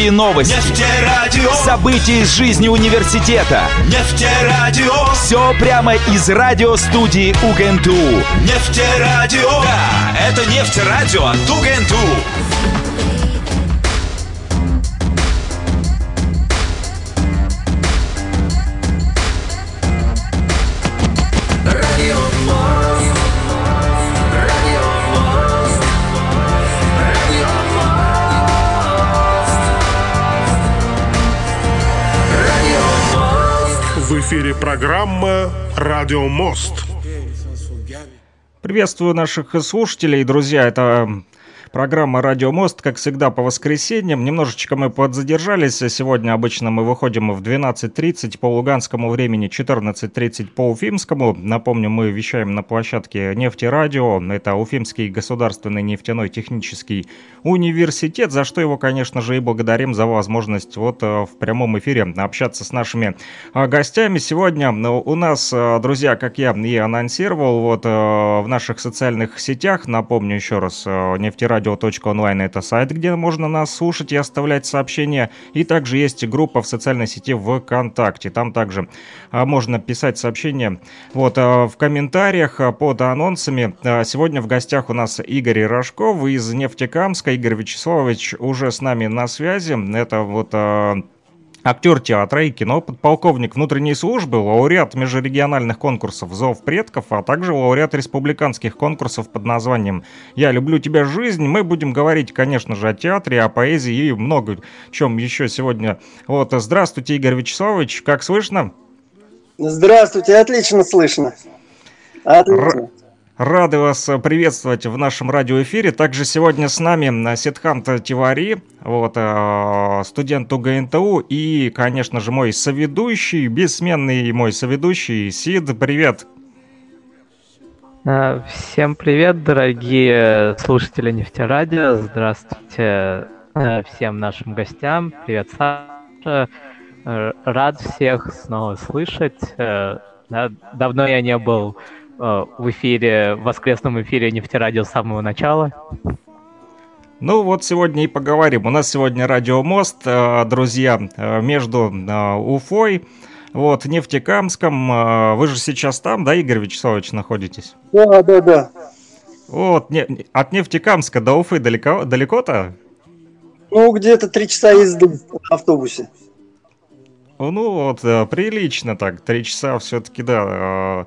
Городские новости. Нефтерадио. События из жизни университета. Нефтерадио. Все прямо из радиостудии УГНТУ. Нефтерадио. Да, это Нефтерадио от УГНТУ. В эфире программа «Радио Мост». Приветствую наших слушателей, друзья. Это программа «Радио Мост», как всегда, по воскресеньям. Немножечко мы подзадержались. Сегодня обычно мы выходим в 12:30 по луганскому времени, 14:30 по уфимскому. Напомню, мы вещаем на площадке «Нефтерадио». Это Уфимский государственный нефтяной технический университет, за что его, конечно же, и благодарим за возможность вот в прямом эфире общаться с нашими гостями. Сегодня у нас, друзья, как я и анонсировал, вот в наших социальных сетях, напомню еще раз, нефтерадио.онлайн — это сайт, где можно нас слушать и оставлять сообщения. И также есть группа в социальной сети ВКонтакте. Там также можно писать сообщения вот в комментариях под анонсами. Сегодня в гостях у нас Игорь Рожков из Нефтекамска. Игорь Вячеславович уже с нами на связи. Это вот актер театра и кино, подполковник внутренней службы, лауреат межрегиональных конкурсов «Зов предков», а также лауреат республиканских конкурсов под названием «Я люблю тебя, жизнь». Мы будем говорить, конечно же, о театре, о поэзии и много чем еще сегодня. Вот, здравствуйте, Игорь Вячеславович, как слышно? Здравствуйте, отлично слышно. Отлично. Рады вас приветствовать в нашем радиоэфире. Также сегодня с нами Сидхант Тивари, вот, студент УГНТУ и, конечно же, мой соведущий, бессменный мой соведущий Сид. Привет! Всем привет, дорогие слушатели Нефтерадио. Здравствуйте всем нашим гостям. Привет, Саша. Рад всех снова слышать. Давно я не был в эфире, в воскресном эфире Нефтерадио с самого начала. Ну вот сегодня и поговорим. У нас сегодня радиомост, друзья, между Уфой, вот, Нефтекамском. Вы же сейчас там, да, Игорь Вячеславович, находитесь? Да, да, да. Вот, от Нефтекамска до Уфы далеко, далеко-то? Ну, где-то 3 часа езды на автобусе. Ну вот, прилично так, 3 часа все-таки, да.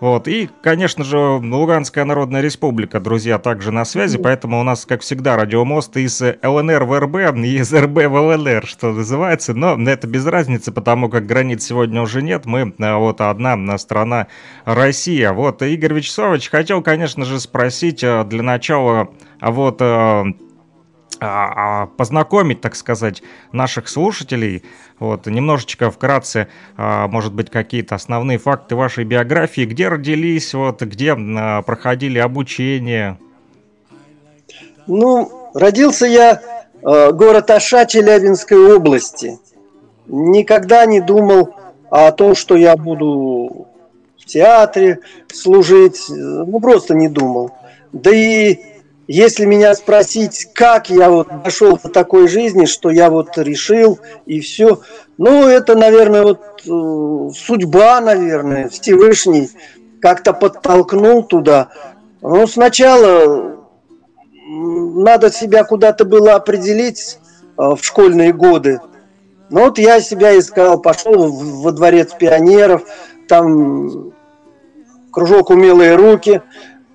Вот. И, конечно же, Луганская Народная Республика, друзья, также на связи, поэтому у нас, как всегда, радиомост из ЛНР в РБ и из РБ в ЛНР, что называется, но это без разницы, потому как границ сегодня уже нет, мы вот одна страна Россия. Вот, Игорь Вячеславович, хотел, конечно же, спросить для начала, вот, познакомить, так сказать, наших слушателей. Вот, немножечко вкратце, может быть, какие-то основные факты вашей биографии. Где родились, вот, где проходили обучение? Ну, родился я город Аша Челябинской области. Никогда не думал о том, что я буду в театре служить. Ну, просто не думал. Да и если меня спросить, как я вот дошел до такой жизни, что я вот решил и все, ну, это, наверное, вот судьба, наверное, Всевышний как-то подтолкнул туда. Ну, сначала надо себя куда-то было определить в школьные годы. Ну, вот я себя искал, пошел во Дворец пионеров, там кружок «Умелые руки».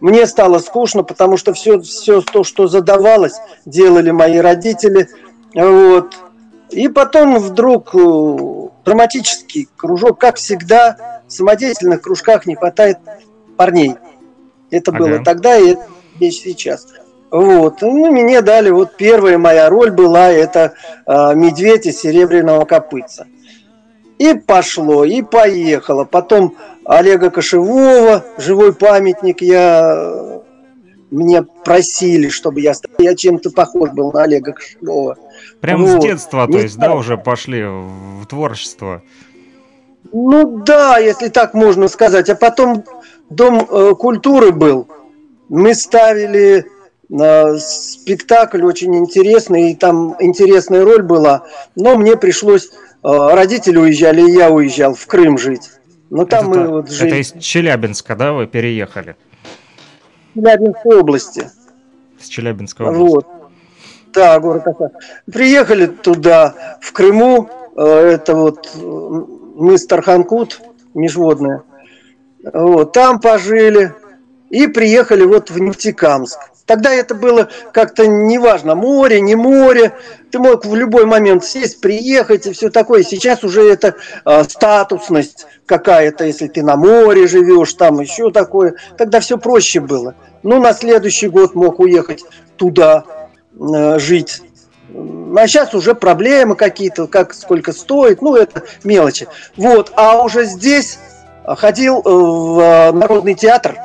Мне стало скучно, потому что все то, что задавалось, делали мои родители. Вот. И потом вдруг драматический кружок, как всегда, в самодеятельных кружках не хватает парней. Это было тогда и это сейчас. Вот. Ну, мне дали, вот первая моя роль была, это «Медведь из серебряного копытца». И пошло, и поехало. Потом Олега Кошевого, «Живой памятник», мне просили, чтобы я чем-то похож был на Олега Кошевого. Прямо вот. С детства, то есть, да, уже пошли в творчество? Ну да, если так можно сказать. А потом Дом культуры был. Мы ставили Спектакль очень интересный, и там интересная роль была, но мне пришлось, родители уезжали, и я уезжал в Крым жить. Но там это, мы вот жили. Это из Челябинска, да, вы переехали? С Челябинской области. С Челябинской области. Вот. Да, город Уфа. Приехали туда, в Крыму, это вот мыс Тарханкут, межводная. Вот, там пожили и приехали вот в Нефтекамск. Тогда это было как-то неважно, море, не море, ты мог в любой момент сесть, приехать и все такое. Сейчас уже это статусность какая-то, если ты на море живешь, там еще такое. Тогда все проще было. Ну, на следующий год мог уехать туда жить. А сейчас уже проблемы какие-то, как сколько стоит, ну, это мелочи. Вот, а уже здесь ходил в Народный театр.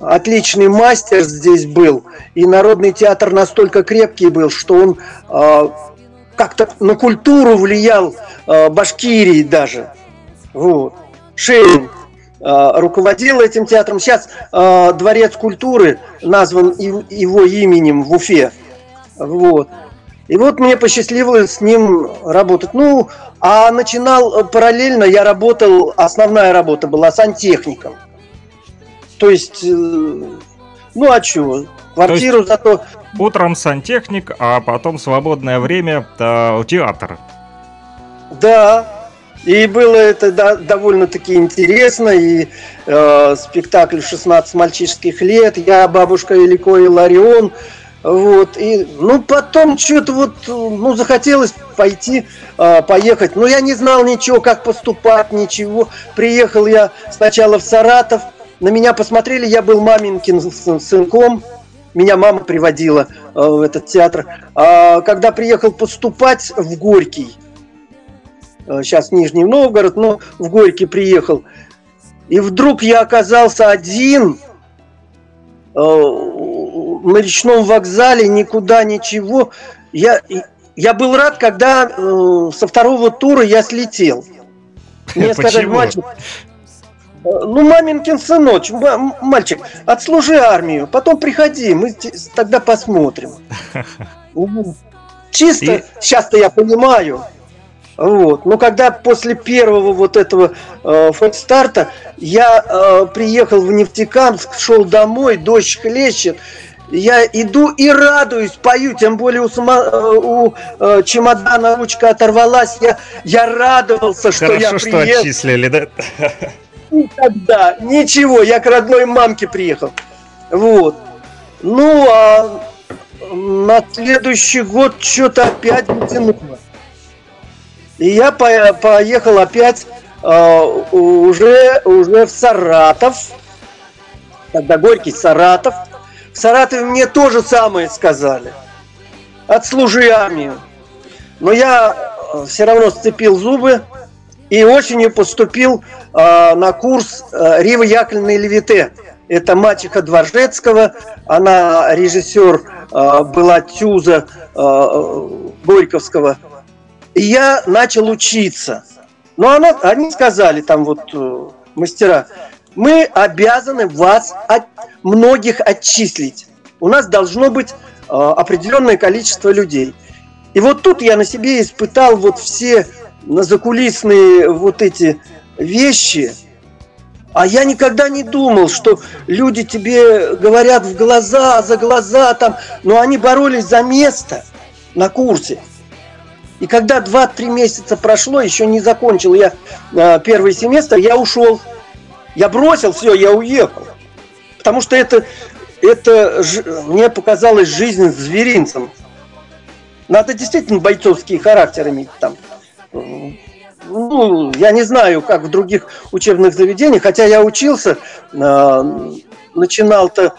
Отличный мастер здесь был, и Народный театр настолько крепкий был, что он как-то на культуру влиял Башкирии даже. Вот. Шейн руководил этим театром. Сейчас Дворец культуры назван его именем в Уфе. Вот. И вот мне посчастливилось с ним работать. Ну, а начинал параллельно, я работал, основная работа была сантехником. То есть, ну а чего? Квартиру зато... Утром сантехник, а потом свободное время театр. Да, и было это довольно-таки интересно. И спектакль «16 мальчишеских лет», «Я, бабушка Илико и Ларион». Вот, и, ну, потом что-то вот, ну, захотелось пойти, поехать. Но я не знал ничего, как поступать, ничего. Приехал я сначала в Саратов, на меня посмотрели, я был маменькин сынком, меня мама приводила в этот театр. А когда приехал поступать в Горький, сейчас Нижний Новгород, но в Горький приехал, и вдруг я оказался один... на речном вокзале, никуда, ничего. Я был рад, когда со второго тура я слетел. Мне сказали, мальчик, ну, маменькин сынок, мальчик, отслужи армию, потом приходи, мы тогда посмотрим. Чисто, сейчас-то я понимаю. Вот. Но когда после первого вот этого фальстарта я приехал в Нефтекамск, шел домой, дождь хлещет, я иду и радуюсь, пою, тем более у чемодана ручка оторвалась, я радовался, что хорошо, я приехал. Хорошо, что отчислили, да? И тогда ничего, я к родной мамке приехал. Вот. Ну, а на следующий год что-то опять натянуло. И я поехал опять уже в Саратов, тогда Горький, Саратов. В Саратове мне то же самое сказали. Отслужи армию. Но я все равно сцепил зубы и осенью поступил на курс Ривы Яковлевны Левите. Это мачеха Дворжецкого. Она режиссер была Тюза Горьковского. И я начал учиться. Но они сказали, там вот мастера, мы обязаны вас от многих отчислить. У нас должно быть определенное количество людей. И вот тут я на себе испытал вот все закулисные вот эти вещи. А я никогда не думал, что люди тебе говорят в глаза, за глаза там. Но они боролись за место на курсе. И когда 2-3 месяца прошло, еще не закончил я первый семестр, я ушел. Я бросил все, я уехал. Потому что это мне показалась жизнь с зверинцем. Надо действительно бойцовские характеры иметь там. Ну, я не знаю, как в других учебных заведениях, хотя я учился, начинал-то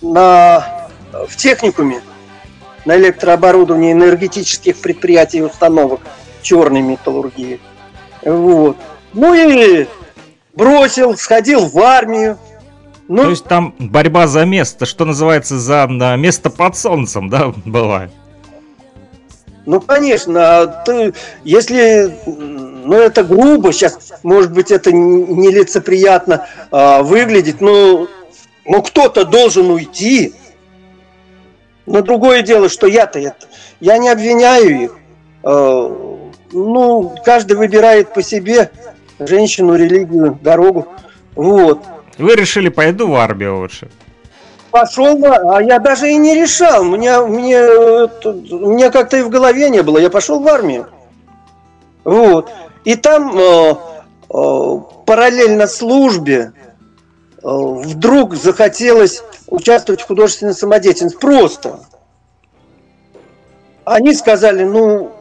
в техникуме, на электрооборудовании энергетических предприятий и установок черной металлургии. Вот. Ну и бросил, сходил в армию. Ну, то есть там борьба за место, что называется, за место под солнцем, да, была? Ну, конечно, ты, если ну, это грубо сейчас, может быть, это нелицеприятно выглядит, но кто-то должен уйти. Но другое дело, что я не обвиняю их. Ну, каждый выбирает по себе женщину, религию, дорогу. Вот. Вы решили, пойду в армию лучше. Пошел, а я даже и не решал. Мне как-то и в голове не было. Я пошел в армию. Вот. И там параллельно службе вдруг захотелось участвовать в художественной самодеятельности. Просто. Они сказали, ну,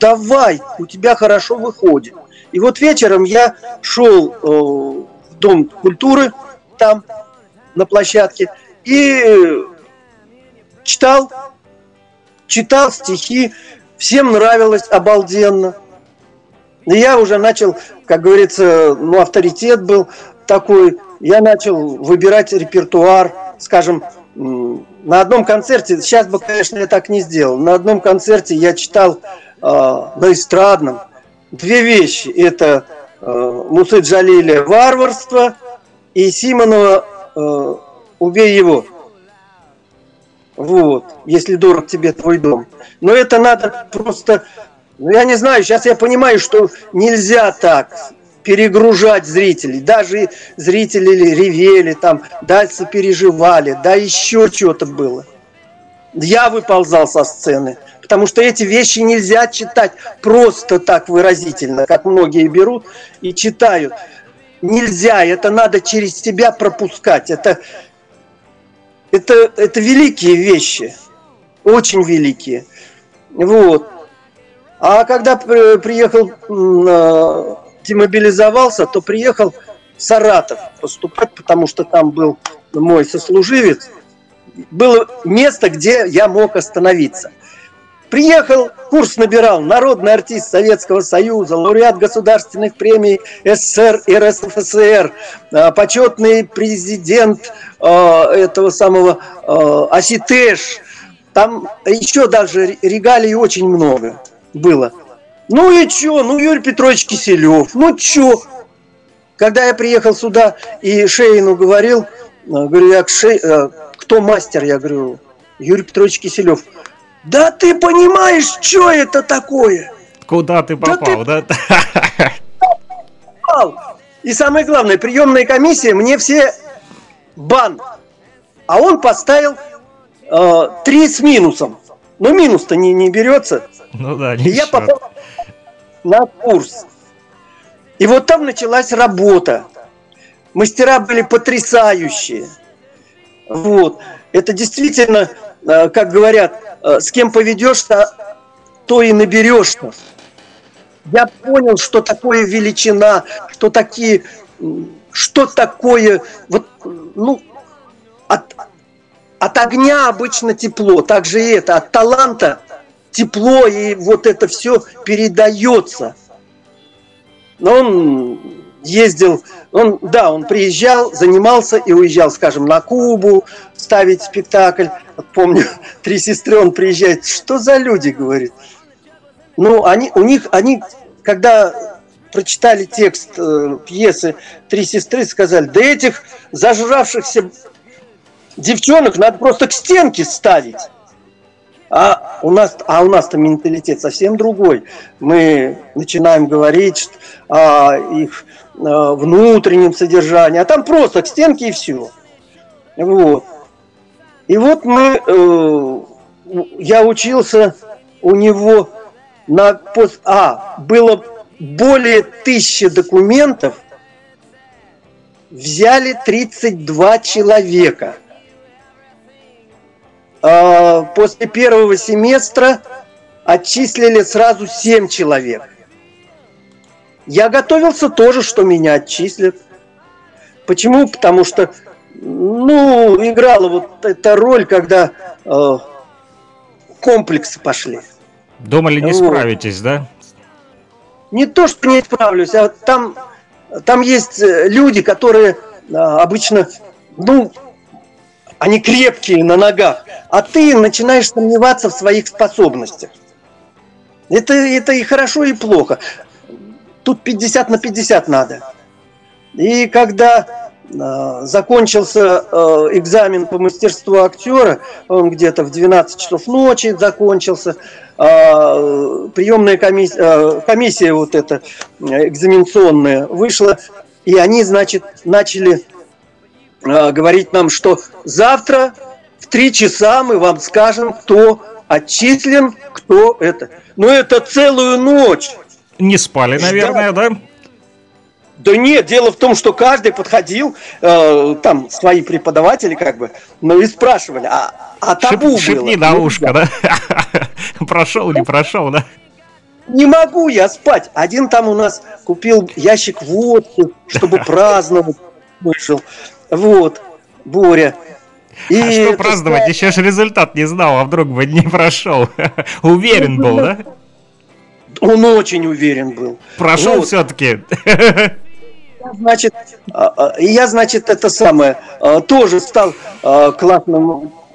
давай, у тебя хорошо выходит. И вот вечером я шел в Дом культуры, там, на площадке, и читал стихи, всем нравилось обалденно. И я уже начал, как говорится, ну, авторитет был такой, я начал выбирать репертуар, скажем, на одном концерте, сейчас бы, конечно, я так не сделал, на одном концерте я читал на эстрадном две вещи, это Мусы Джалиля «Варварство» и Симонова «Убей его». Вот, если дорог тебе твой дом. Но это надо просто, ну, я не знаю, сейчас я понимаю, что нельзя так перегружать зрителей. Даже зрители ревели, там, да, сопереживали, да, еще что-то было. Я выползал со сцены, потому что эти вещи нельзя читать просто так выразительно, как многие берут и читают. Нельзя, это надо через себя пропускать. Это великие вещи, очень великие. Вот. А когда приехал, демобилизовался, то приехал в Саратов поступать, потому что там был мой сослуживец. Было место, где я мог остановиться. Приехал, курс набирал, народный артист Советского Союза, лауреат государственных премий СССР и РСФСР, почетный президент этого самого Осетеш. Там еще даже регалий очень много было. Ну и чё? Ну, Юрий Петрович Киселев. Ну чё? Когда я приехал сюда и Шейну говорил, говорю, кто мастер? Я говорю, Юрий Петрович Киселев. Да ты понимаешь, что это такое? Куда ты попал, да? И самое главное, приемная комиссия мне все бан. А он поставил 3 с минусом. Но минус-то не берется. Ну да, ничего. Я попал на курс. И вот там началась работа. Мастера были потрясающие. Вот. Это действительно, как говорят, с кем поведешься, то и наберешься. Я понял, что такое величина, что такое, вот, ну, от огня обычно тепло, так же и это, от таланта тепло, и вот это все передается. Но он ездил, он приезжал, занимался и уезжал, скажем, на Кубу ставить спектакль. Помню, 3 сестры, он приезжает, что за люди, говорит. Ну, они, когда прочитали текст пьесы «Три сестры», сказали, да этих зажравшихся девчонок надо просто к стенке ставить. А у нас-то менталитет совсем другой. Мы начинаем говорить о их внутреннем содержании, а там просто к стенке и все. Вот. И вот я учился у него было более 1000 документов, взяли 32 человека. После первого семестра отчислили сразу 7 человек. Я готовился тоже, что меня отчислят. Почему? Потому что, ну, играла вот эта роль, когда комплексы пошли. Думали, не справитесь, да? Не то, что не справлюсь, а там есть люди, которые обычно, ну, они крепкие на ногах, а ты начинаешь сомневаться в своих способностях. Это и хорошо, и плохо. тут 50 на 50 надо. И когда закончился экзамен по мастерству актера, он где-то в 12 часов ночи закончился, приемная комиссия вот эта экзаменационная вышла, и они, значит, начали говорить нам, что завтра в 3 часа мы вам скажем, кто отчислен, кто это. Но это целую ночь. Не спали, наверное, да? Да нет, дело в том, что каждый подходил, там свои преподаватели как бы, ну и спрашивали, а табу шипни было, на ушко, да? Прошел, не прошел, да? Не могу я спать. Один там у нас купил ящик водки, чтобы праздновать, вышел. Вот, Боря. И а что праздновать? Сказать... Еще же результат не знал, а вдруг бы не прошел. Уверен был, да? Он очень уверен был. Прошел вот. Все-таки. Значит, я, значит, это самое, тоже стал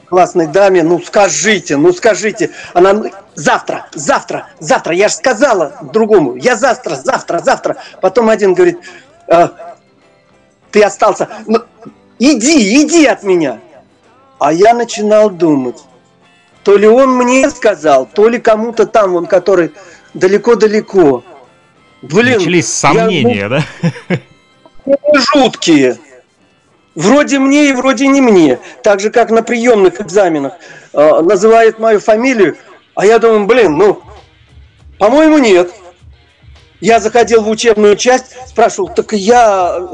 классной даме, ну скажите, она завтра, я же сказала другому, я завтра, потом один говорит, ты остался, ну, иди от меня, а я начинал думать, то ли он мне сказал, то ли кому-то там, он который далеко, блин, начались сомнения, да? Жуткие. Вроде мне и вроде не мне. Так же, как на приемных экзаменах. Называют мою фамилию, а я думаю, блин, ну, по-моему, нет. Я заходил в учебную часть, спрашивал, так я...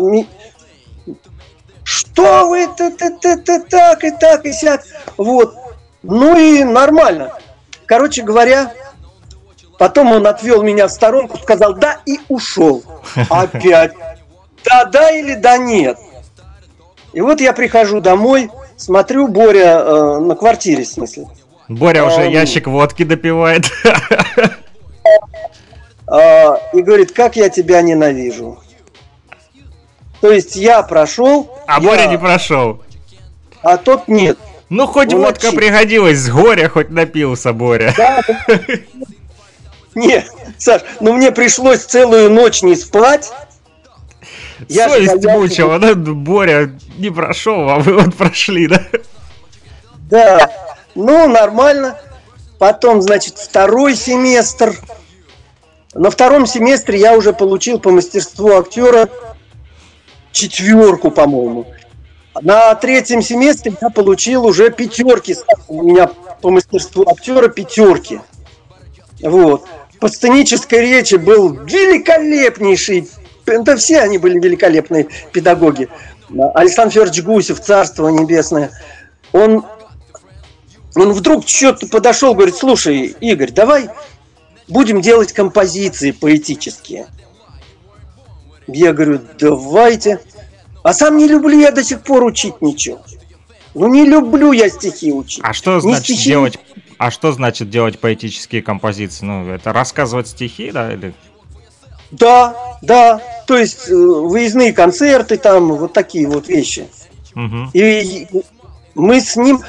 Что вы, так и сяк. Вот. Ну и нормально. Короче говоря, потом он отвел меня в сторонку, сказал «да» и ушел. Опять. Да-да или да нет. И вот я прихожу домой, смотрю, Боря на квартире, в смысле. Боря уже ящик водки допивает. И говорит, как я тебя ненавижу. То есть я прошел. А Боря не прошел. А тот нет. Ну, хоть водка пригодилась, с горя хоть напился Боря. Да. Нет, Саш, ну мне пришлось целую ночь не спать. Совесть мучила, да? Боря не прошел, а вы вот прошли, да? Да, ну нормально. Потом, значит, второй семестр. На втором семестре я уже получил по мастерству актера 4, по-моему. На третьем семестре я получил уже 5. У меня по мастерству актера 5. Вот. По сценической речи был великолепнейший, да все они были великолепные педагоги. Александр Федорович Гусев, царство небесное, он вдруг что-то подошел, говорит, слушай, Игорь, давай будем делать композиции поэтические. Я говорю, давайте. А сам не люблю я до сих пор учить ничего. Ну не люблю я стихи учить. А что значит делать? А что значит делать поэтические композиции? Ну, это рассказывать стихи, да? Или... Да. То есть выездные концерты, там вот такие вот вещи. Угу. И мы с ним,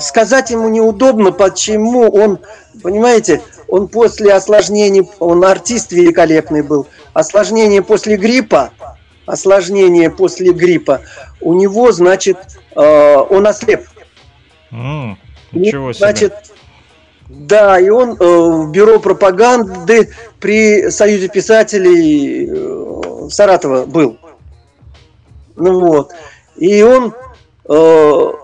сказать ему неудобно, почему он, понимаете, он после осложнений, он артист великолепный был, осложнение после гриппа, у него, значит, он ослеп. Ничего себе. Значит, да, и он в бюро пропаганды при Союзе писателей Саратова был. Ну вот. И он, ну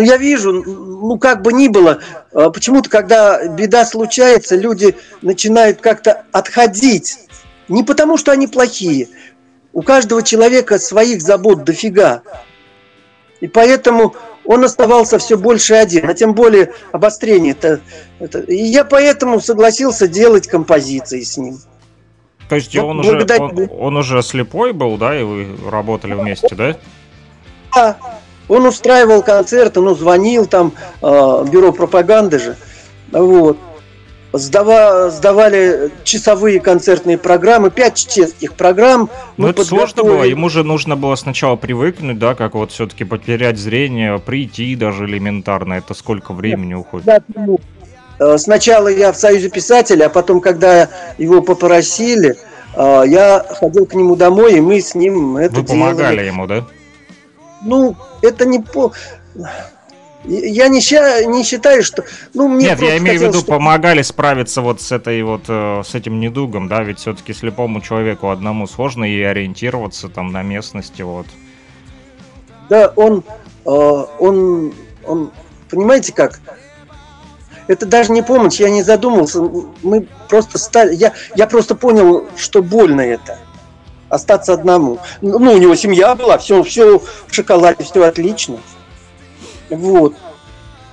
я вижу, ну как бы ни было, почему-то, когда беда случается, люди начинают как-то отходить. Не потому, что они плохие. У каждого человека своих забот дофига. И поэтому... Он оставался все больше один, а тем более обострение-то. И я поэтому согласился делать композиции с ним. То есть вот он уже слепой был, да, и вы работали вместе, да? Да, он устраивал концерты, ну, звонил там, бюро пропаганды же, вот. Сдавали часовые концертные программы, 5 чешских программ. Ну, это сложно было, ему же нужно было сначала привыкнуть, да, как вот все-таки потерять зрение, прийти даже элементарно, это сколько времени уходит? Сначала я в Союзе писателей, а потом, когда его попросили, Я ходил к нему домой, и мы с ним это делали. Вы помогали ему, да? Ну, это не... Я не считаю, что... Ну, мне нет, я имею в виду, что... помогали справиться вот с этой вот, с этим недугом, да, ведь все-таки слепому человеку одному сложно и ориентироваться там на местности, вот. Да, он, понимаете как? Это даже не помощь, я не задумался, мы просто стали... Я просто понял, что больно это. Остаться одному. Ну, у него семья была, все в шоколаде, все отлично. Вот.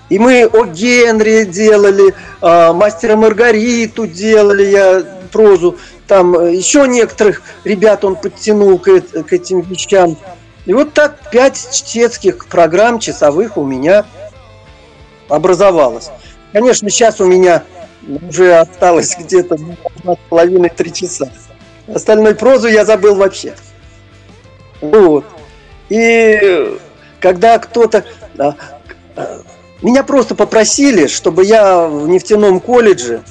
И мы «О Генри» делали, «Мастера Маргариту» делали, я прозу, там еще некоторых ребят он подтянул к этим вещам. И вот так 5 чтецких программ часовых у меня образовалось. Конечно, сейчас у меня уже осталось где-то 2,5-3 часа. Остальную прозу я забыл вообще. Вот. И когда кто-то... Меня просто попросили, чтобы я в нефтяном колледже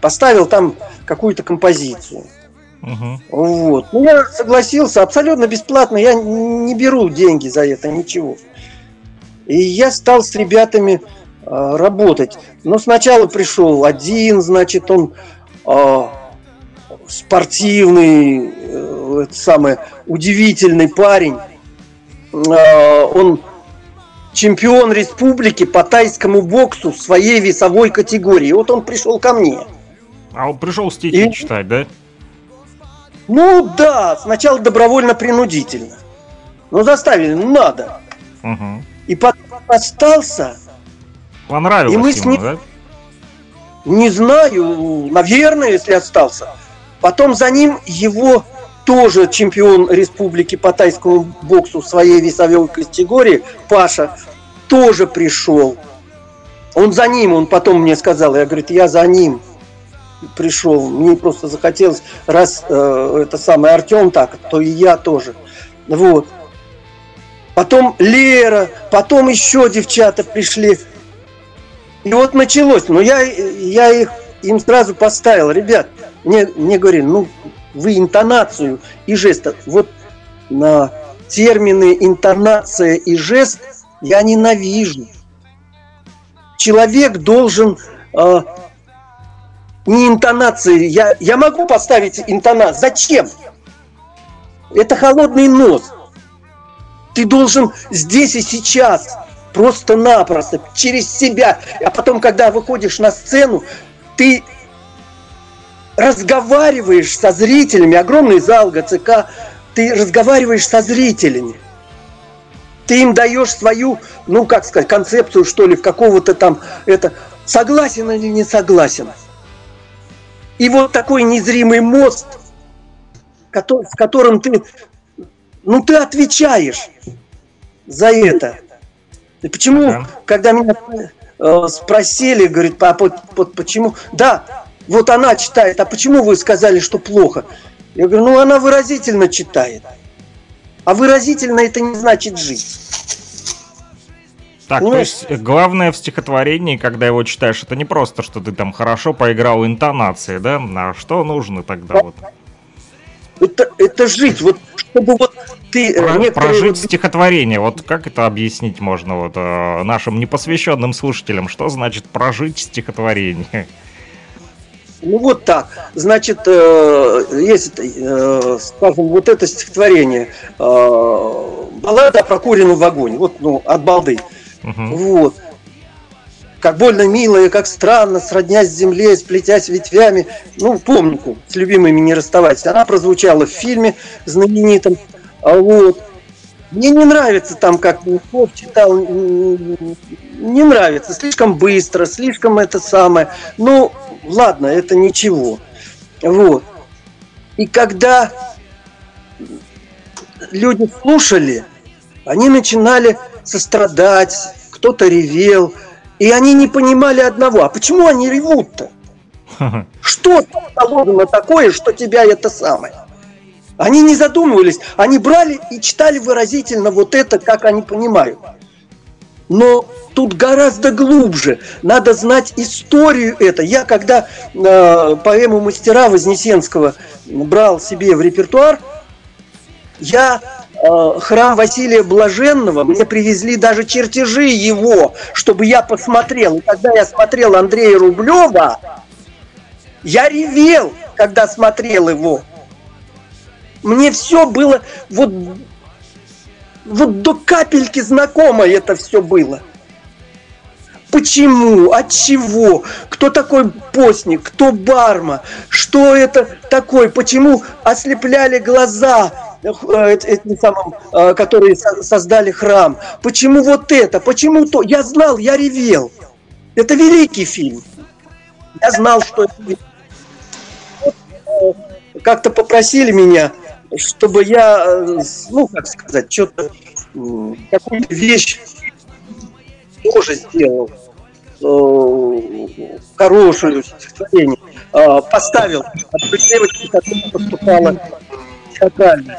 поставил там какую-то композицию. Угу. Вот. Ну, я согласился абсолютно бесплатно. Я не беру деньги за это, ничего. И я стал с ребятами работать. Но сначала пришел один, значит, он... спортивный, удивительный парень. Он чемпион республики по тайскому боксу в своей весовой категории. Вот он пришел ко мне. А он пришел стихи читать, да? Ну да, сначала добровольно-принудительно. Но заставили, ну надо. Угу. И потом остался. Понравилось и мы ему, да? Не знаю, наверное, если остался. Потом за ним его тоже чемпион республики по тайскому боксу в своей весовой категории, Паша, тоже пришел. Он за ним, он потом мне сказал, я, говорит, я за ним пришел. Мне просто захотелось, раз Артем так, то и я тоже. Вот. Потом Лера, потом еще девчата пришли. И вот началось, но я им сразу поставил, ребят, мне говорили, ну, вы интонацию и жест, вот на термины интонация и жест я ненавижу. Человек должен не интонации, я могу поставить интонацию, зачем? Это холодный нос. Ты должен здесь и сейчас... Просто-напросто, через себя. А потом, когда выходишь на сцену, ты разговариваешь со зрителями. Огромный зал ГЦК. Ты разговариваешь со зрителями. Ты им даешь свою, ну, как сказать, концепцию, что ли, в какого-то там... это согласен или не согласен. И вот такой незримый мост, в котором ты... Ну, ты отвечаешь за это. И почему, ага. Когда меня спросили, говорит, почему? Да, вот она читает, а почему вы сказали, что плохо? Я говорю, ну она выразительно читает. А выразительно это не значит жизнь. Так, понимаешь? То есть главное в стихотворении, когда его читаешь, это не просто, что ты там хорошо поиграл интонации, да? А что нужно тогда? Да. Вот? Это жить, вот чтобы вот ты... Прожить стихотворение, вот как это объяснить можно вот нашим непосвященным слушателям? Что значит прожить стихотворение? Ну вот так, значит, есть, скажем, вот это стихотворение «Баллада о прокуренном вагоне», вот, ну, от балды, угу. Вот. Как больно, мило и как странно, сроднясь земле, сплетясь ветвями. Ну, помню, с любимыми не расставайтесь. Она прозвучала в фильме знаменитом. Вот. Мне не нравится там, как Поп читал, не нравится. Слишком быстро, слишком это самое. Ну, ладно, это ничего. Вот. И когда люди слушали, они начинали сострадать, кто-то ревел. И они не понимали одного. А почему они ревут-то? Что заложено такое, что тебя это самое? Они не задумывались. Они брали и читали выразительно вот это, как они понимают. Но тут гораздо глубже. Надо знать историю это. Я когда поэму «Мастера» Вознесенского брал себе в репертуар. Я храм Василия Блаженного, мне привезли даже чертежи его, чтобы я посмотрел. И когда я смотрел Андрея Рублева, я ревел, когда смотрел его. Мне все было, вот до капельки знакомо это все было. Почему, от чего, кто такой постник, кто барма, что это такое, почему ослепляли глаза этим самым, которые создали храм, почему вот это, почему то. Я знал, я ревел. Это великий фильм. Я знал, что как-то попросили меня, чтобы я, ну, как сказать, что-то, какую-то вещь тоже сделал, хорошую стихотворение, поставил от девочки, которая поступала театрально.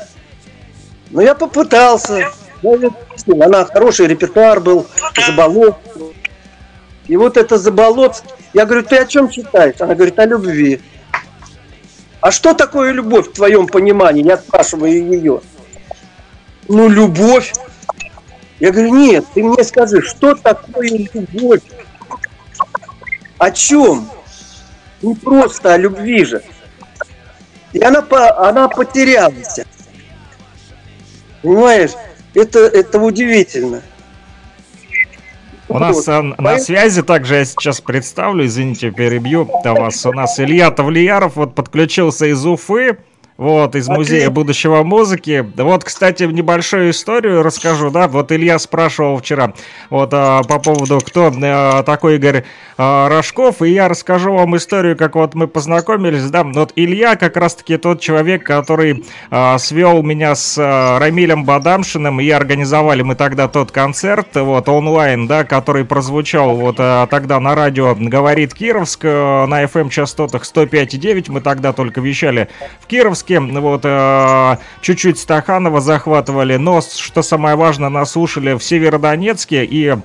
Но я попытался, она хороший репертуар был, Заболоцкий. И вот это Заболоцкий, я говорю, ты о чем читаешь? Она говорит, о любви. А что такое любовь в твоем понимании? Я спрашиваю ее. Ну, любовь. Я говорю, нет, ты мне скажи, что такое любовь? О чем? Не просто о любви же. И она потерялась. Понимаешь? Это удивительно. У нас на связи также, я сейчас представлю, извините, перебью вас. У нас Илья Тавлияров вот подключился из Уфы, вот, из Музея будущего музыки. Вот, кстати, небольшую историю расскажу, да, вот Илья спрашивал вчера, вот, по поводу, кто такой Игорь Рожков, и я расскажу вам историю, как вот мы познакомились, да, вот Илья как раз-таки тот человек, который свел меня с Рамилем Бадамшиным, и организовали мы тогда тот концерт, вот, онлайн, да, который прозвучал вот тогда на радио «Говорит Кировск», на FM-частотах 105,9, мы тогда только вещали в Кировске. Вот чуть-чуть Стаханова захватывали, но, что самое важное, нас слушали в Северодонецке и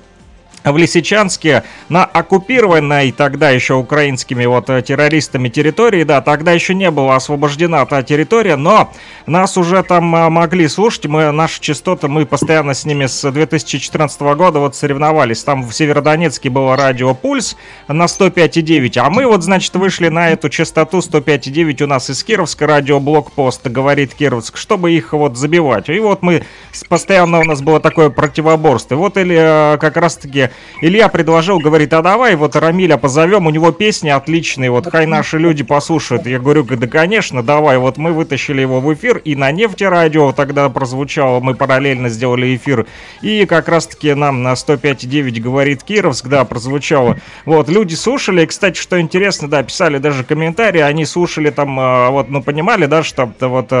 в Лисичанске, на оккупированной тогда еще украинскими вот террористами территории, да, тогда еще не была освобождена та территория, но нас уже там могли слушать, мы, наши частоты, мы постоянно с ними с 2014 года вот соревновались, там в Северодонецке было радио «Пульс» на 105,9, а мы вот, значит, вышли на эту частоту 105,9 у нас из Кировска, радио «Блокпост», «Говорит Кировск», чтобы их вот забивать, и вот мы, постоянно у нас было такое противоборство, вот или как раз-таки Илья предложил, говорит, а давай вот Рамиля позовем, у него песни отличные, вот хай наши люди послушают. Я говорю, да конечно, давай, вот мы вытащили его в эфир, и на Нефтерадио тогда прозвучало, мы параллельно сделали эфир, и как раз-таки нам на 105,9 «Говорит Кировск», да, прозвучало. Вот, люди слушали, и, кстати, что интересно, да, писали даже комментарии, они слушали там, вот, ну, понимали, да, что вот,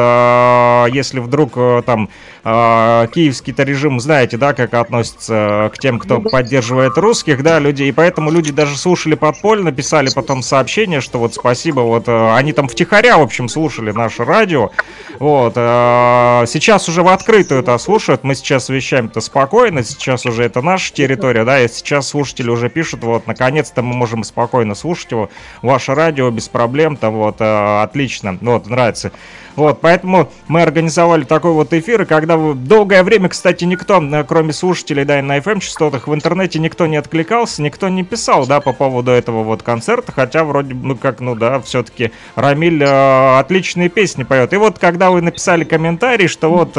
если вдруг там киевский-то режим, знаете, да, как относится к тем, кто поддерживает русских, да, людей, и поэтому люди даже слушали подпольно, писали потом сообщение, что вот спасибо, вот, они там втихаря, в общем, слушали наше радио, вот, сейчас уже в открытую это слушают, мы сейчас вещаем-то спокойно, сейчас уже это наша территория, да, и сейчас слушатели уже пишут, вот, наконец-то мы можем спокойно слушать его, ваше радио без проблем, там, вот, отлично, вот, нравится. Вот, поэтому мы организовали такой вот эфир, и когда долгое время, кстати, никто, кроме слушателей, да, и на FM-частотах, в интернете никто не откликался, никто не писал, да, по поводу этого вот концерта, хотя вроде, ну как, ну да, все-таки Рамиль отличные песни поет. И вот, когда вы написали комментарий, что вот,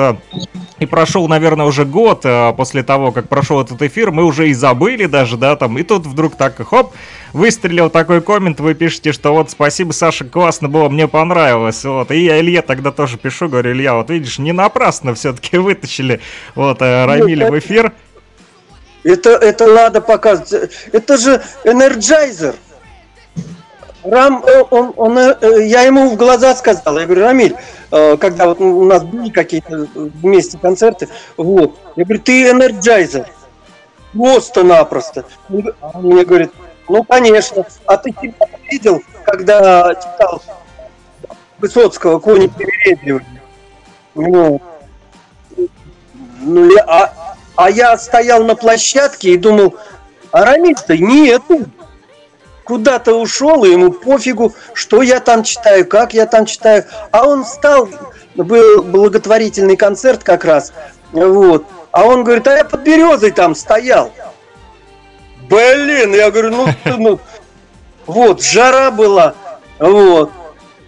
и прошел, наверное, уже год после того, как прошел этот эфир, мы уже и забыли даже, да, там, и тут вдруг так, хоп, выстрелил такой коммент, вы пишете, что вот, спасибо, Саша, классно было, мне понравилось, вот, и я Илье тогда тоже пишу, говорю, Илья, вот видишь, не напрасно все-таки вытащили вот Рамиля в эфир. Это надо показывать. Это же энерджайзер. Рам, я ему в глаза сказал, я говорю, Рамиль, когда вот у нас были какие-то вместе концерты, вот, я говорю, ты энерджайзер. Просто-напросто. Он мне говорит, ну, конечно, а ты тебя видел, когда читал Высоцкого «Кони привередливые». Ну, я стоял на площадке и думал, а Рамиль-то нету. куда-то ушел, и ему пофигу, что я там читаю, как я там читаю. А он встал, был благотворительный концерт как раз, вот. А он говорит, а я под березой там стоял. Блин, я говорю, ну, вот, жара была, вот.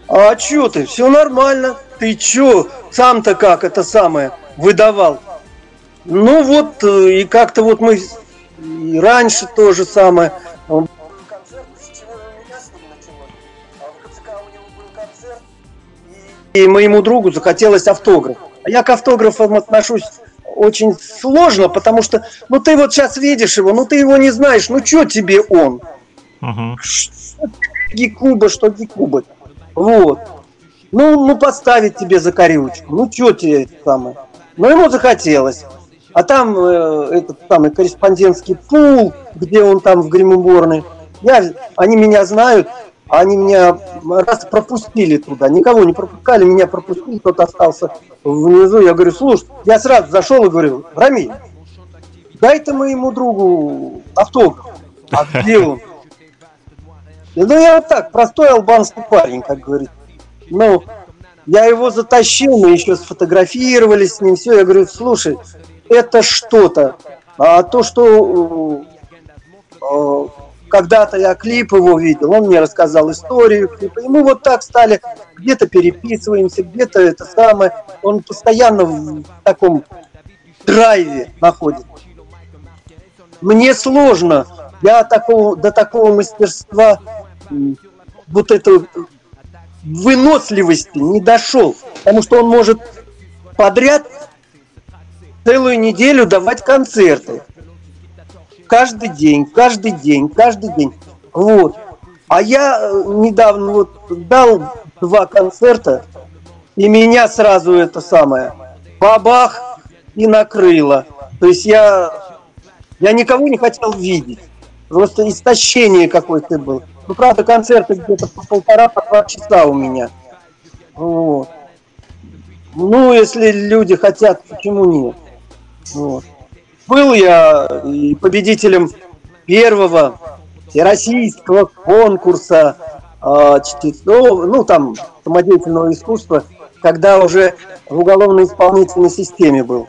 А чё ты, все нормально, ты чё, сам-то как это самое выдавал? Ну вот, и как-то вот мы и раньше то же самое. И моему другу захотелось автограф. А я к автографам отношусь очень сложно, потому что, ну ты вот сейчас видишь его, ну ты его не знаешь, ну чё тебе он? Что Гекуба, что Гекуба. Вот. Ну поставить тебе за корючку. Ну чё тебе это самое? Ну ему захотелось. А там этот самый корреспондентский пул, где он там в гримуборной. Они меня знают, они меня раз пропустили туда. Никого не пропускали, меня пропустили, кто-то остался внизу. Я говорю, слушай, я сразу зашел и говорю, Рамиль, дай-то моему другу автограф. А где он? Ну, я вот так, простой албанский парень, как говорит. Ну, я его затащил, мы еще сфотографировали с ним, все. Я говорю, слушай, это что-то. А то, что когда-то я клип его видел, он мне рассказал историю клипа. И мы вот так стали, где-то переписываемся, где-то это самое. Он постоянно в таком драйве находится. Мне сложно. Я до такого мастерства, вот этой выносливости не дошел, потому что он может подряд целую неделю давать концерты. Каждый день. Вот. А я недавно вот дал 2 концерта, и меня сразу это самое, бабах, и накрыло. То есть я никого не хотел видеть. Просто истощение какое-то было. Ну, правда, концерты где-то по 1,5-2 часа у меня. Вот. Ну, если люди хотят, почему нет? Вот. Был я и победителем 1-го всероссийского конкурса чтецов, ну, там, самодеятельного искусства, когда уже в уголовно-исполнительной системе был.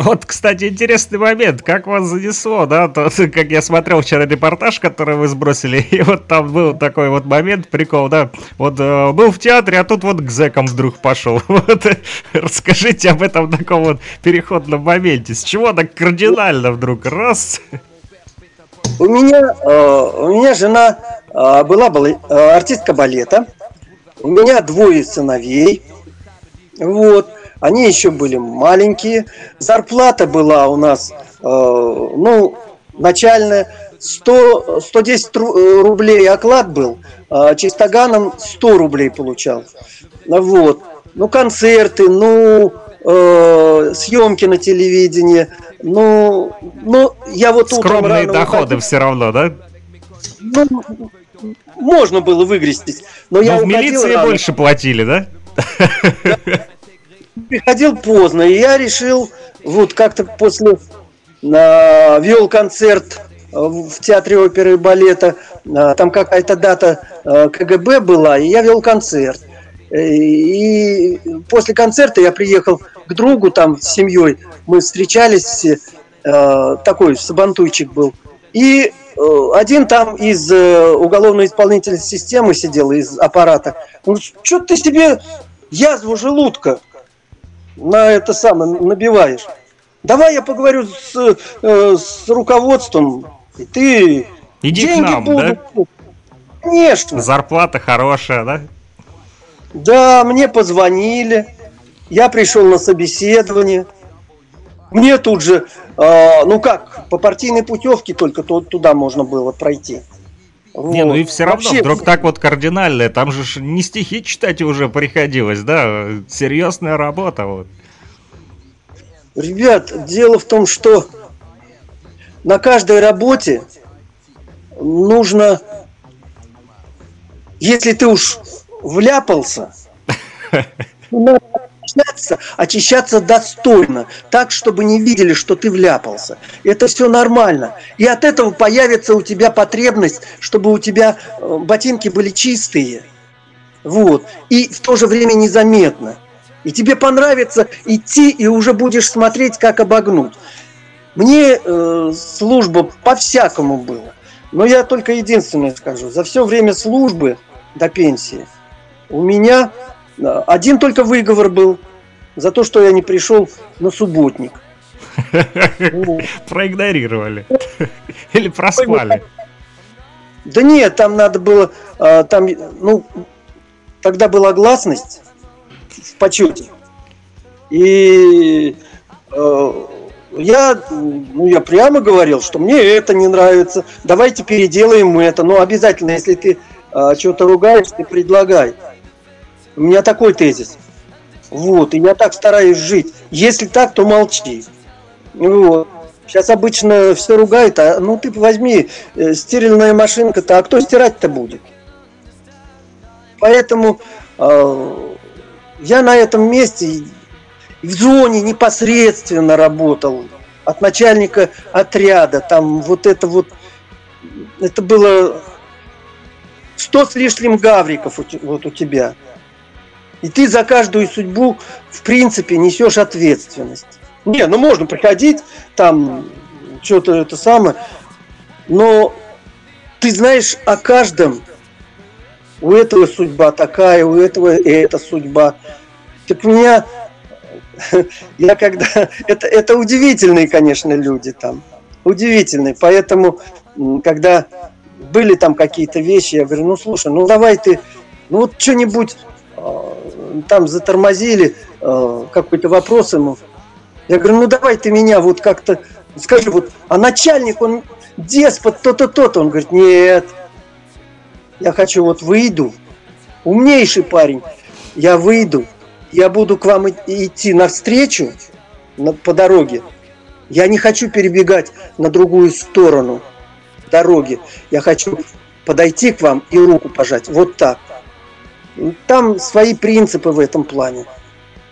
Вот, кстати, интересный момент, как вас занесло, да, то, как я смотрел вчера репортаж, который вы сбросили, и вот там был такой вот момент, прикол, да, вот был в театре, а тут вот к зэкам вдруг пошел, вот, расскажите об этом таком вот переходном моменте, с чего так кардинально вдруг, раз? У меня жена была артистка балета, у меня 2 сыновей, вот. Они еще были маленькие. Зарплата была у нас, ну, начальная, 110 рублей оклад был. Чистоганом 100 рублей получал. Вот. Ну, концерты, ну, съемки на телевидении. Ну я вот утром скромные рано доходы уходил. Все равно, да? Ну, можно было выгрестить. Но я в милиции рано. Больше платили, да? Приходил поздно, и я решил, вот как-то после вел концерт в театре оперы и балета, там какая-то дата КГБ была, и я вел концерт. И после концерта я приехал к другу, там с семьей, мы встречались все, такой сабантуйчик был. И один там из уголовно-исполнительной системы сидел, из аппарата. Он говорит, что ты себе язву желудка на это самое набиваешь. Давай я поговорю с руководством. И ты иди деньги к нам, будут. Да? Конечно. Зарплата хорошая, да? Да, мне позвонили. Я пришел на собеседование. Мне тут же, ну как, по партийной путевке только туда можно было пройти. Не, ну и все равно, вообще, вдруг так вот кардинально, там же не стихи читать уже приходилось, да, серьезная работа. Вот. Ребят, дело в том, что на каждой работе нужно, если ты уж вляпался, очищаться достойно, так, чтобы не видели, что ты вляпался. Это все нормально. И от этого появится у тебя потребность, чтобы у тебя ботинки были чистые. Вот. И в то же время незаметно. И тебе понравится идти, и уже будешь смотреть, как обогнуть. Мне служба по-всякому была. Но я только единственное скажу. За все время службы до пенсии у меня один только выговор был за то, что я не пришел на субботник. Проигнорировали. Или проспали. Да нет, там надо было... Тогда была гласность в почете. И... Я прямо говорил, что мне это не нравится, давайте переделаем это. Но обязательно, если ты что-то ругаешь, ты предлагай. У меня такой тезис. Вот, и я так стараюсь жить. Если так, то молчи. Вот. Сейчас обычно все ругают, а ну ты возьми, стиральная машинка-то, а кто стирать-то будет? Поэтому я на этом месте... В зоне непосредственно работал от начальника отряда. Там это было 100 с лишним гавриков у тебя. И ты за каждую судьбу, в принципе, несешь ответственность. Не, ну можно приходить, там что-то это самое, но ты знаешь о каждом. У этого судьба такая, у этого эта судьба. Так у меня... Я когда... Это удивительные, конечно, люди там. Удивительные. Поэтому, когда были там какие-то вещи, я говорю, слушай, давай ты... вот что-нибудь там затормозили, какой-то вопрос ему. Я говорю, давай ты меня вот как-то... Скажи, а начальник, он деспот, то-то, то-то. Он говорит, нет. Я хочу, выйду. Умнейший парень. Я выйду. Я буду к вам идти навстречу по дороге. Я не хочу перебегать на другую сторону дороги. Я хочу подойти к вам и руку пожать. Вот так. Там свои принципы в этом плане.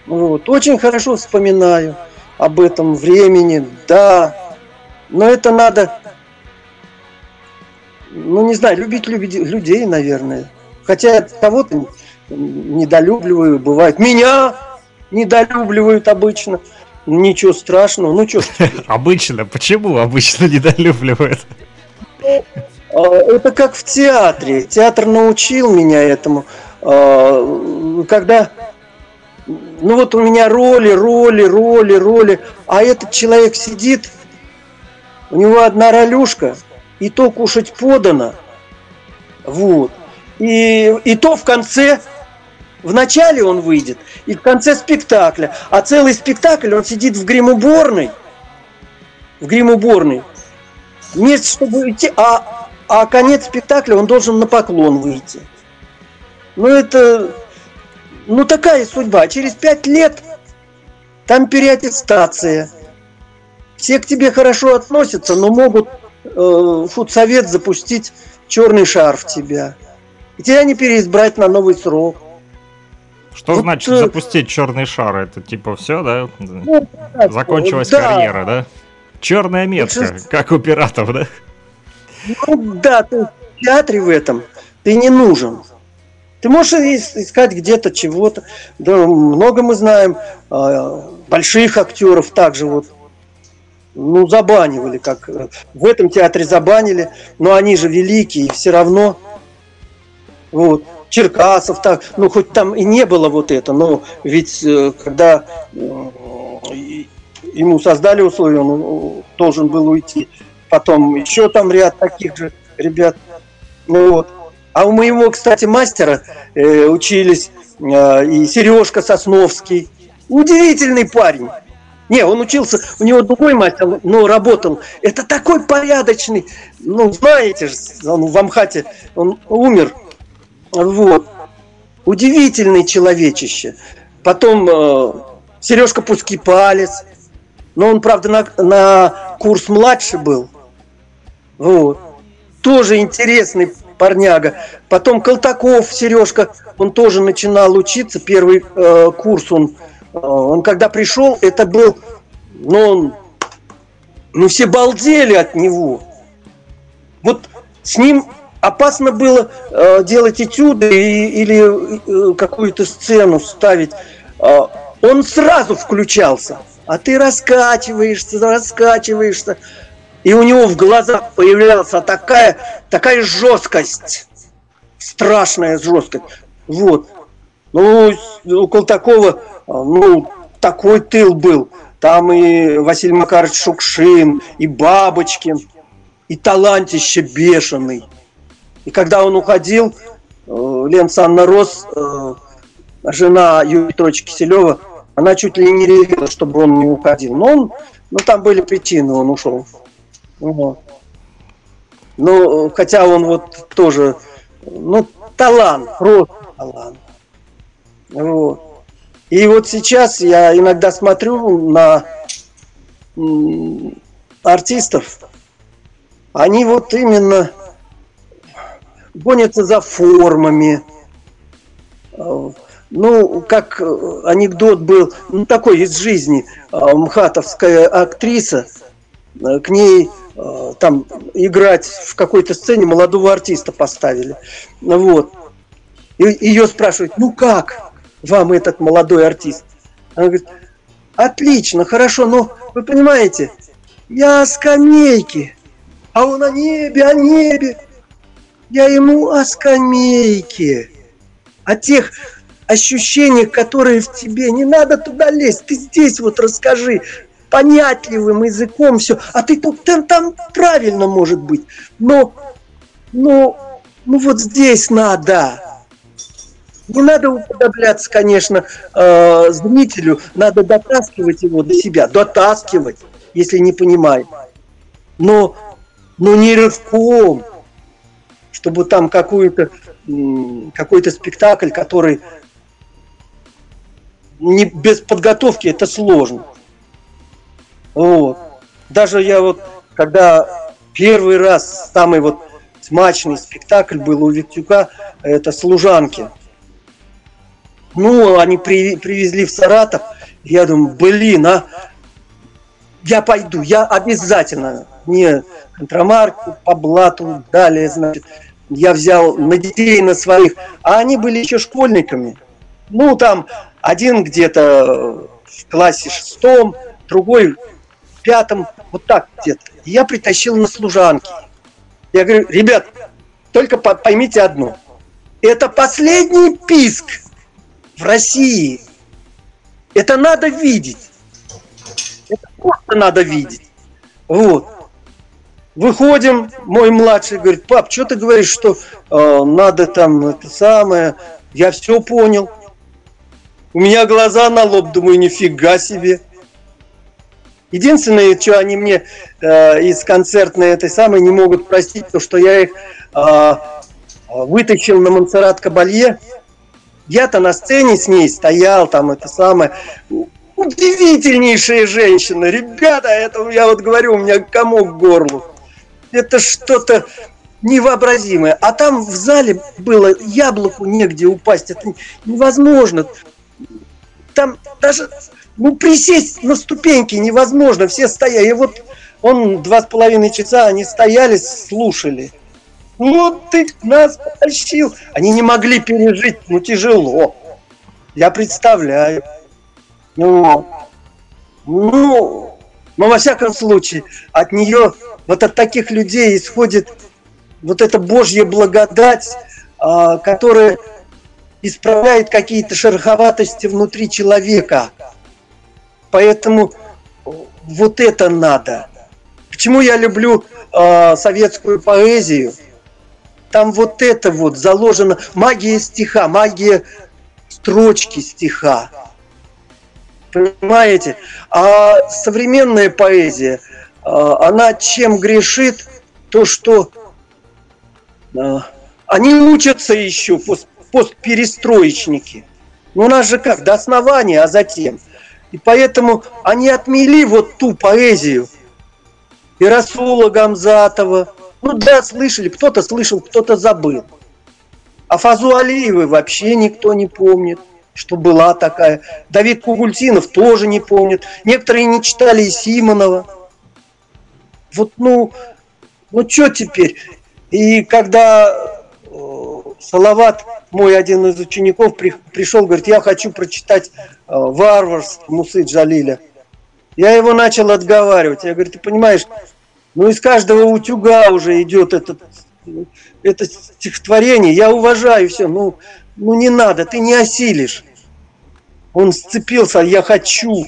Очень хорошо вспоминаю об этом времени. Да. Но это надо, не знаю, любить людей, наверное. Хотя кого-то... недолюбливаю, бывает. Меня недолюбливают обычно. Ничего страшного. Что ж теперь? Обычно? Почему обычно недолюбливают? Это как в театре. Театр научил меня этому. Когда... у меня роли. А этот человек сидит, у него одна ролюшка, и то кушать подано. И то в конце... В начале он выйдет, и в конце спектакля. А целый спектакль он сидит в гримуборной. Вместо, чтобы идти, а конец спектакля он должен на поклон выйти. Это... такая судьба. Через 5 лет там переаттестация. Все к тебе хорошо относятся, но могут худсовет запустить черный шар в тебя. И тебя не переизбрать на новый срок. Что значит запустить черный шар? Это типа все, да? Закончилась карьера, да? Черная метка, как у пиратов, да? Ты в театре в этом, ты не нужен. Ты можешь искать где-то чего-то. Да, много мы знаем больших актеров также забанивали, как в этом театре забанили, но они же великие, и все равно. Черкасов, так, хоть там и не было этого, но ведь когда ему создали условия, он должен был уйти. Потом еще там ряд таких же ребят. А у моего, кстати, мастера учились и Сережка Сосновский. Удивительный парень. Он учился, у него другой мастер, но работал. Это такой порядочный. Знаете же, он в Амхате, он умер. Удивительный человечище. Потом Сережка Пускипалец. Но он, правда, на курс младше был. Тоже интересный парняга. Потом Колтаков Сережка. Он тоже начинал учиться. Первый курс он Он когда пришел, это был, все балдели от него. Вот с ним опасно было делать этюды или какую-то сцену ставить. Он сразу включался, а ты раскачиваешься. И у него в глазах появлялась такая жесткость, страшная жесткость. Вот. У Колтакова такой тыл был. Там и Василий Макарович Шукшин, и Бабочкин, и талантище бешеный. И когда он уходил, Ленца Анна Рос, жена Юрия Петровича Киселева, она чуть ли не ревела, чтобы он не уходил. Но там были причины, он ушел. Хотя он тоже, талант, просто талант. Вот. И сейчас я иногда смотрю на артистов, они именно гонятся за формами. Как анекдот был, такой из жизни, мхатовская актриса, к ней играть в какой-то сцене молодого артиста поставили. Вот. И ее спрашивают, как вам этот молодой артист? Она говорит, отлично, хорошо, но вы понимаете, я скамейки, а он о небе. Я ему о скамейке, о тех ощущениях, которые в тебе. Не надо туда лезть, ты здесь расскажи понятливым языком все. А ты тут там правильно может быть, но здесь надо. Не надо уподобляться, конечно, зрителю, надо дотаскивать его до себя, если не понимает. Но не рывком, чтобы там какой-то спектакль, который без подготовки, это сложно. Вот. Даже я когда первый раз, самый смачный спектакль был у Виктюка, это «Служанки». Они привезли в Саратов. Я думаю, я пойду, я обязательно. Мне контрамарку по блату дали, я взял на детей, на своих. А они были еще школьниками. Один где-то в классе 6, другой в 5, так где-то. Я притащил на «Служанки». Я говорю, ребят, только поймите одно. Это последний писк в России. Это надо видеть. Это просто надо видеть. Вот. Выходим, мой младший говорит, пап, что ты говоришь, что надо там это самое? Я все понял. У меня глаза на лоб, думаю, нифига себе. Единственное, что они мне из концертной этой самой не могут простить, то, что я их вытащил на Монсеррат-Кабалье. Я-то на сцене с ней стоял, удивительнейшая женщина. Ребята, это я говорю, у меня комок в горло. Это что-то невообразимое. А там в зале было яблоку негде упасть, это невозможно. Там даже присесть на ступеньки невозможно, все стояли. И он 2,5 часа, они стояли, слушали. Ты нас потащил. Они не могли пережить, тяжело. Я представляю. Но во всяком случае, от нее, от таких людей исходит эта Божья благодать, которая исправляет какие-то шероховатости внутри человека. Поэтому это надо. Почему я люблю советскую поэзию? Там заложена магия стиха, магия строчки стиха. Понимаете? А современная поэзия, она чем грешит? То, что они учатся еще, постперестроечники. Но у нас же как? До основания, а затем. И поэтому они отмели ту поэзию. И Расула Гамзатова. Слышали, кто-то слышал, кто-то забыл. А Фазу Алиевой вообще никто не помнит. что была такая. Давид Кугультинов тоже не помнит. Некоторые не читали и Симонова. Вот, ну что теперь? И когда Салават, мой один из учеников, пришел, говорит, я хочу прочитать «Варварство» Мусы Джалиля. Я его начал отговаривать. Я говорю, ты понимаешь, из каждого утюга уже идет это стихотворение. Я уважаю все, не надо, ты не осилишь. Он сцепился, я хочу.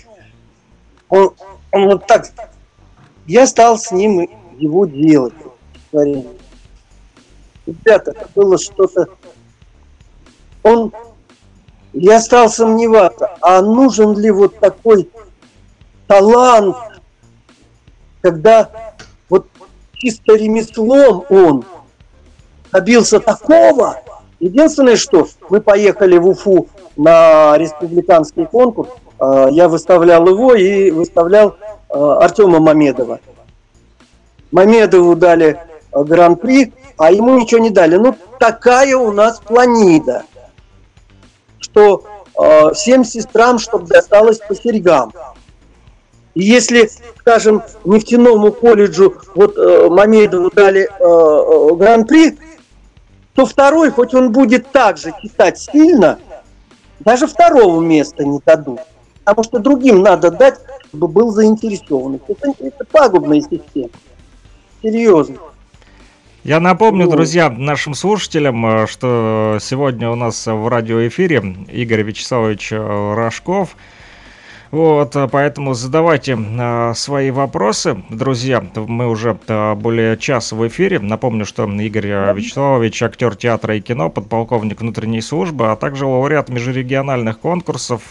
Он вот так. Я стал с ним его делать. Стихотворение. Ребята, это было что-то... Я стал сомневаться, а нужен ли вот такой талант, когда вот чисто ремеслом он добился такого. Единственное, что мы поехали в Уфу на республиканский конкурс, я выставлял его и выставлял Артема Мамедова. Мамедову дали гран-при, а ему ничего не дали. Такая у нас планида, что всем сестрам, чтобы досталось по серьгам. И если, скажем, нефтяному колледжу Мамедову дали гран-при, то второй, хоть он будет также читать сильно, даже второго места не дадут. Потому что другим надо дать, чтобы был заинтересован. Это пагубная система. Серьезно. Я напомню, друзья, нашим слушателям, что сегодня у нас в радиоэфире Игорь Вячеславович Рожков. Поэтому задавайте свои вопросы, друзья. Мы уже более часа в эфире. Напомню, что Игорь Вячеславович, актер театра и кино, подполковник внутренней службы, а также лауреат межрегиональных конкурсов,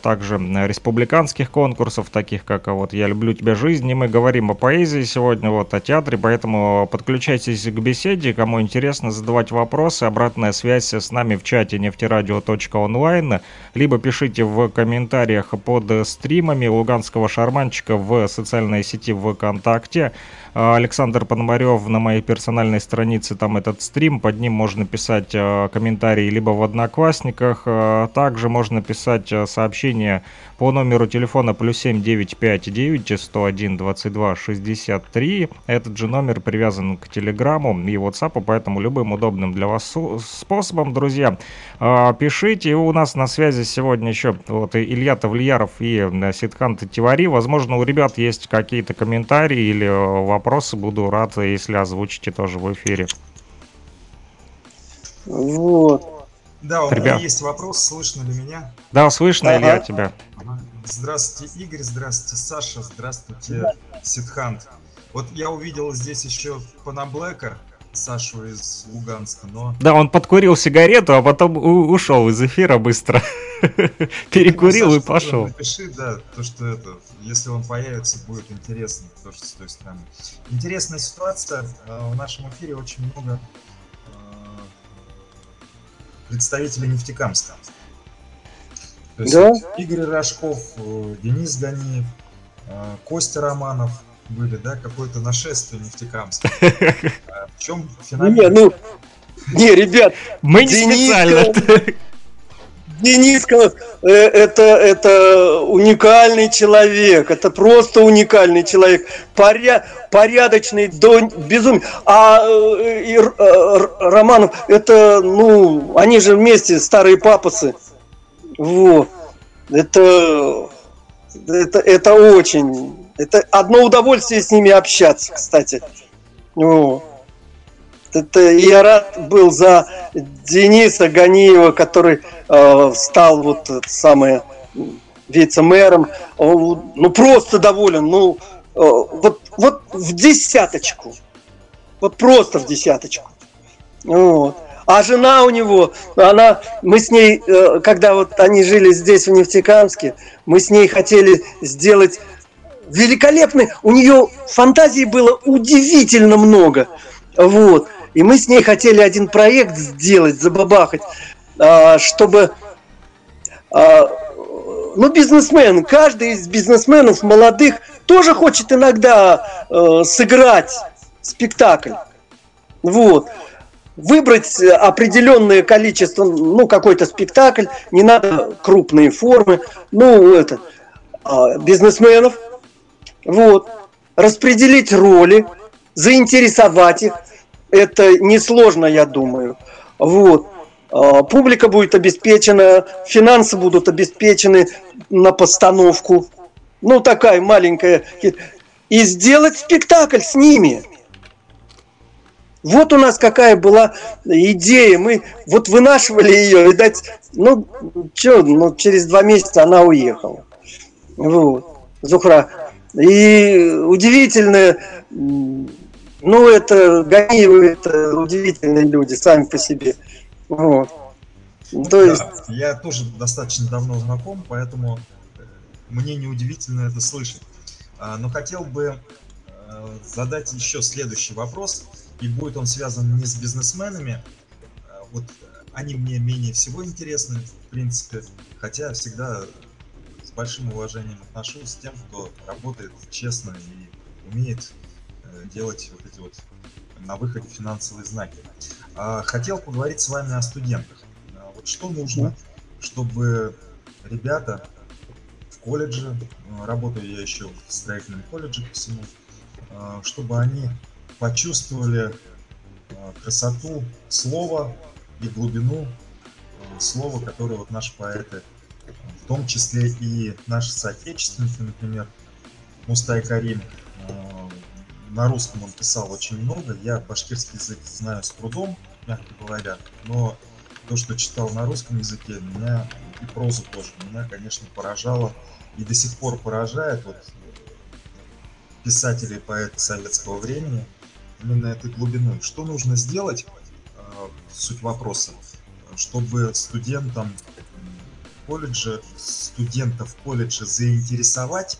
также республиканских конкурсов, таких как «Я люблю тебя, жизнь». И мы говорим о поэзии сегодня, о театре, поэтому подключайтесь к беседе. Кому интересно, задавать вопросы. Обратная связь с нами в чате нефтерадио.онлайн, либо пишите в комментариях под стримами луганского шарманчика в социальной сети ВКонтакте. Александр Пономарев на моей персональной странице, там этот стрим, под ним можно писать комментарии либо в Одноклассниках, также можно писать сообщения по номеру телефона +7 959 101 22 63. Этот же номер привязан к Телеграмму и WhatsApp, поэтому любым удобным для вас способом, друзья, пишите. И у нас на связи сегодня еще Илья Тавлияров и Сидхант Тивари. Возможно, у ребят есть какие-то комментарии или вопросы. Буду рад, если озвучите тоже в эфире. Да, у меня есть вопрос. Слышно ли меня? Да, слышно, Илья, тебя. Здравствуйте, Игорь. Здравствуйте, Саша. Здравствуйте, Сидхант. Я увидел здесь еще Панаблэка, Сашу из Луганска, но... Да, он подкурил сигарету, а потом ушел из эфира быстро. Перекурил, Саша, и пошел. Напиши, если он появится, будет интересно. Интересная ситуация. В нашем эфире очень много представителей Нефтекамска. Игорь Рожков, Денис Ганиев, Костя Романов были, какое-то нашествие Нефтекамска. В чем феномен? Ребят, мы не специально. Дениска, это уникальный человек, это просто уникальный человек, порядочный до безумия. Романов, это, они же вместе старые папасы. Это очень... Это одно удовольствие с ними общаться, кстати. Я рад был за Дениса Ганиева, который стал вице-мэром. Он просто доволен. В десяточку. Просто в десяточку. А жена у него, мы с ней, когда они жили здесь, в Нефтекамске, мы с ней хотели сделать великолепный. У нее фантазии было удивительно много. И мы с ней хотели один проект сделать, забабахать, чтобы... бизнесмен, каждый из бизнесменов молодых тоже хочет иногда сыграть спектакль. выбрать определенное количество, ну, какой-то спектакль, не надо крупные формы, ну, это, бизнесменов, вот, распределить роли, заинтересовать их, это несложно, я думаю, вот. Публика будет обеспечена, финансы будут обеспечены на постановку. Ну, такая маленькая. И сделать спектакль с ними. Вот у нас какая была идея. Мы вот вынашивали ее, видать, ну, что, ну, через 2 месяца она уехала. Вот, Зухра. И удивительное... Ну, это Ганиевы, это удивительные люди сами по себе. Вот. Ну, то есть... да, я тоже достаточно давно знаком, поэтому мне неудивительно это слышать. Но хотел бы задать еще следующий вопрос, и будет он связан не с бизнесменами, вот они мне менее всего интересны, в принципе, хотя всегда с большим уважением отношусь с тем, кто работает честно и умеет делать вот эти вот на выходе финансовые знаки. Хотел поговорить с вами о студентах. Вот что нужно, чтобы ребята в колледже, работаю я еще в строительном колледже по всему, чтобы они почувствовали красоту слова и глубину слова, которое вот наши поэты, в том числе и наши соотечественники, например, Мустай Карим. На русском он писал очень много, я башкирский язык знаю с трудом, мягко говоря, но то, что читал на русском языке, меня и прозу тоже, меня, конечно, поражало и до сих пор поражает вот, писатели и поэты советского времени именно этой глубиной. Что нужно сделать, суть вопроса, чтобы студентам колледжа, студентов колледжа заинтересовать?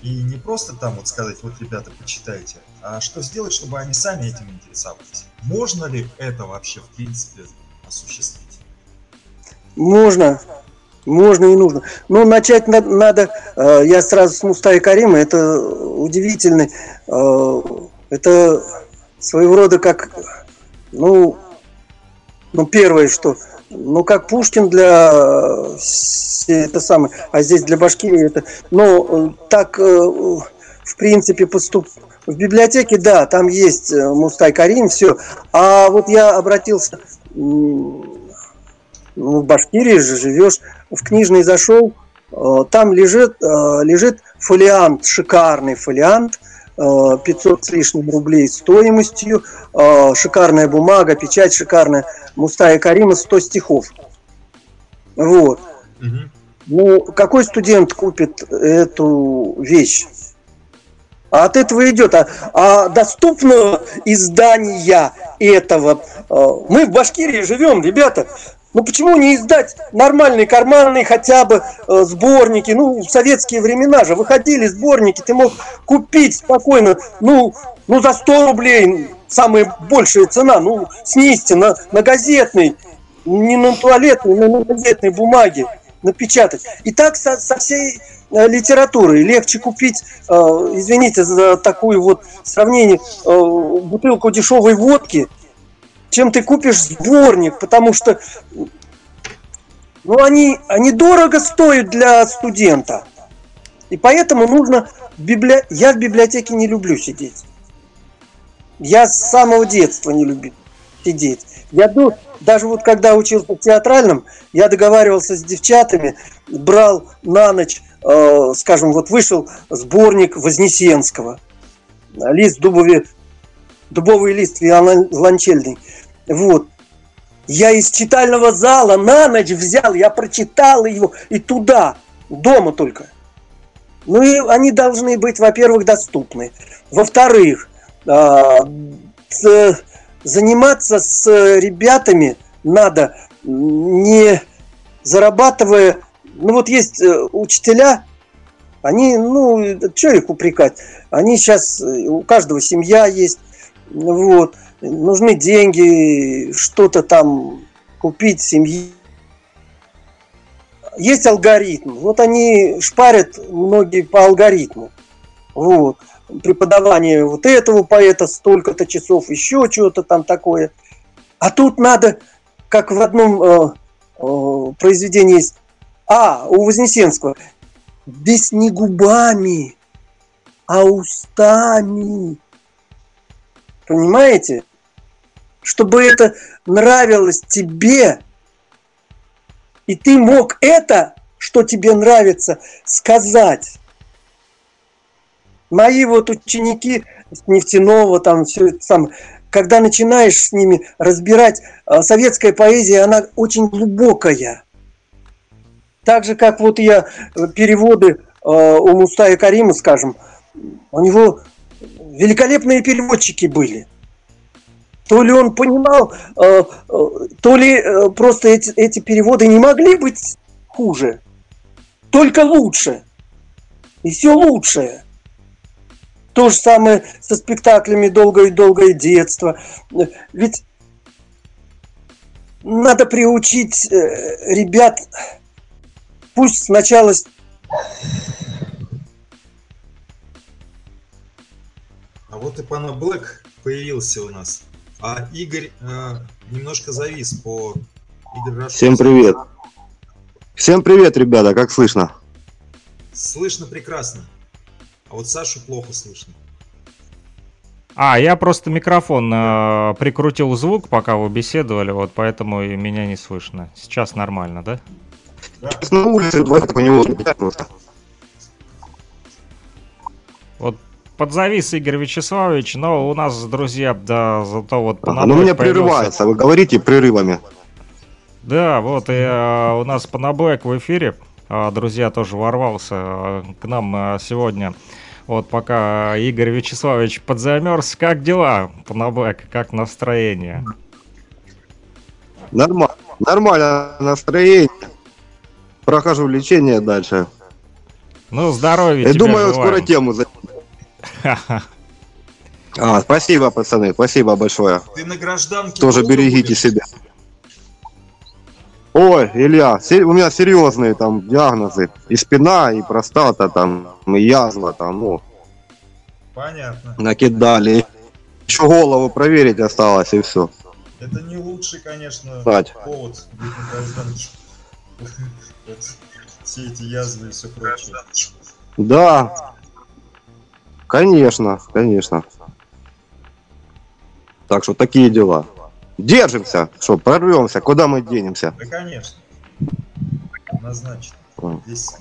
И не просто там вот сказать, вот, ребята, почитайте, а что сделать, чтобы они сами этим интересовались? Можно ли это вообще, в принципе, осуществить? Можно. Можно и нужно. Ну, начать надо, я сразу с Мустая Карима, это удивительный, это своего рода как, ну, первое, что... Ну, как Пушкин для это самое, а здесь для Башкирии это. Но так, в принципе, в библиотеке, да, там есть Мустай Карим, все. А вот я обратился, в Башкирии же живешь, в книжный зашел, там лежит фолиант, шикарный фолиант, 500 с лишним рублей стоимостью, шикарная бумага, печать шикарная, Мустая Карима, 100 стихов. Вот. Угу. Ну, какой студент купит эту вещь? А от этого идет. А доступного издания этого... Мы в Башкирии живем, ребята. Ну, почему не издать нормальные карманные хотя бы сборники? Ну, в советские времена же выходили сборники, ты мог купить спокойно, ну за 100 рублей самая большая цена, ну, снизьте на газетной, не на туалетной, но на газетной бумаге напечатать. И так со всей литературой легче купить, извините за такую вот сравнение, бутылку дешевой водки, чем ты купишь сборник, потому что они дорого стоят для студента. И поэтому нужно... Я в библиотеке не люблю сидеть. Я с самого детства не люблю сидеть. Я даже вот когда учился в театральном, я договаривался с девчатами, брал на ночь, скажем, вот вышел сборник Вознесенского. Лист дубовый лист виолончельный. Вот. Я из читального зала на ночь взял, я прочитал его и туда, дома только. Ну и они должны быть, во-первых, доступны. Во-вторых, заниматься с ребятами надо, не зарабатывая... Ну вот есть учителя... Они, что их упрекать? Они сейчас, у каждого семья есть, вот, нужны деньги, что-то там купить семьи. Есть алгоритм, вот они шпарят многие по алгоритму, вот, преподавание вот этого поэта столько-то часов, еще что-то там такое, А тут надо, как в одном произведении есть, у Вознесенского, здесь не губами, а устами. Понимаете? Чтобы это нравилось тебе, и ты мог это, что тебе нравится, сказать. Мои вот ученики с нефтяного, там все это самое, когда начинаешь с ними разбирать, советская поэзия, она очень глубокая. Так же, как вот я переводы у Мустая Карима, скажем, у него великолепные переводчики были. То ли он понимал, то ли просто эти переводы не могли быть хуже, только лучше. И все лучшее. То же самое со спектаклями «Долгое-долгое детство». Ведь надо приучить ребят, пусть сначала... А вот и Панаблэк появился у нас. А Игорь немножко завис по... Игорь, всем привет. Всем привет, ребята, как слышно? Слышно прекрасно. А вот Сашу плохо слышно. Я просто микрофон прикрутил звук, пока вы беседовали, вот поэтому и меня не слышно. Сейчас нормально, да? Да. На улице, по нему. Вот подзавис Игорь Вячеславович, но у нас, друзья, да, зато вот... Оно у меня прерывается, вы говорите прерывами. Да, вот и у нас Панаблэк в эфире. Друзья, тоже ворвался к нам сегодня. Вот пока Игорь Вячеславович подзамерз. Как дела, Панаблэк? Как настроение? Нормально настроение. Прохожу лечение дальше. Ну, здоровья. Я думаю, желаем. Скоро тему займем. Спасибо, пацаны. Спасибо большое. Ты на гражданке тоже берегите себя. Ой, Илья, у меня серьезные там диагнозы. И спина, и простата, там, и язва, там, ну. Понятно. Накидали. Еще голову проверить осталось, и все. Это не лучший, конечно, повод быть на гражданке. Все эти язвы и все прочее. Да. Конечно, конечно. Так что такие дела. Держимся, что прорвемся, куда мы денемся? Да, конечно. Однозначно. Здесь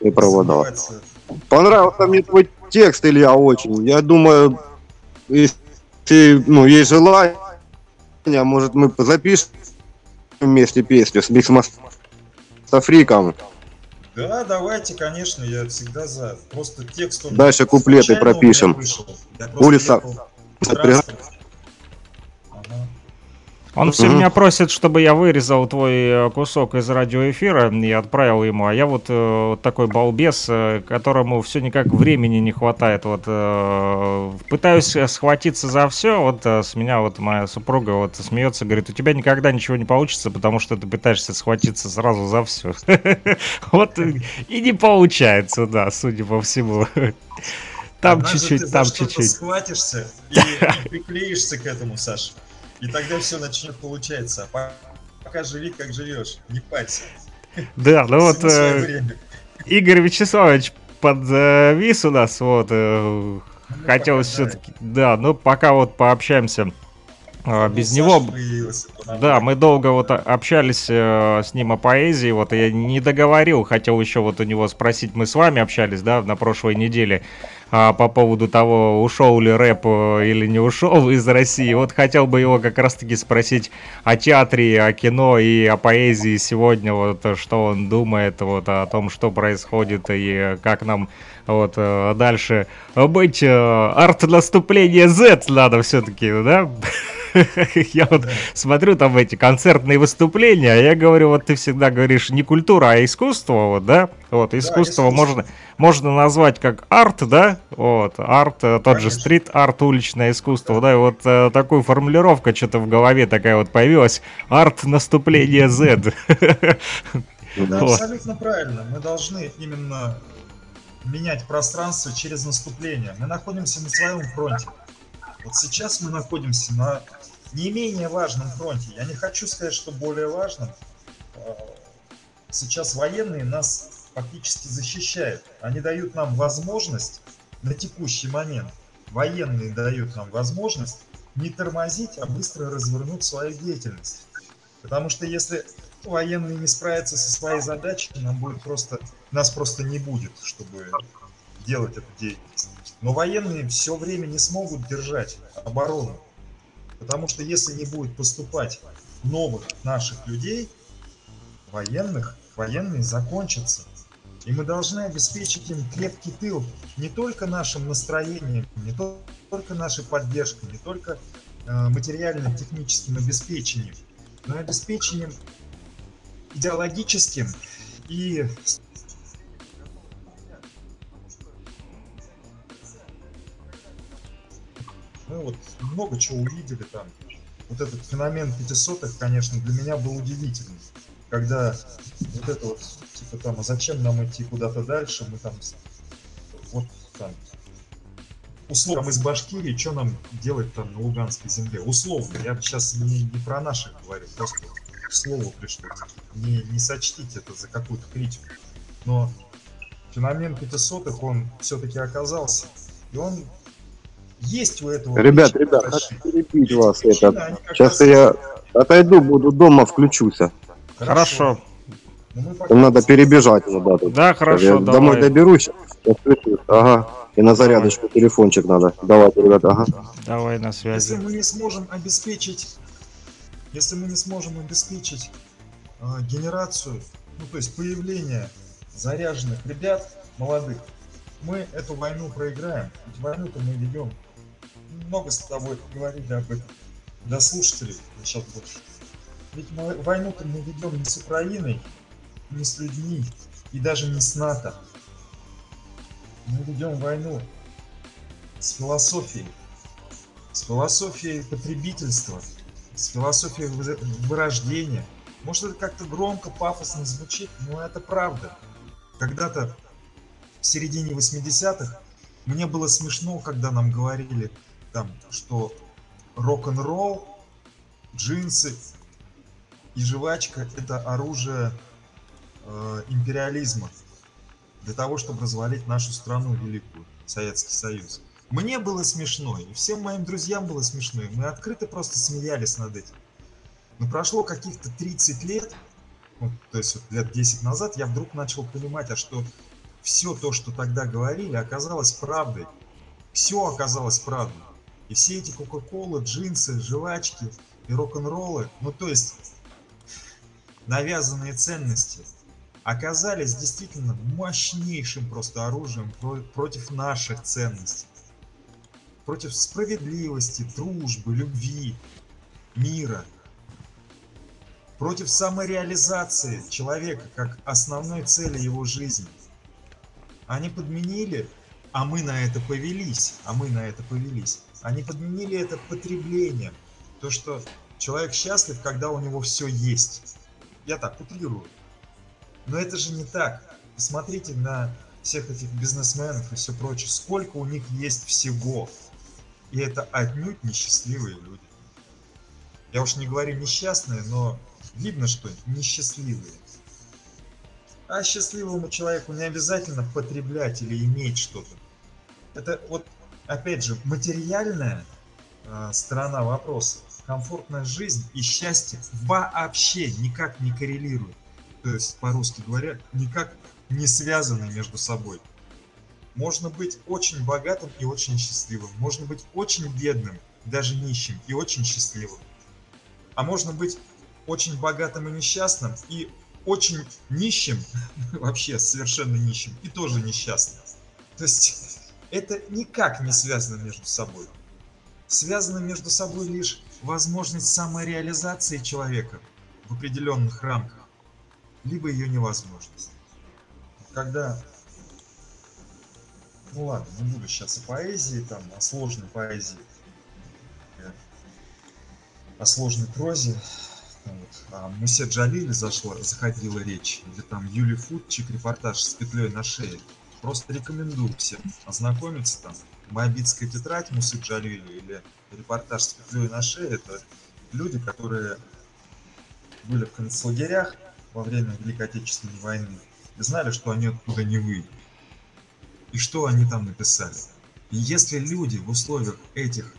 не проводила. Понравился мне твой текст, Илья, очень. Я думаю, если есть желание, может, мы запишем вместе песню с Бикс-Мафриком. Да, давайте, конечно, я всегда за. Просто текст... Дальше куплеты пропишем. Улица... Он все меня просит, чтобы я вырезал твой кусок из радиоэфира и отправил ему. А я вот такой балбес, которому все никак времени не хватает. Вот пытаюсь схватиться за все. Вот с меня вот моя супруга вот смеется, говорит, у тебя никогда ничего не получится, потому что ты пытаешься схватиться сразу за все. Вот и не получается, да, судя по всему. Там чуть-чуть, там чуть-чуть. Схватишься и приклеишься к этому, Саша. И тогда все начнет получаться. А пока живи, как живешь, не парься. Да, ну вот Игорь Вячеславович подвис у нас, вот хотелось все-таки. Да, ну пока вот пообщаемся. Без него, да, мы долго вот общались с ним о поэзии, вот я не договорил, хотел еще вот у него спросить, мы с вами общались, да, на прошлой неделе по поводу того, ушел ли рэп или не ушел из России, вот хотел бы его как раз-таки спросить о театре, о кино и о поэзии сегодня, вот что он думает, вот о том, что происходит и как нам... Вот, дальше быть арт-наступление Z надо все-таки, да? Я вот смотрю там эти концертные выступления, а я говорю, вот ты всегда говоришь не культура, а искусство, вот, да? Вот, искусство можно назвать как арт, да? Вот, арт, тот же стрит-арт, уличное искусство, да? И вот такую формулировку что-то в голове такая вот появилась, арт-наступление Z. Да, абсолютно правильно, мы должны именно... менять пространство через наступление. Мы находимся на своем фронте. Вот сейчас мы находимся на не менее важном фронте, я не хочу сказать, что более важным, сейчас военные нас фактически защищают. Они дают нам возможность, на текущий момент, военные дают нам возможность не тормозить, а быстро развернуть свою деятельность. Потому что если военные не справятся со своей задачей, нам будет просто, нас просто не будет, чтобы делать эту деятельность. Но военные все время не смогут держать оборону. Потому что если не будет поступать новых наших людей, военные закончатся. И мы должны обеспечить им крепкий тыл не только нашим настроением, не только нашей поддержкой, не только материально-техническим обеспечением, но и обеспечением идеологическим и... Мы вот много чего увидели там. Вот этот феномен 500-х, конечно, для меня был удивительный. Когда вот это вот, типа там, а зачем нам идти куда-то дальше, мы там, вот там, условно, из Башкирии, что нам делать там на Луганской земле? Условно, я сейчас не про наших говорю, просто к слову пришло. Не сочтите это за какую-то критику. Но феномен 500-х, он все-таки оказался. И он... Есть у этого... Ребят, хочу перебить вас. Сейчас я отойду, буду дома, включусь. Хорошо. Надо перебежать туда. Да, хорошо, давай. Домой доберусь. Ага. И на зарядочку телефончик надо. Давай, ребята, ага. Давай, на связи. Если мы не сможем обеспечить... генерацию, ну, то есть появление заряженных ребят, молодых, мы эту войну проиграем. Ведь войну-то мы ведем. Много с тобой говорили об этом. До слушателей еще больше. Ведь войну-то мы ведем не с Украиной, не с людьми и даже не с НАТО. Мы ведем войну с философией потребительства, с философией вырождения. Может, это как-то громко, пафосно звучит, но это правда. Когда-то в середине 80-х мне было смешно, когда нам говорили, там, что рок-н-ролл, джинсы и жвачка – это оружие империализма для того, чтобы развалить нашу страну великую, Советский Союз. Мне было смешно, и всем моим друзьям было смешно, и мы открыто просто смеялись над этим. Но прошло каких-то 30 лет, ну, то есть лет 10 назад, я вдруг начал понимать, а что все то, что тогда говорили, оказалось правдой. Все оказалось правдой. И все эти кока-колы, джинсы, жвачки и рок-н-роллы, ну то есть... навязанные ценности оказались действительно мощнейшим просто оружием против наших ценностей, против справедливости, дружбы, любви, мира, против самореализации человека как основной цели его жизни. Они подменили, а мы на это повелись, они подменили это потреблением, то, что человек счастлив, когда у него все есть. Я так утрирую. Но это же не так. Посмотрите на всех этих бизнесменов и все прочее. Сколько у них есть всего. И это отнюдь несчастливые люди. Я уж не говорю несчастные, но видно, что несчастливые. А счастливому человеку не обязательно потреблять или иметь что-то. Это вот, опять же, материальная сторона вопроса. Комфортная жизнь и счастье вообще никак не коррелируют. То есть, по-русски говоря, никак не связаны между собой. Можно быть очень богатым и очень счастливым. Можно быть очень бедным, даже нищим, и очень счастливым. А можно быть очень богатым и несчастным, и очень нищим, вообще совершенно нищим, и тоже несчастным. То есть, это никак не связано между собой. Связано между собой лишь возможность самореализации человека в определенных рамках, либо ее невозможность. Когда, ну ладно, не буду сейчас о поэзии, там, о сложной поэзии, о сложной прозе, вот, о Мусе Джалиле заходила речь, или там Юли Фудчик, репортаж с петлей на шее. Просто рекомендую всем ознакомиться там. Моабитская тетрадь Мусы Джалиля или репортаж с петлей на шее – это люди, которые были в концлагерях во время Великой Отечественной войны и знали, что они оттуда не выйдут. И что они там написали. И если люди в условиях этих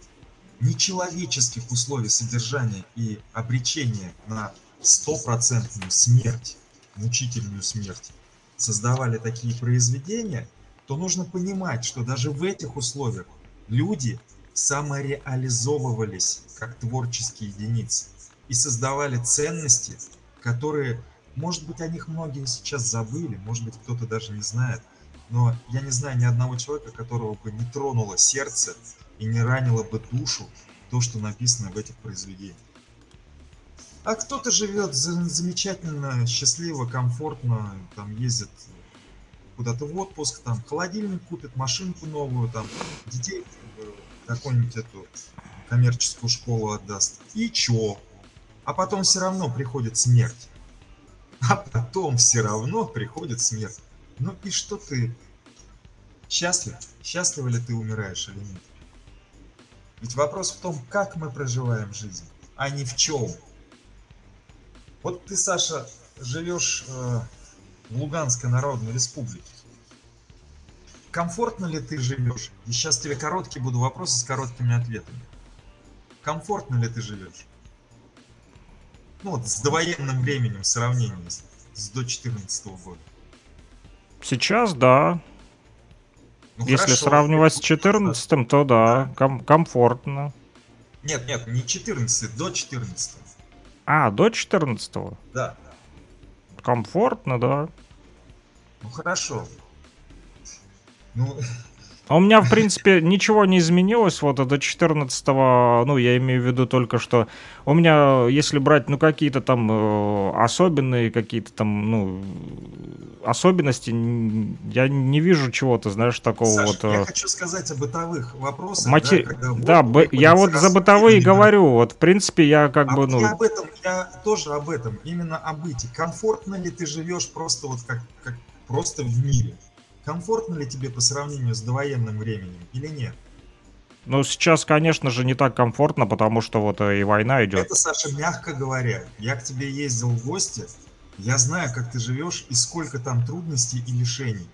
нечеловеческих условий содержания и обречения на стопроцентную смерть, мучительную смерть, создавали такие произведения, то нужно понимать, что даже в этих условиях люди самореализовывались как творческие единицы и создавали ценности, которые, может быть, о них многие сейчас забыли, может быть, кто-то даже не знает, но я не знаю ни одного человека, которого бы не тронуло сердце и не ранило бы душу то, что написано в этих произведениях. А кто-то живет замечательно, счастливо, комфортно, там ездит куда-то в отпуск, там холодильник купит, машинку новую, там детей в какую-нибудь эту коммерческую школу отдаст. И чё? А потом все равно приходит смерть. Ну и что ты? Счастлив? Счастлива ли ты умираешь или нет? Ведь вопрос в том, как мы проживаем жизнь, а не в чем. Вот ты, Саша, живешь в Луганской Народной Республике. Комфортно ли ты живешь? И сейчас тебе короткие будут вопросы с короткими ответами. Комфортно ли ты живешь? Ну вот с довоенным временем в сравнении с до 2014 года. Сейчас да. Ну, если хорошо, сравнивать с 2014, то да, комфортно. Нет, нет, не 2014, до 2014. А, до 14-го? Да. Комфортно, да. Ну, хорошо. Ну... У меня, в принципе, ничего не изменилось вот до 14-го, ну, я имею в виду только что. У меня, если брать, ну, какие-то там особенные, какие-то там, ну, особенности, я не вижу чего-то, знаешь, такого. Саша, вот... я хочу сказать о бытовых вопросах. Да, вот, я вот за бытовые говорю, вот, в принципе, я как бы, ну... Об этом, я тоже об этом, именно о быте. Комфортно ли ты живешь просто вот как просто в мире? Комфортно ли тебе по сравнению с довоенным временем или нет? Ну, сейчас, конечно же, не так комфортно, потому что вот и война идет. Это, Саша, мягко говоря. Я к тебе ездил в гости, я знаю, как ты живешь и сколько там трудностей и лишений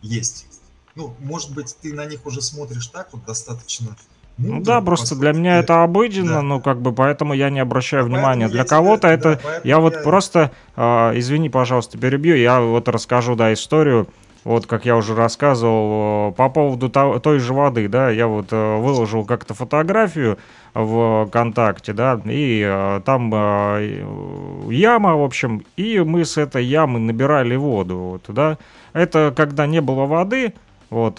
есть. Ну, может быть, ты на них уже смотришь так вот достаточно... Ну да, просто для меня это обыденно, да. Ну как бы поэтому я не обращаю внимания. Для кого-то это... Да, я вот просто... извини, пожалуйста, перебью, я вот расскажу, да, историю. Вот, как я уже рассказывал, по поводу той же воды, да, я вот выложил как-то фотографию в ВКонтакте, да, и там яма, в общем, и мы с этой ямы набирали воду, вот, да. Это когда не было воды, вот,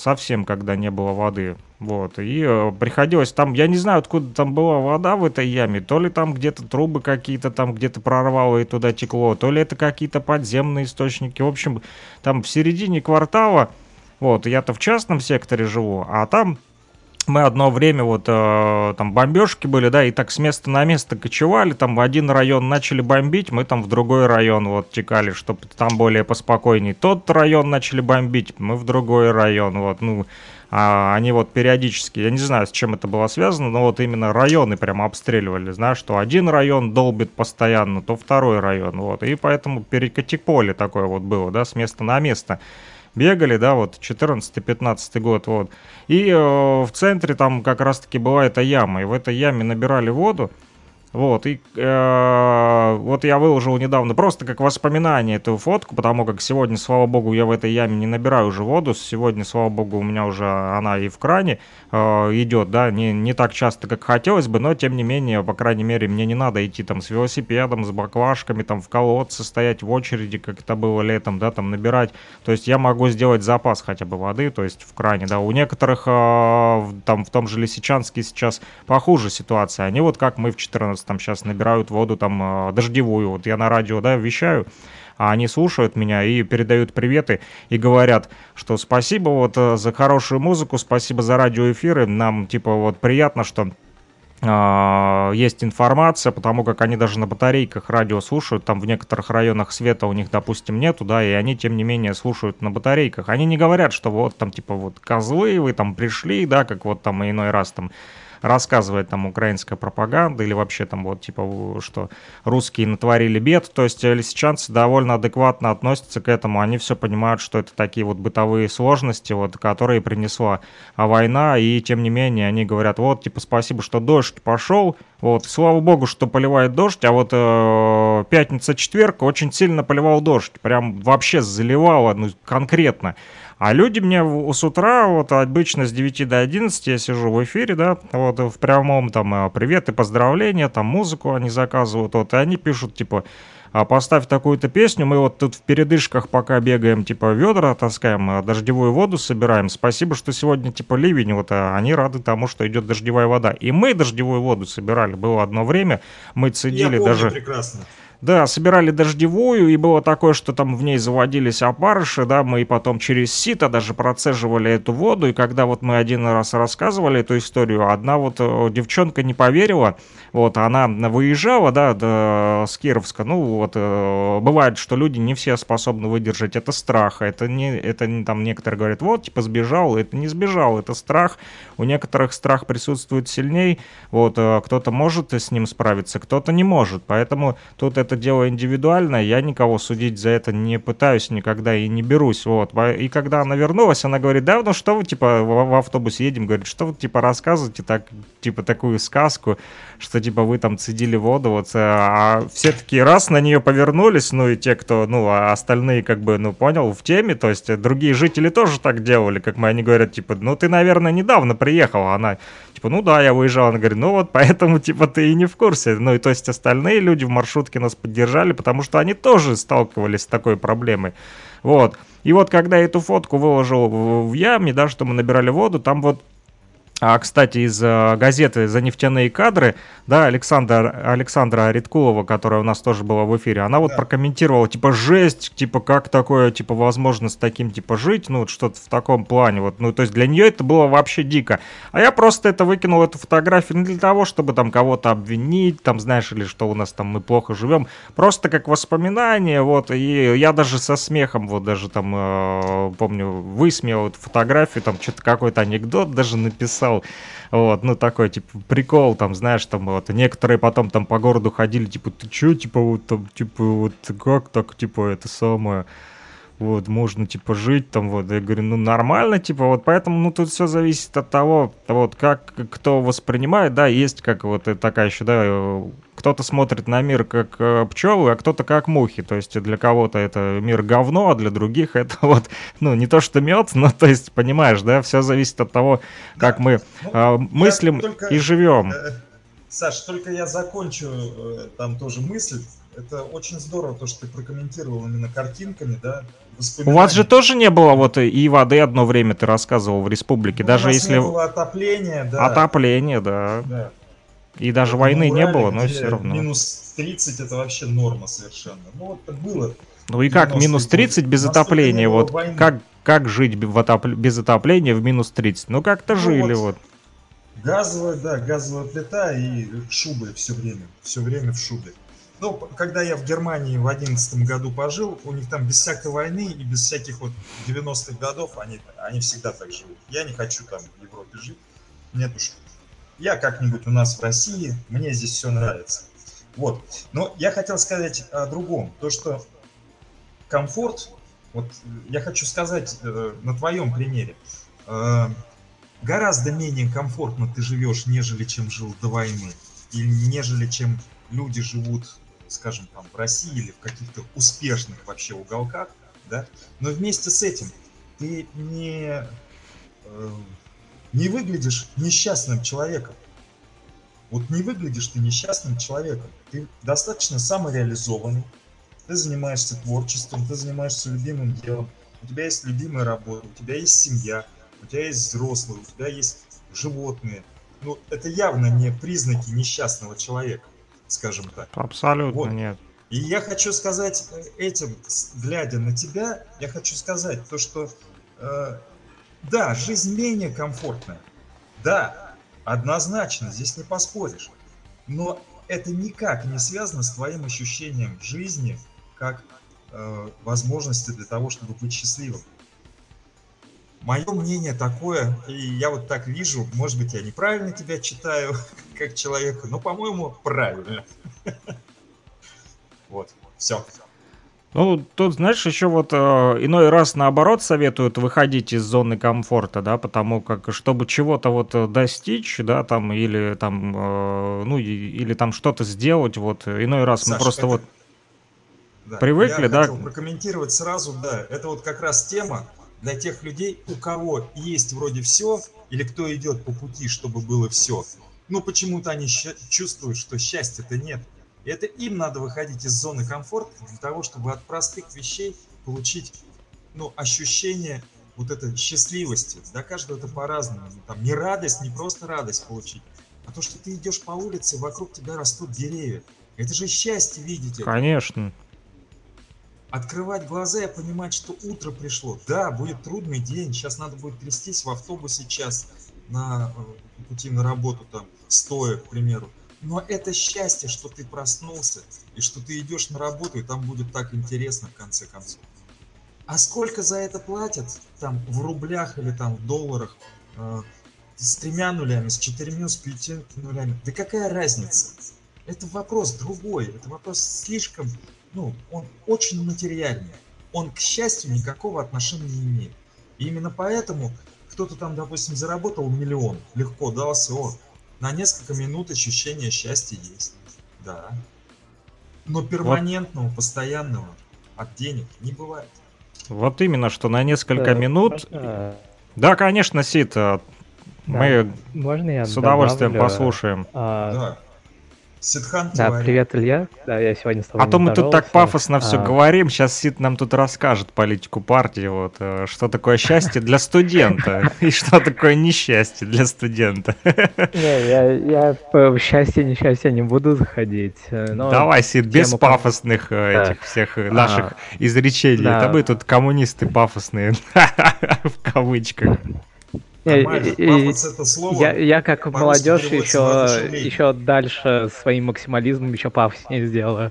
совсем когда не было воды, вот, и приходилось там, я не знаю, откуда там была вода в этой яме, то ли там где-то трубы какие-то там где-то прорвало и туда текло, то ли это какие-то подземные источники, в общем, там в середине квартала, вот, я-то в частном секторе живу, а там мы одно время вот там бомбежки были, да, и так с места на место кочевали, там в один район начали бомбить, мы там в другой район вот текали, чтобы там более поспокойней. Тот район начали бомбить, мы в другой район, вот, ну, они вот периодически, я не знаю, с чем это было связано, но вот именно районы прямо обстреливали, знаешь, что один район долбит постоянно, то второй район, вот, и поэтому перекати-поле такое вот было, да, с места на место. Бегали, да, вот, 14-15 год, вот. И в центре там как раз-таки была эта яма, и в этой яме набирали воду, вот. И вот я выложил недавно просто как воспоминание эту фотку, потому как сегодня, слава богу, я в этой яме не набираю уже воду. Сегодня, слава богу, у меня уже она и в кране идет, да, не так часто, как хотелось бы, но тем не менее, по крайней мере, мне не надо идти там с велосипедом, с баклажками, там в колодце стоять в очереди, как это было летом, да, там набирать. То есть я могу сделать запас хотя бы воды, то есть в кране, да. У некоторых там в том же Лисичанске сейчас похуже ситуация. Они вот как мы в 14 там сейчас набирают воду там дождевую. Вот я на радио, да, вещаю, а они слушают меня и передают приветы и говорят, что спасибо вот за хорошую музыку, спасибо за радиоэфиры, нам типа вот приятно, что есть информация, потому как они даже на батарейках радио слушают, там в некоторых районах света у них, допустим, нету, да, и они, тем не менее, слушают на батарейках. Они не говорят, что вот там, типа, вот козлы, вы там пришли, да, как вот там иной раз там рассказывает там украинская пропаганда или вообще там вот типа, что русские натворили бед, то есть лисичанцы довольно адекватно относятся к этому, они все понимают, что это такие вот бытовые сложности, вот, которые принесла война, и тем не менее они говорят, вот, типа, спасибо, что дождь пошел, вот, слава богу, что поливает дождь, а вот пятница-четверг очень сильно поливал дождь, прям вообще заливало, ну, конкретно. А люди мне с утра, вот обычно с 9 до 11 я сижу в эфире, да, вот в прямом там привет и поздравления, там музыку они заказывают, вот, и они пишут, типа, поставь такую-то песню, мы вот тут в передышках пока бегаем, типа, ведра таскаем, дождевую воду собираем, спасибо, что сегодня, типа, ливень, вот, они рады тому, что идет дождевая вода. И мы дождевую воду собирали, было одно время, мы цедили даже... прекрасно. Да, собирали дождевую, и было такое, что там в ней заводились опарыши, да, мы потом через сито даже процеживали эту воду, и когда вот мы один раз рассказывали эту историю, одна вот девчонка не поверила, вот, она выезжала, да, с Кировска, ну, вот, бывает, что люди не все способны выдержать, это страх, это не там некоторые говорят, вот, типа, сбежал, это не сбежал, это страх, у некоторых страх присутствует сильней, вот, кто-то может с ним справиться, кто-то не может, поэтому тут это дело индивидуальное, я никого судить за это не пытаюсь никогда и не берусь, вот, и когда она вернулась, она говорит, да, ну что вы, типа, в автобус едем, говорит, что вы, типа, рассказываете так, типа, такую сказку, что, типа, вы там цедили воду, вот, а все такие раз на нее повернулись, ну, и те, кто, ну, остальные, как бы, ну, понял, в теме, то есть другие жители тоже так делали, как мы, они говорят, типа, ну, ты, наверное, недавно приехала, она, типа, ну, да, я выезжала, она говорит, ну, вот, поэтому, типа, ты и не в курсе, ну, и, то есть, остальные люди в маршрутке нас поддержали, потому что они тоже сталкивались с такой проблемой, вот. И вот когда я эту фотку выложил в яме, да, что мы набирали воду, там вот, кстати, из газеты «За нефтяные кадры», да, Александра Редкулова, которая у нас тоже была в эфире, она вот да. прокомментировала, типа, жесть, типа, как такое, типа, возможно с таким, типа, жить, ну, что-то в таком плане, вот, ну, то есть для нее это было вообще дико, а я просто это выкинул, эту фотографию, не для того, чтобы там кого-то обвинить, там, знаешь, или что у нас там мы плохо живем, просто как воспоминание, вот, и я даже со смехом, вот, даже там, помню, высмеял эту фотографию, там, что-то какой-то анекдот даже написал, вот, ну, такой, типа, прикол, там, знаешь, там, вот, некоторые потом там по городу ходили, типа, ты чё, типа, вот, там, типа, вот, как так, типа, это самое, вот, можно, типа, жить, там, вот, я говорю, ну, нормально, типа, вот, поэтому, ну, тут все зависит от того, вот, как, кто воспринимает, да, есть, как, вот, такая еще, да, кто-то смотрит на мир как пчелы, а кто-то как мухи, то есть для кого-то это мир говно, а для других это вот, ну, не то что мед, но, то есть, понимаешь, да, все зависит от того, как да. мы мыслим только, и живем. Саш, только я закончу там тоже мысль. Это очень здорово, то, что ты прокомментировал именно картинками, да? У вас же тоже не было вот и воды одно время, ты рассказывал, в республике, ну, даже у нас если... не было отопления, да. Отопление, да. Да. И даже войны Урале, не было, но все равно. Минус 30 это вообще норма совершенно. Ну, вот так было. Ну и как минус 30 без отопления? Вот как жить без отопления в минус 30? Ну как-то ну, жили вот. Газовая, да, газовая плита и шубы все время в шубе. Ну, когда я в Германии в 2011 году пожил, у них там без всякой войны и без всяких вот 90-х годов, они всегда так живут. Я не хочу там в Европе жить, нет уж. Я как-нибудь у нас в России, мне здесь все нравится. Вот. Но я хотел сказать о другом. То, что комфорт, вот я хочу сказать на твоем примере, гораздо менее комфортно ты живешь, нежели чем жил до войны, или нежели чем люди живут, скажем, там, в России или в каких-то успешных вообще уголках, да? Но вместе с этим ты не выглядишь несчастным человеком. Вот не выглядишь ты несчастным человеком. Ты достаточно самореализованный, ты занимаешься творчеством, ты занимаешься любимым делом, у тебя есть любимая работа, у тебя есть семья, у тебя есть взрослые, у тебя есть животные. Ну, это явно не признаки несчастного человека, скажем так. Абсолютно вот. Нет. И я хочу сказать этим, глядя на тебя, я хочу сказать то, что... да, жизнь менее комфортная, да, Однозначно, здесь не поспоришь. Но это никак не связано с твоим ощущением жизни как возможности для того, чтобы быть счастливым. Мое мнение такое, и я вот так вижу, может быть, я неправильно тебя читаю как человека, но, по-моему, правильно. Вот, все. Ну, тут, знаешь, еще вот иной раз наоборот советуют выходить из зоны комфорта, да, потому как, чтобы чего-то вот достичь, да, там, или там, ну, или там что-то сделать, вот, иной раз Саша, мы просто это... вот да, привыкли, да. Я хотел прокомментировать сразу, да, это вот как раз тема для тех людей, у кого есть вроде все, или кто идет по пути, чтобы было все, но почему-то они чувствуют, что счастья-то нет. И это им надо выходить из зоны комфорта для того, чтобы от простых вещей получить, ну, ощущение вот этой счастливости. Для каждого это по-разному. Там не радость, не просто радость получить, а то, что ты идешь по улице, вокруг тебя растут деревья. Это же счастье видеть. Конечно. Открывать глаза и понимать, что утро пришло. Да, будет трудный день, сейчас надо будет трястись в автобусе час на пути на работу, там, стоя, к примеру. Но это счастье, что ты проснулся, и что ты идешь на работу, и там будет так интересно в конце концов. А сколько за это платят, там, в рублях или там в долларах, с 3 нулями, с 4, с 5 нулями? Да какая разница? Это вопрос другой, это вопрос слишком, ну, он очень материальный. Он к счастью никакого отношения не имеет. И именно поэтому кто-то там, допустим, заработал 1 миллион, легко дался, он. На несколько минут ощущение счастья есть, да, но перманентного, вот, постоянного от денег не бывает. Вот именно, что на несколько минут. Да, конечно, Сид, да, мы с удовольствием послушаем. Да. Сидхант Тивари. Да, привет, Илья. Да, я сегодня с тобой. А то мы тут так пафосно все говорим. Сейчас Сид нам тут расскажет политику партии, вот, что такое счастье для студента и что такое несчастье для студента. Не, я в счастье-несчастье не буду заходить. Давай, Сид, без пафосных этих всех наших изречений. Да мы тут коммунисты пафосные, в кавычках. Я как молодежь еще дальше своим максимализмом еще пафоснее сделаю.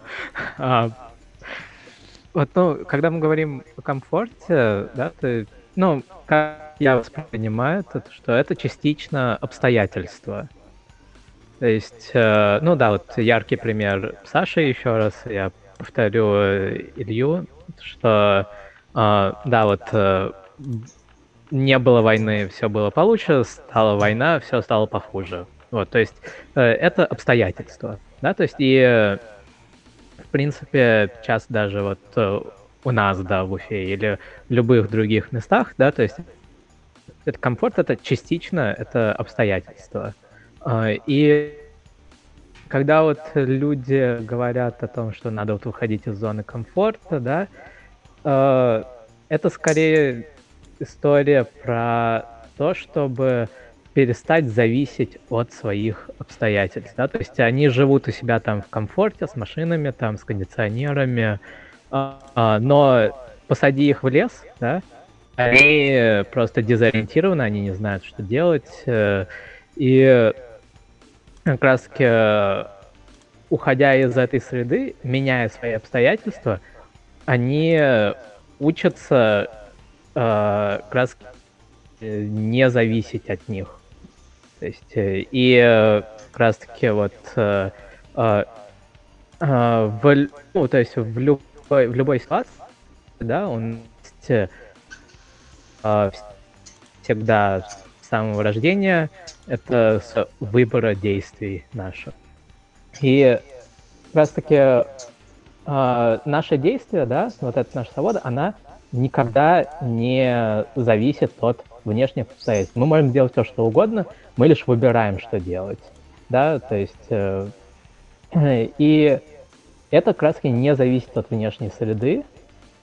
Вот, ну, когда мы говорим о комфорте, да, ты, ну, как я воспринимаю, то, что это частично обстоятельства. То есть, ну да, вот яркий пример Саши, еще раз я повторю Илью, что, да, вот... Не было войны, все было получше, стала война, все стало похуже. Вот, то есть это обстоятельства, да, то есть и, в принципе, сейчас даже вот у нас, да, в Уфе или в любых других местах, да, то есть это комфорт, это частично, это обстоятельства. И когда вот люди говорят о том, что надо вот выходить из зоны комфорта, да, это скорее... история про то, чтобы перестать зависеть от своих обстоятельств, да, то есть они живут у себя там в комфорте, с машинами, там, с кондиционерами, но посади их в лес, да, они просто дезориентированы, они не знают, что делать, и как раз таки, уходя из этой среды, меняя свои обстоятельства, они учатся как раз не зависеть от них. То есть, и как раз таки вот ну, то есть в любой ситуации, да, он есть, всегда с самого рождения это с выбора действий наших. И как раз таки наше действие, да, вот эта наша свобода, она никогда не зависит от внешних обстоятельств. Мы можем делать все, что угодно, мы лишь выбираем, что делать. Да, то есть, и это как раз таки не зависит от внешней среды,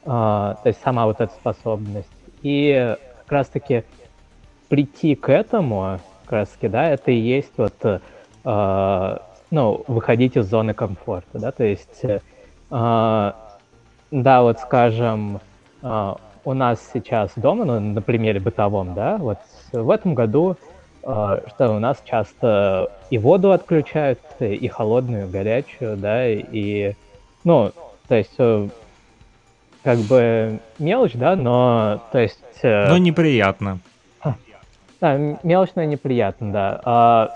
то есть сама вот эта способность. И как раз таки прийти к этому, как раз таки, да, это и есть вот, ну, выходить из зоны комфорта, да, то есть, да, вот скажем, у нас сейчас дома, ну, на примере бытовом, да, вот в этом году что у нас часто и воду отключают, и холодную, и горячую, да, и, ну, то есть, как бы мелочь, да, но, то есть... Но неприятно. Да, мелочь, но неприятно, да.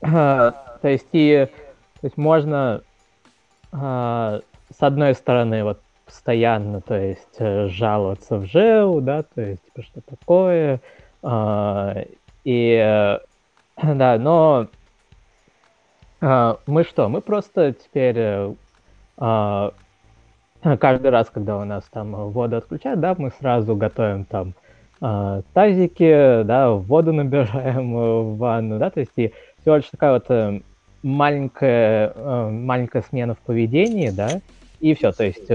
То есть, и, то есть можно, с одной стороны, вот, постоянно, то есть, жаловаться в ЖЭУ, да, то есть, типа, что такое, и, да, но мы что, мы просто теперь каждый раз, когда у нас там воду отключают, да, мы сразу готовим там тазики, да, воду набираем в ванну, да, то есть, и всего лишь такая вот маленькая смена в поведении, да, и все, то есть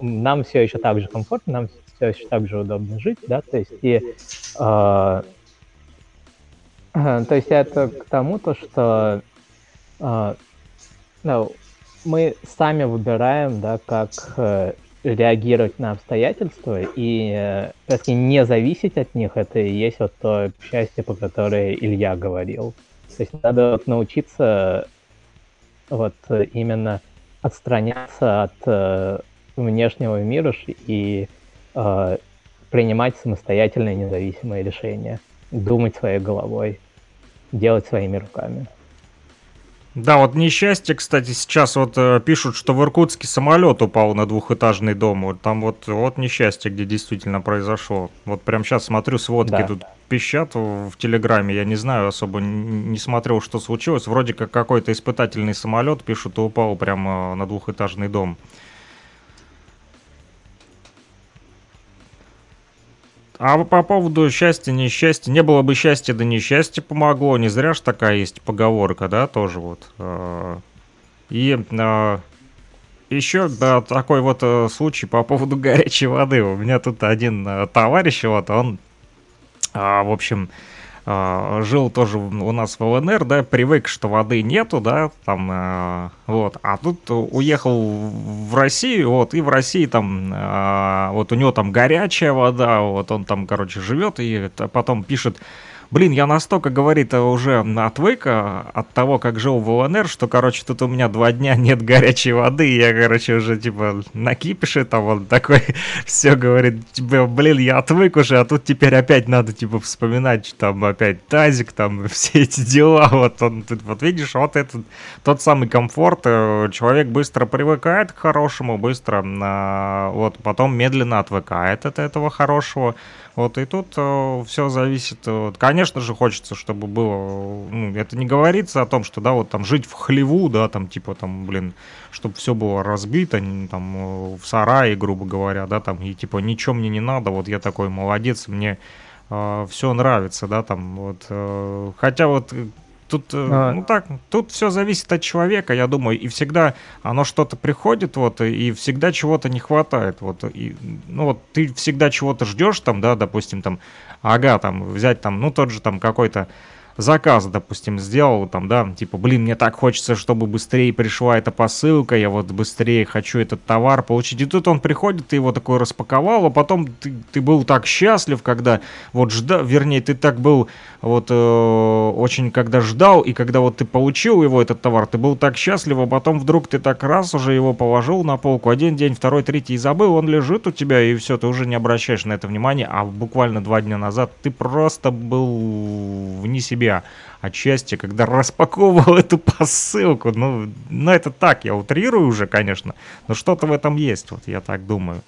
нам все еще так же комфортно, нам все еще так же удобно жить, да, то есть, и, то есть это к тому, то, что мы сами выбираем, да, как реагировать на обстоятельства и просто не зависеть от них, это и есть вот то счастье, по которое Илья говорил. То есть надо вот научиться вот именно отстраняться от внешнего мира и принимать самостоятельные независимые решения, думать своей головой, делать своими руками. Да, вот несчастье, кстати, сейчас вот пишут, что в Иркутске самолет упал на двухэтажный дом. Вот там вот несчастье, где действительно произошло. Вот прям сейчас смотрю, сводки да, тут пищат в Телеграме. Я не знаю, особо не смотрел, что случилось. Вроде как какой-то испытательный самолет, пишут, упал прямо на двухэтажный дом. А по поводу счастья, несчастья, не было бы счастья, да несчастье помогло, не зря ж такая есть поговорка, да, тоже вот. И еще да, такой вот случай по поводу горячей воды. У меня тут один товарищ, вот он, в общем, жил тоже у нас в ЛНР, да, привык, что воды нету, да, там, вот, а тут уехал в Россию, вот, и в России там, вот у него там горячая вода, вот он там, короче, живет, и потом пишет: блин, я настолько, говорит, уже отвык от того, как жил в ЛНР, что, короче, тут у меня 2 дня нет горячей воды, и я, короче, уже, типа, на кипише там он такой, все, говорит, типа, блин, я отвык уже, а тут теперь опять надо, типа, вспоминать, что там опять тазик, там, все эти дела, вот он, тут, вот видишь, вот этот, тот самый комфорт, человек быстро привыкает к хорошему, быстро, вот, потом медленно отвыкает от этого хорошего. Вот, и тут все зависит, вот, конечно же, хочется, чтобы было, ну, это не говорится о том, что, да, вот, там, жить в хлеву, да, там, типа, там, блин, чтобы все было разбито, там, в сарае, грубо говоря, да, там, и, типа, ничего мне не надо, вот, я такой молодец, мне все нравится, да, там, вот, хотя вот... Тут, ну так, тут все зависит от человека, я думаю, и всегда оно что-то приходит, вот, и всегда чего-то не хватает, вот, и, ну вот, ты всегда чего-то ждешь, там, да, допустим, там, ага, там, взять, там, ну, тот же, там, какой-то заказ, допустим, сделал, там, да, типа, блин, мне так хочется, чтобы быстрее пришла эта посылка, я вот быстрее хочу этот товар получить, и тут он приходит, ты его такой распаковал, а потом ты был так счастлив, когда вот ждал, вернее, ты так был вот очень, когда ждал, и когда вот ты получил его, этот товар, ты был так счастлив, а потом вдруг ты так раз уже его положил на полку, один день, второй, третий, и забыл, он лежит у тебя, и все, ты уже не обращаешь на это внимания, а буквально 2 дня назад ты просто был вне себя от счастья, когда распаковывал эту посылку. Ну, это так, я утрирую уже, конечно, но что-то в этом есть, вот я так думаю.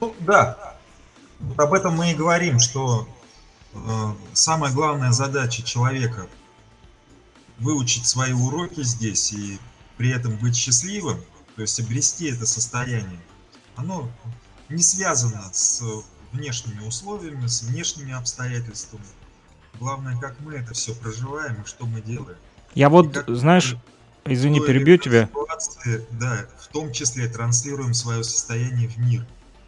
Ну, да, вот об этом мы и говорим, что самая главная задача человека — выучить свои уроки здесь и при этом быть счастливым, то есть обрести это состояние. Оно не связано с внешними условиями, с внешними обстоятельствами. Главное, как мы это все проживаем и что мы делаем. Я вот, знаешь, извини, перебью тебя. Да, в том числе транслируем свое состояние в мир.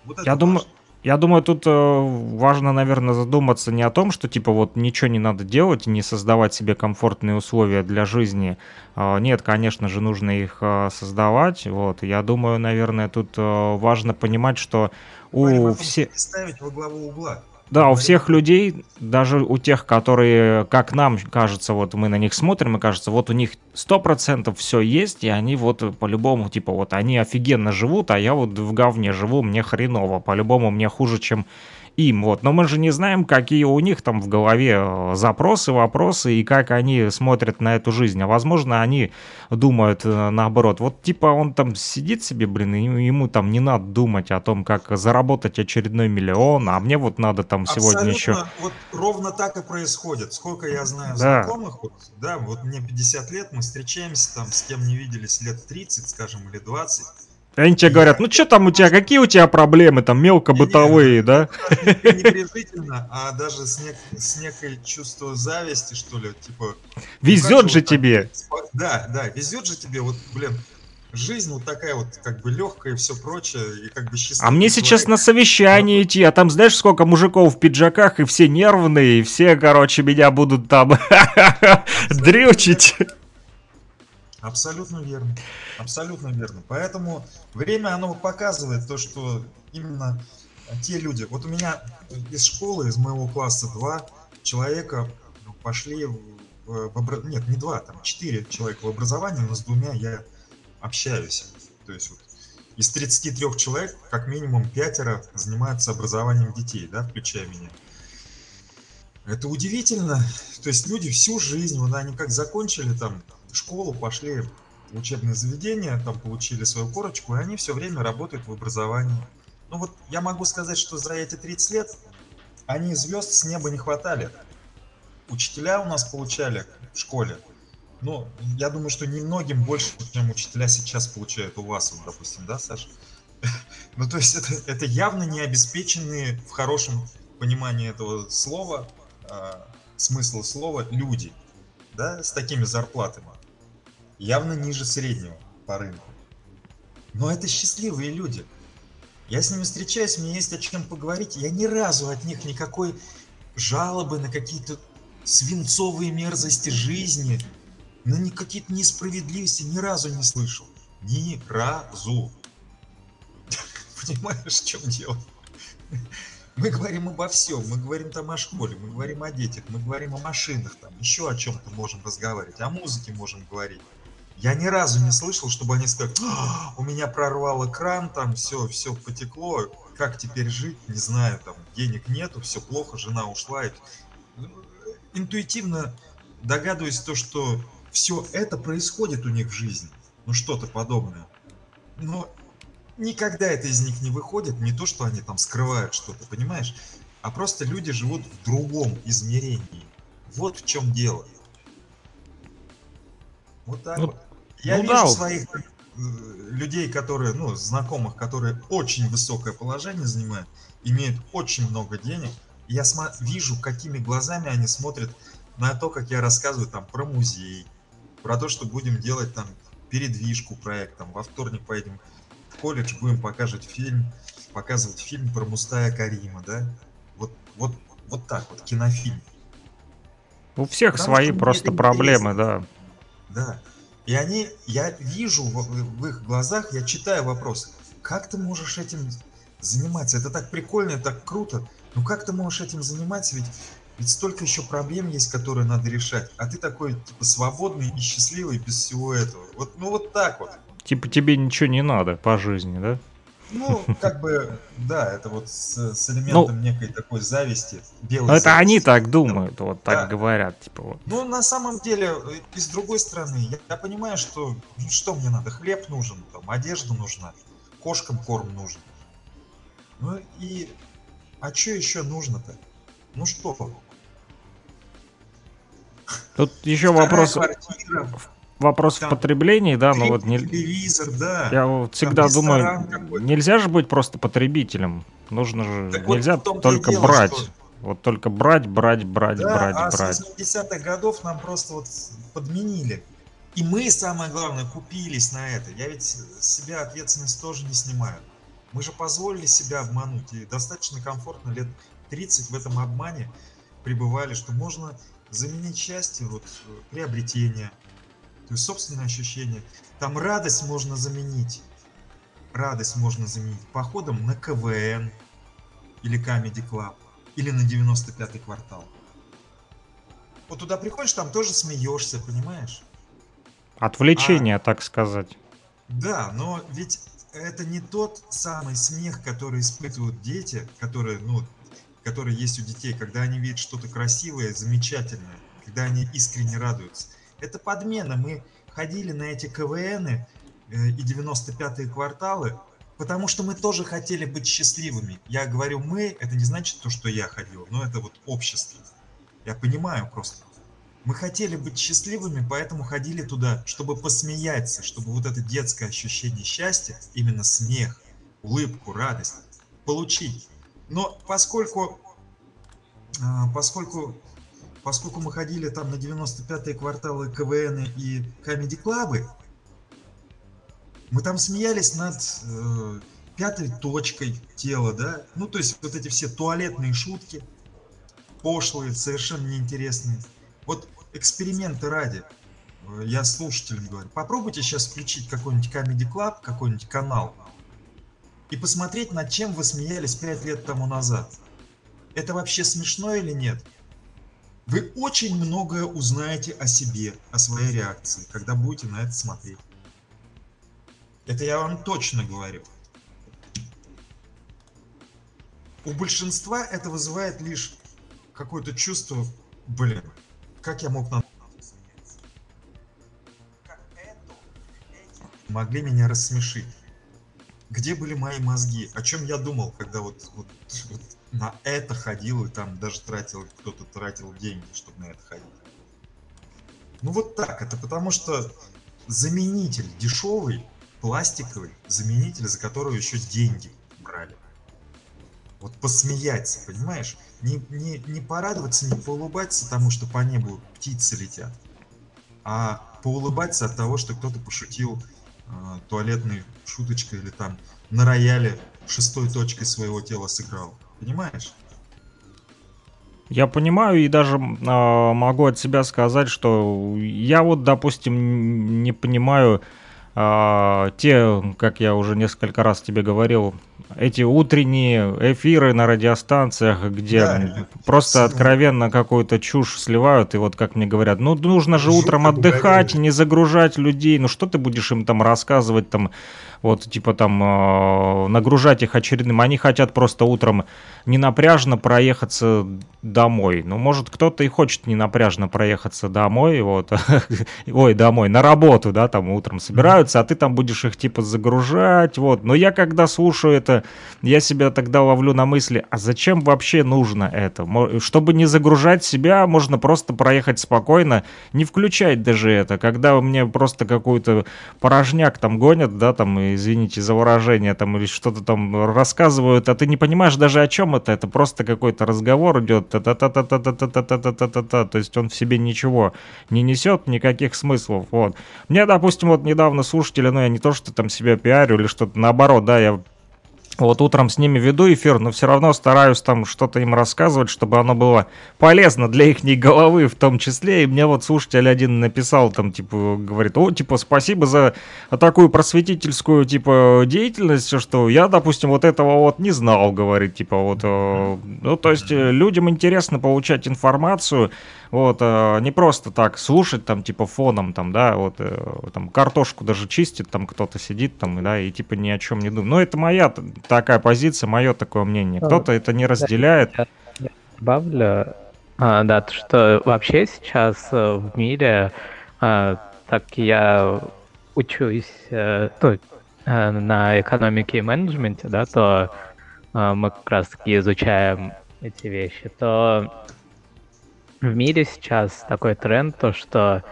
Вот я думаю, важно. Я думаю, тут важно, наверное, задуматься не о том, что типа вот ничего не надо делать, не создавать себе комфортные условия для жизни. Нет, конечно же, нужно их создавать. Вот. Я думаю, наверное, тут важно понимать, что у всех... Ставить во главу угла. Да, у всех людей, даже у тех, которые, как нам кажется, вот мы на них смотрим, и кажется, вот у них 100% все есть, и они вот по-любому, типа, вот они офигенно живут, а я вот в говне живу, мне хреново, по-любому мне хуже, чем им. Вот. Но мы же не знаем, какие у них там в голове запросы, вопросы, и как они смотрят на эту жизнь. А возможно, они думают наоборот. Вот типа он там сидит себе, блин, и ему там не надо думать о том, как заработать очередной миллион, а мне вот надо там сегодня еще... Абсолютно, вот ровно так и происходит. Сколько я знаю знакомых, да, вот мне 50 лет, мы встречаемся там, с кем не виделись лет 30, скажем, или 20. Они тебе говорят, ну что там у тебя, какие у тебя проблемы, там мелкобытовые, да? Не презрительно, а даже с некой чувством зависти, что ли, типа... Везет же тебе! Да, да, везет же тебе, вот, блин, жизнь вот такая вот, как бы легкая и все прочее, и как бы счастливая. А мне сейчас на совещание идти, а там знаешь, сколько мужиков в пиджаках, и все нервные, и все, короче, меня будут там дрючить. Абсолютно верно, абсолютно верно. Поэтому время, оно показывает то, что именно те люди... Вот у меня из школы, из моего класса 2 человека пошли в... Нет, не 2, там 4 человека в образовании, но с 2 я общаюсь. То есть вот из 33 человек как минимум 5 занимаются образованием детей, да, включая меня. Это удивительно. То есть люди всю жизнь, вот они как закончили там... школу, пошли в учебное заведение, там получили свою корочку, и они все время работают в образовании. Ну вот я могу сказать, что за эти 30 лет они звезд с неба не хватали. Учителя у нас получали в школе. Ну, я думаю, что немногим больше, чем учителя сейчас получают у вас, вот, допустим, да, Саша? Ну, то есть это явно не обеспеченные в хорошем понимании этого слова, смысла слова, люди, да, с такими зарплатами. Явно ниже среднего по рынку. Но это счастливые люди. Я с ними встречаюсь, мне есть о чем поговорить. Я ни разу от них никакой жалобы на какие-то свинцовые мерзости жизни, на какие-то несправедливости ни разу не слышал. Ни разу. Понимаешь, в чем дело? Мы говорим обо всем, мы говорим там о школе, мы говорим о детях, мы говорим о машинах, там еще о чем-то можем разговаривать, о музыке можем говорить. Я ни разу не слышал, чтобы они сказали, у меня прорвало кран, там все потекло, как теперь жить, не знаю, там денег нету, все плохо, жена ушла. Интуитивно догадываюсь то, что все это происходит у них в жизни, ну что-то подобное. Но... никогда это из них не выходит, не то, что они там скрывают что-то, понимаешь? А просто люди живут в другом измерении. Вот в чем дело. Вот так вот. Я вижу своих людей, которые, ну, знакомых, которые очень высокое положение занимают, имеют очень много денег. Я вижу, какими глазами они смотрят на то, как я рассказываю там про музей, про то, что будем делать там передвижку проектом, во вторник поедем... колледж, будем показывать фильм про Мустая Карима, да? Вот так вот, кинофильм. У всех потому свои просто проблемы, интересно. Да. Да. И они, я вижу в их глазах, я читаю вопрос, как ты можешь этим заниматься? Это так прикольно, это так круто, но как ты можешь этим заниматься? Ведь столько еще проблем есть, которые надо решать, а ты такой, типа, свободный и счастливый без всего этого. Вот, ну вот так вот. Типа тебе ничего не надо по жизни, да? Ну, как бы, да, это вот с элементом, ну, некой такой зависти. Белой зависти. Это они так думают, вот так, да, говорят. Типа, вот. Ну, на самом деле, и с другой стороны, я понимаю, что, ну, что мне надо? Хлеб нужен, там, одежда нужна, кошкам корм нужен. Ну и, а что еще нужно-то? Ну что? Тут еще вопрос... Квартира. Вопрос там в потреблении, да, но вот не... телевизор, да. Я вот всегда думаю, нельзя же быть просто потребителем, нужно же, так нельзя вот только дело, брать, что... вот только брать, да, брать. А с 80-х годов нам просто вот подменили, и мы, самое главное, купились на это. Я ведь с себя ответственность тоже не снимаю. Мы же позволили себя обмануть, и достаточно комфортно лет 30 в этом обмане пребывали, что можно заменить счастье, вот, приобретение, то есть собственное ощущение. Там радость можно заменить. Радость можно заменить походом на КВН или Comedy Club, или на 95-й квартал. Вот туда приходишь, там тоже смеешься, понимаешь? Отвлечение, так сказать. Да, но ведь это не тот самый смех, который испытывают дети, который есть у детей, когда они видят что-то красивое, замечательное, когда они искренне радуются. Это подмена. Мы ходили на эти КВНы и 95-е кварталы, потому что мы тоже хотели быть счастливыми. Я говорю «мы», это не значит то, что я ходил, но это вот общество. Я понимаю просто. Мы хотели быть счастливыми, поэтому ходили туда, чтобы посмеяться, чтобы вот это детское ощущение счастья, именно смех, улыбку, радость, получить. Но поскольку мы ходили там на 95-е кварталы, КВНы и комеди-клабы, мы там смеялись над пятой точкой тела, да? Ну, то есть вот эти все туалетные шутки, пошлые, совершенно неинтересные. Вот эксперименты ради, я слушателям говорю, попробуйте сейчас включить какой-нибудь Comedy Club, какой-нибудь канал, и посмотреть, над чем вы смеялись 5 лет тому назад. Это вообще смешно или нет? Вы очень многое узнаете о себе, о своей реакции, когда будете на это смотреть. Это я вам точно говорю. У большинства это вызывает лишь какое-то чувство, блин, как я мог могли меня рассмешить? Где были мои мозги? О чем я думал, когда вот на это ходил, и там даже кто-то тратил деньги, чтобы на это ходить? Ну вот так, это потому что заменитель дешевый, пластиковый, заменитель, за которого еще деньги брали. Вот посмеяться, понимаешь? Не порадоваться, не поулыбаться тому, что по небу птицы летят, а поулыбаться от того, что кто-то пошутил туалетной шуточкой или там на рояле шестой точкой своего тела сыграл. Понимаешь? Я понимаю, и даже могу от себя сказать, что я вот, допустим, не понимаю те, как я уже несколько раз тебе говорил, эти утренние эфиры на радиостанциях, где просто откровенно какую-то чушь сливают, и вот как мне говорят, ну нужно же утром отдыхать, не загружать людей, ну что ты будешь им там рассказывать, там вот типа там нагружать их очередным, они хотят просто утром ненапряжно проехаться домой, ну может кто-то и хочет ненапряжно проехаться домой, вот, ой, домой, на работу, да, там утром собираются, а ты там будешь их типа загружать, вот, но я когда слушаю это, я себя тогда ловлю на мысли, а зачем вообще нужно это? Чтобы не загружать себя, можно просто проехать спокойно, не включать даже это. Когда мне просто какой-то порожняк там гонят, да, там, извините за выражение, там, или что-то там рассказывают, а ты не понимаешь даже о чем это просто какой-то разговор идет, то есть он в себе ничего не несет, никаких смыслов, вот. Мне, допустим, вот недавно слушатели, ну, я не то, что там себя пиарю или что-то, наоборот, да, я вот утром с ними веду эфир, но все равно стараюсь там что-то им рассказывать, чтобы оно было полезно для ихней головы в том числе. И мне вот слушатель один написал там, типа, говорит, о, типа, спасибо за такую просветительскую, типа, деятельность, что я, допустим, вот этого вот не знал, говорит, типа, вот, ну, то есть людям интересно получать информацию, вот, не просто так слушать там, типа, фоном там, да, вот, там, картошку даже чистит, там, кто-то сидит там, да, и, типа, ни о чем не думает. Но это моя такая позиция, мое такое мнение. Кто-то это не разделяет. Я добавлю, да, то, что вообще сейчас в мире, так я учусь на экономике и менеджменте, да, то мы как раз-таки изучаем эти вещи, то в мире сейчас такой тренд, то, что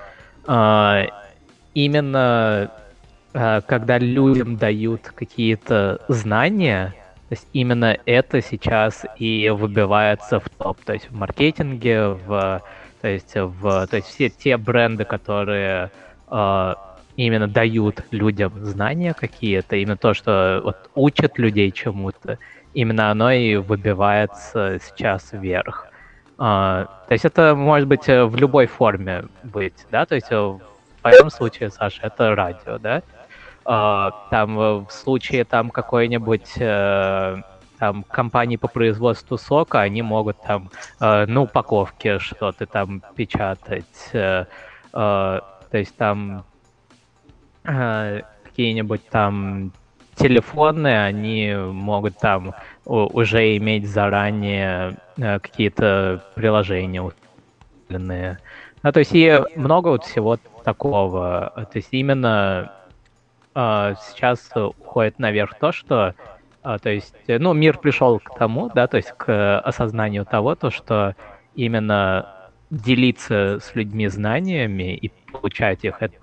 именно когда людям дают какие-то знания, то есть именно это сейчас и выбивается в топ, то есть в маркетинге, то есть все те бренды, которые именно дают людям знания какие-то, именно то, что вот учат людей чему-то, именно оно и выбивается сейчас вверх. То есть это может быть в любой форме быть, да, то есть в твоем случае, Саша, это радио, да, там в случае там какой-нибудь там компании по производству сока, они могут там на упаковке что-то там печатать, то есть там какие-нибудь там телефоны, они могут там уже иметь заранее какие-то приложения установленные. Ну, то есть и много вот всего такого. То есть именно сейчас уходит наверх то, что то есть, ну, мир пришел к тому, да, то есть к осознанию того, то, что именно делиться с людьми знаниями и получать их, это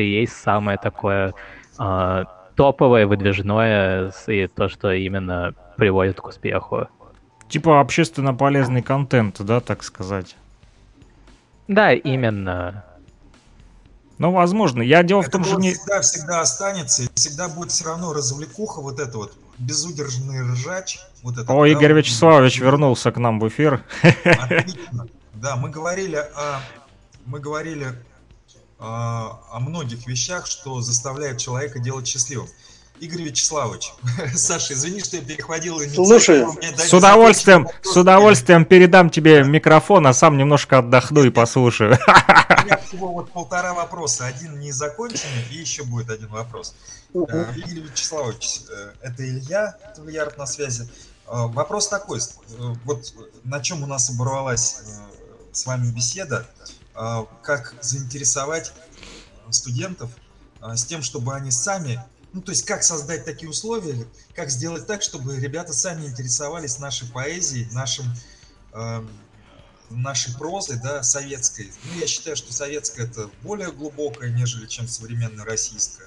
и есть самое такое топовое, выдвижное, и то, что именно приводит к успеху. Типа общественно полезный контент, да, так сказать? Да, именно. Ну, возможно. Я дело в том, что не... всегда останется, и всегда будет все равно развлекуха, вот это вот, безудержный ржач. Вот это. О, Игорь Вячеславович вернулся к нам в эфир. Отлично. Да, мы говорили о многих вещах, что заставляет человека делать счастливым. Игорь Вячеславович, Саша, извини, что я перехватил инициативу. Слушай, с удовольствием передам тебе микрофон, а сам немножко отдохну и послушаю. У меня всего вот полтора вопроса. Один не законченный, и еще будет один вопрос. Игорь Вячеславович, это Илья Тавлияров на связи. Вопрос такой. Вот на чем у нас оборвалась с вами беседа. Как заинтересовать студентов с тем, чтобы они сами... Ну, то есть, как создать такие условия, как сделать так, чтобы ребята сами интересовались нашей поэзией, нашей прозой, да, советской. Ну, я считаю, что советская – это более глубокая, нежели чем современная российская.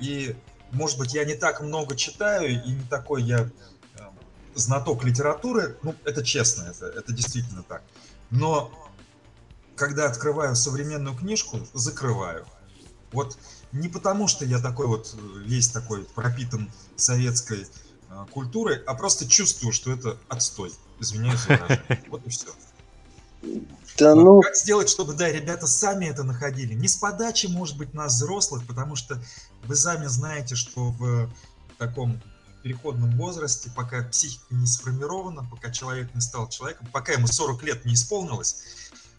И, может быть, я не так много читаю, и не такой я знаток литературы. Ну, это честно, это действительно так. Но когда открываю современную книжку, закрываю. Вот... Не потому, что я такой вот, весь такой пропитан советской культурой, а просто чувствую, что это отстой. Извиняюсь за выражение. Вот и все. Да, ну... Как сделать, чтобы, да, ребята сами это находили? Не с подачи, может быть, нас, взрослых, потому что вы сами знаете, что в таком переходном возрасте, пока психика не сформирована, пока человек не стал человеком, пока ему 40 лет не исполнилось,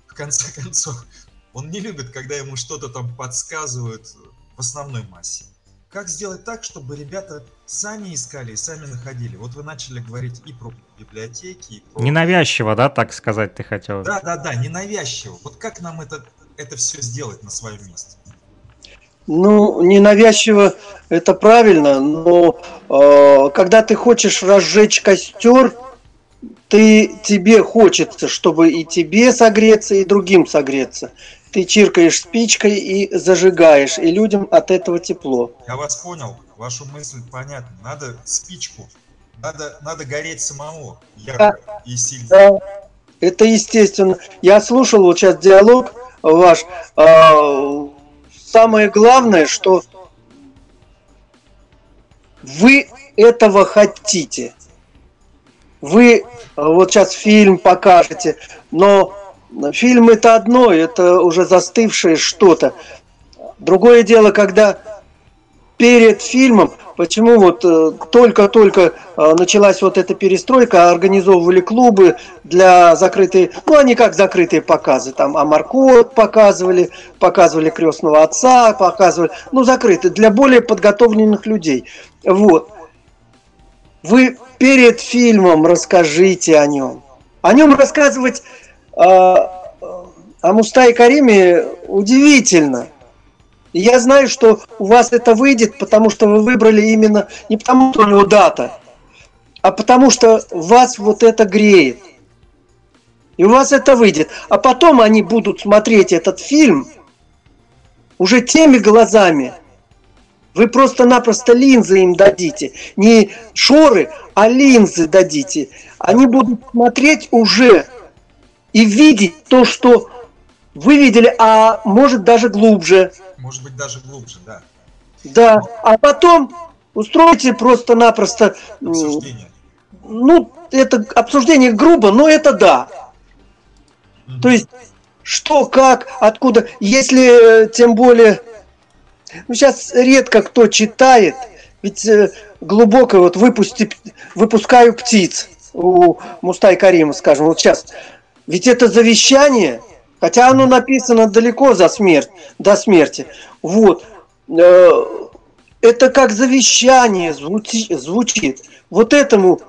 в конце концов, он не любит, когда ему что-то там подсказывают, в основной массе. Как сделать так, чтобы ребята сами искали и сами находили? Вот вы начали говорить и про библиотеки, и про... Ненавязчиво, да, так сказать ты хотел? Да, ненавязчиво. Вот как нам это все сделать на своем месте? Ну, ненавязчиво это правильно, но когда ты хочешь разжечь костер, тебе хочется, чтобы и тебе согреться, и другим согреться. Ты чиркаешь спичкой и зажигаешь, и людям от этого тепло. Я вас понял, вашу мысль понятна. Надо спичку, надо гореть самому, ярко и сильно. Да, это естественно. Я слушал вот сейчас диалог ваш. Самое главное, что вы этого хотите. Вы вот сейчас фильм покажете, но... Фильм – это одно, это уже застывшее что-то. Другое дело, когда перед фильмом, почему вот только-только началась вот эта перестройка, организовывали клубы для закрытые, ну они как закрытые показы, там Амаркорд показывали Крестного отца, показывали, ну закрытые, для более подготовленных людей. Вот. Вы перед фильмом расскажите о нем. О нем рассказывать... О Мустае Кариме удивительно. Я знаю, что у вас это выйдет, потому что вы выбрали именно не потому, что у него дата, а потому что вас вот это греет. И у вас это выйдет. А потом они будут смотреть этот фильм уже теми глазами. Вы просто-напросто линзы им дадите. Не шоры, а линзы дадите. Они будут смотреть уже... И видеть то, что Вы видели, а может даже глубже. Может быть даже глубже, да. Да, а потом устройте просто-напросто... Обсуждение. Ну, это обсуждение грубо, но это да. То есть, что, как, откуда. Если, тем более... Ну, сейчас редко кто читает, ведь глубоко вот «Выпускаю птиц» у Мустая Карима, скажем, вот сейчас. Ведь это завещание, хотя оно написано далеко до смерти, вот. Это как завещание звучит. Вот этому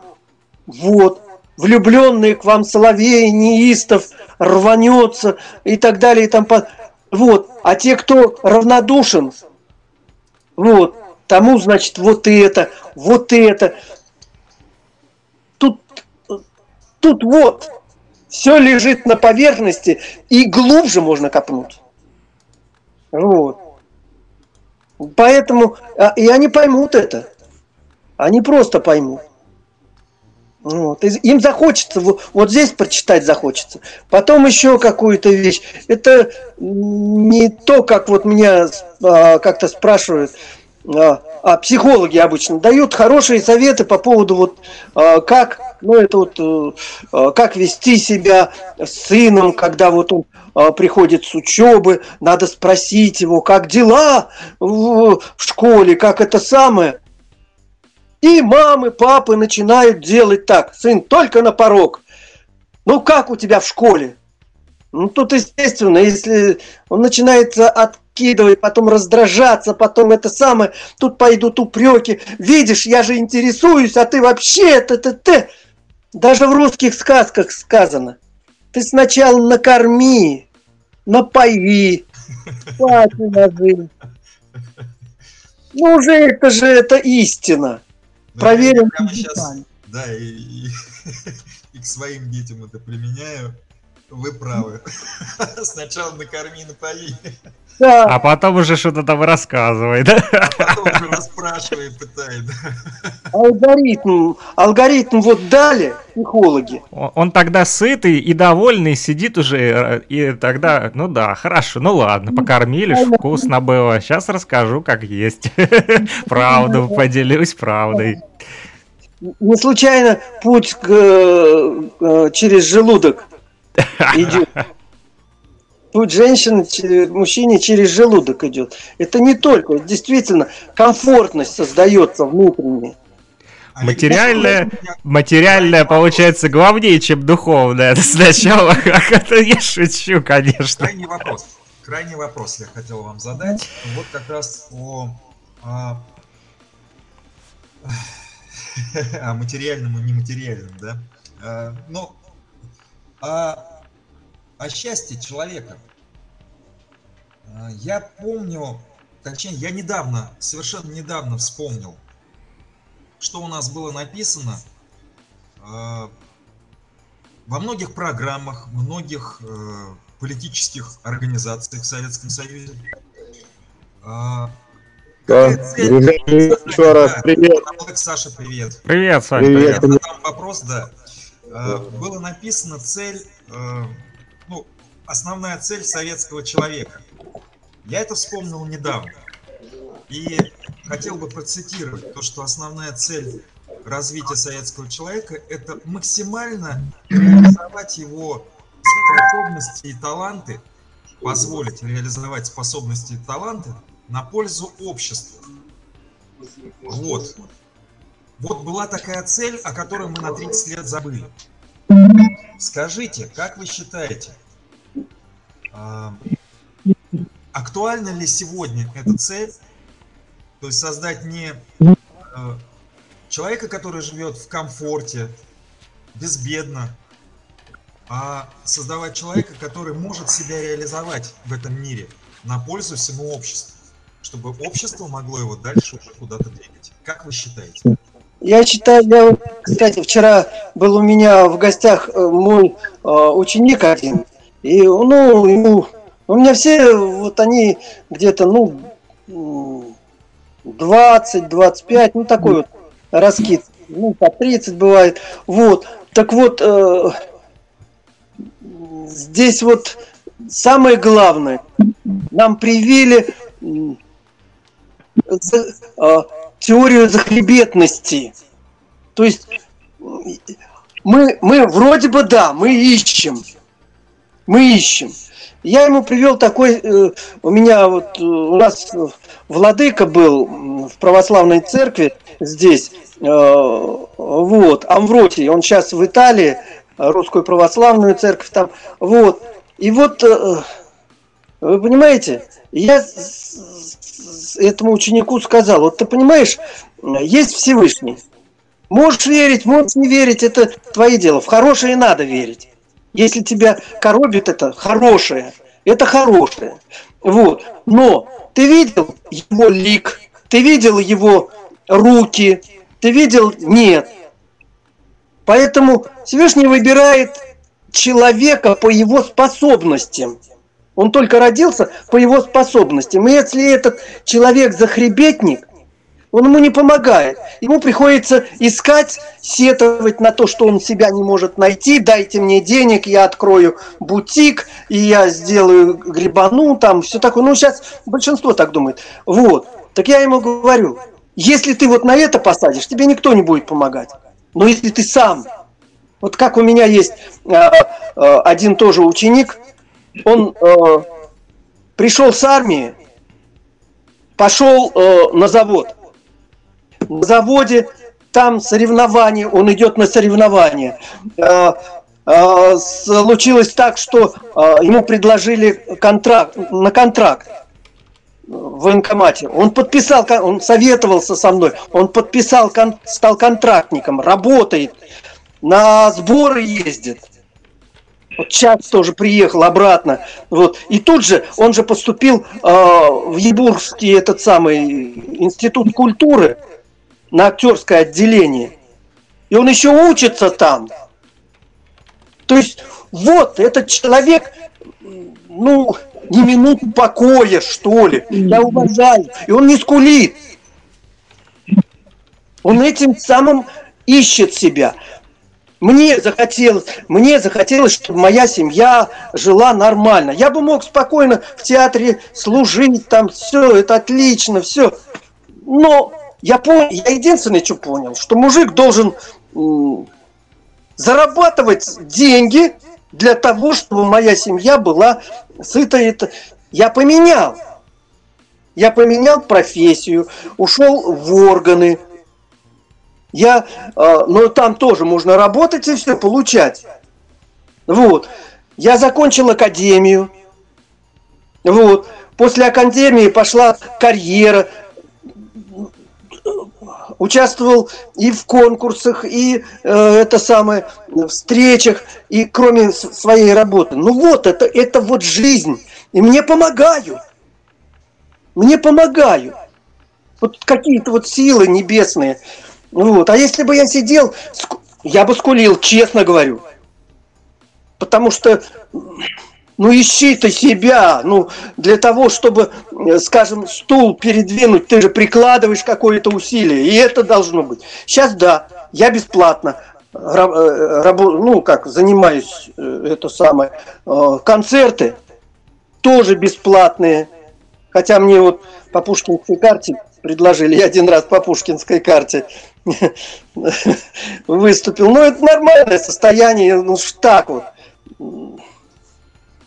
вот влюбленный к вам соловей неистов рванется и так далее. И там вот. А те, кто равнодушен, вот, тому, значит, вот и это, вот и это. Тут вот все лежит на поверхности, и глубже можно копнуть. Вот. Поэтому, и они поймут это. Они просто поймут. Вот. Им захочется, вот здесь прочитать захочется. Потом еще какую-то вещь. Это не то, как вот меня как-то спрашивают, а психологи обычно дают хорошие советы по поводу вот как, ну это вот, как вести себя с сыном, когда вот он приходит с учебы, надо спросить его, как дела в школе, как это самое. И мамы, папы начинают делать так. Сын только на порог. Ну, как у тебя в школе? Ну, тут, естественно, если он начинает откидывать, потом раздражаться, потом это самое, тут пойдут упреки. Видишь, я же интересуюсь, а ты вообще... Даже в русских сказках сказано. Ты сначала накорми, напои, спать уложи. Ну, уже это же это истина. Но проверим. Прямо сейчас, да, и к своим детям это применяю. Вы правы. Сначала накорми, напои. Да. А потом уже что-то там рассказывает. А потом уже расспрашивает, пытает. Алгоритм вот дали психологи. Он тогда сытый и довольный сидит уже, и тогда, ну да, хорошо, ну ладно, покормили, вкусно было, сейчас расскажу, как есть. Правду, поделюсь правдой. Не случайно путь через желудок идет. Путь женщины мужчине через желудок идет. Это не только, действительно, комфортность создается внутренняя. Материальное получается главнее, чем духовное. Это сначала, как это я шучу, конечно. Крайний вопрос я хотел вам задать. Вот как раз о материальном и нематериальном, да? Ну, о счастье человека. Я помню, точнее, я совершенно недавно вспомнил, что у нас было написано во многих программах, многих политических организациях в Советском Союзе. Да. Еще раз привет. Саша, привет. Привет, Саша. Привет. Там вопрос, да. Было написано цель, ну, основная цель советского человека. Я это вспомнил недавно. И хотел бы процитировать то, что основная цель развития советского человека – это максимально реализовать его способности и таланты, позволить реализовать способности и таланты на пользу общества. Вот. Вот была такая цель, о которой мы на 30 лет забыли. Скажите, как вы считаете, актуальна ли сегодня эта цель? То есть создать не человека, который живет в комфорте, безбедно, а создавать человека, который может себя реализовать в этом мире на пользу всему обществу, чтобы общество могло его дальше уже куда-то двигать. Как вы считаете? Я считаю, кстати, вчера был у меня в гостях мой ученик один, и у меня все, вот они где-то, ну, 20-25, ну, такой вот раскид, ну, по 30 бывает, вот. Так вот, здесь вот самое главное, нам привили теорию захребетности. То есть мы вроде бы, да, мы ищем. Я ему привел такой, у меня вот, у нас владыка был в православной церкви здесь, вот, Амвротий, он сейчас в Италии, русскую православную церковь там, вот. И вот, вы понимаете, я этому ученику сказал, вот ты понимаешь, есть Всевышний, можешь верить, можешь не верить, это твои дела, в хорошее надо верить. Если тебя коробит, это хорошее, вот. Но ты видел его лик, ты видел его руки, ты видел? Нет. Поэтому Всевышний выбирает человека по его способностям. Он только родился по его способностям. И если этот человек захребетник, он ему не помогает. Ему приходится искать, сетовать на то, что он себя не может найти. Дайте мне денег, я открою бутик, и я сделаю грибану, там, все такое. Ну, сейчас большинство так думает. Вот. Так я ему говорю, если ты вот на это посадишь, тебе никто не будет помогать. Но если ты сам... Вот как у меня есть один тоже ученик, он пришел с армии, пошел на завод. На заводе там соревнования, он идет на соревнования. Случилось так, что ему предложили контракт, на контракт в военкомате. Он подписал, он советовался со мной, он подписал, стал контрактником, работает, на сборы ездит. Вот сейчас тоже приехал обратно. Вот. И тут же, он же поступил в Ебургский этот самый институт культуры, на актерское отделение. И он еще учится там. То есть, вот, этот человек, ну, ни минуту покоя, что ли. Я уважаю. И он не скулит. Он этим самым ищет себя. Мне захотелось, чтобы моя семья жила нормально. Я бы мог спокойно в театре служить, там все, это отлично, все. Но... Я единственное, что понял, что мужик должен зарабатывать деньги для того, чтобы моя семья была сытая. Я поменял профессию, ушел в органы. Но там тоже можно работать и все получать. Вот. Я закончил академию. Вот. После академии пошла карьера. Участвовал и в конкурсах, и встречах, и кроме своей работы. Ну вот, это вот жизнь. И мне помогают. Вот какие-то вот силы небесные. Вот. А если бы я сидел, я бы скулил, честно говорю. Потому что, ну ищи ты себя. Ну, для того, чтобы, скажем, стул передвинуть, ты же прикладываешь какое-то усилие, и это должно быть. Сейчас да, я бесплатно занимаюсь концерты, тоже бесплатные. Хотя мне вот по пушкинской карте предложили, я один раз по пушкинской карте выступил. Но это нормальное состояние, ну так вот.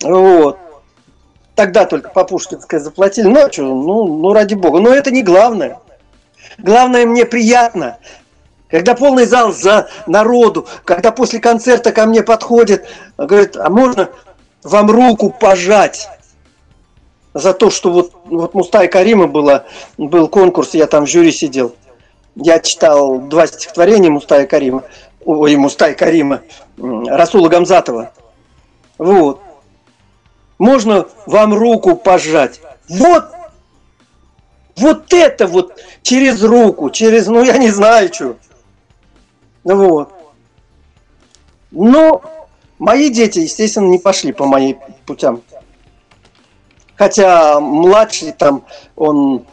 Вот. Тогда только по Пушкинской заплатили. Ну, что, ну, ради бога. Но это не главное. Главное, мне приятно. Когда полный зал за народу, когда после концерта ко мне подходит, говорит, а можно вам руку пожать? За то, что вот Мустая Карима был конкурс, я там в жюри сидел. Я читал 2 стихотворения Мустая Карима, Расула Гамзатова. Вот. Можно вам руку пожать? Вот это вот через руку, через, ну я не знаю, что. Вот. Но мои дети, естественно, не пошли по моим путям. Хотя младший там, он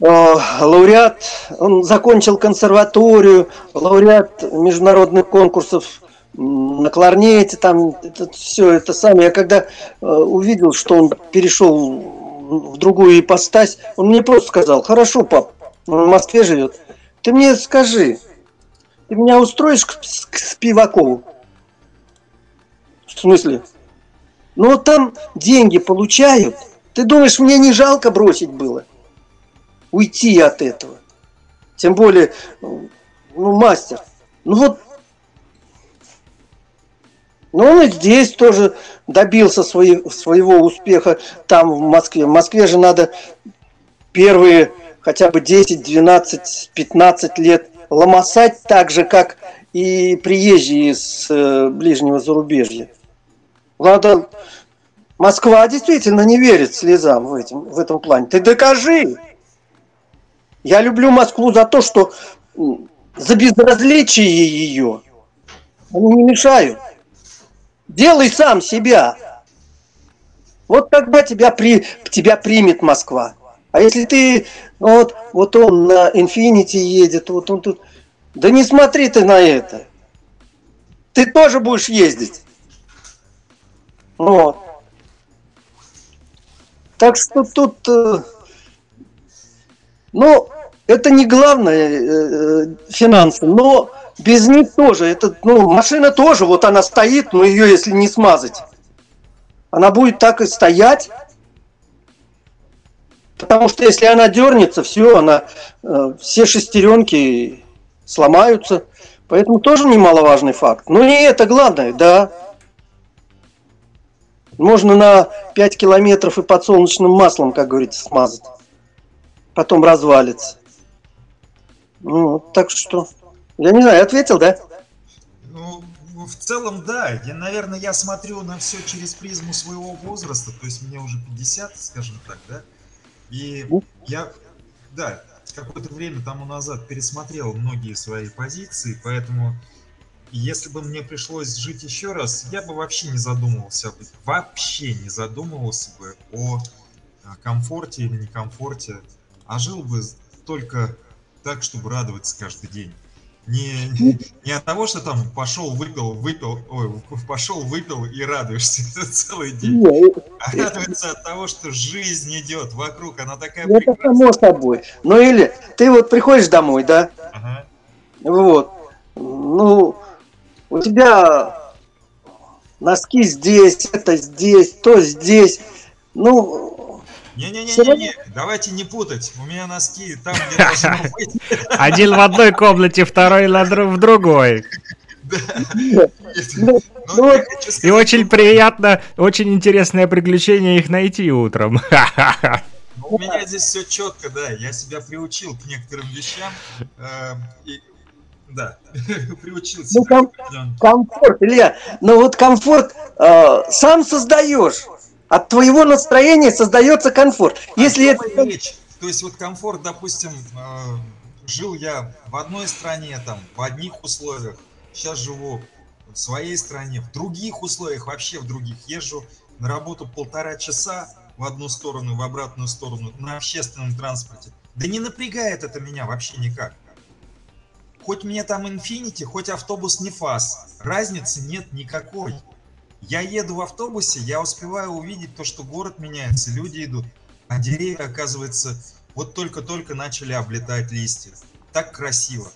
лауреат, он закончил консерваторию, лауреат международных конкурсов на кларнете, там, это все это самое. Я когда увидел, что он перешел в другую ипостась, он мне просто сказал: хорошо, пап, он в Москве живет, ты мне скажи, ты меня устроишь к Спивакову? В смысле? Ну вот там деньги получают. Ты думаешь, мне не жалко бросить было? Уйти от этого. Тем более, ну, мастер. Ну вот. Ну, он и здесь тоже добился своего успеха, там, в Москве. В Москве же надо первые хотя бы 10, 12, 15 лет ломосать так же, как и приезжие из ближнего зарубежья. Ладно, Москва действительно не верит слезам в этом плане. Ты докажи! Я люблю Москву за то, что за безразличие ее. Они не мешают. Делай сам себя. Вот тогда тебя примет Москва. А если ты, вот он на Инфинити едет, вот он тут... Да не смотри ты на это. Ты тоже будешь ездить. Вот. Так что тут... Ну, это не главное, финансы, но без них тоже. Это, ну, машина тоже, вот она стоит, но ее если не смазать, она будет так и стоять. Потому что если она дернется, все, она, все шестеренки сломаются. Поэтому тоже немаловажный факт. Но не это главное, да. Можно на 5 километров и подсолнечным маслом, как говорится, смазать. Потом развалится. Ну, так что... Я не знаю, ответил, да? Ну, в целом, да. Я, наверное, я смотрю на все через призму своего возраста. То есть мне уже 50, скажем так, да? И я, да, какое-то время тому назад пересмотрел многие свои позиции. Поэтому, если бы мне пришлось жить еще раз, я бы вообще не задумывался. Вообще не задумывался бы о комфорте или некомфорте. А жил бы только так, чтобы радоваться каждый день. Не от того, что там пошел, выпил и радуешься целый день. А радуется от того, что жизнь идет вокруг, она такая прекрасная. Это само собой. Ну или ты вот приходишь домой, да? Ага. Вот. Ну, у тебя носки здесь, это здесь, то здесь. Ну... Не-не-не, давайте не путать. У меня носки там, где должно быть. Один в одной комнате, второй в другой. И очень приятно, очень интересное приключение их найти утром. У меня здесь все четко, да. Я себя приучил к некоторым вещам. Да, приучил себя. Комфорт, Илья. Но вот комфорт сам создаешь. От твоего настроения создается комфорт. Если это... речь. То есть вот комфорт, допустим, жил я в одной стране, там, в одних условиях, сейчас живу в своей стране, в других условиях, вообще в других. Езжу на работу 1,5 часа в одну сторону, в обратную сторону, на общественном транспорте. Да не напрягает это меня вообще никак. Хоть мне там Инфинити, хоть автобус не фас, разницы нет никакой. Я еду в автобусе, я успеваю увидеть то, что город меняется, люди идут, а деревья, оказывается, вот только-только начали облетать листья. Так красиво.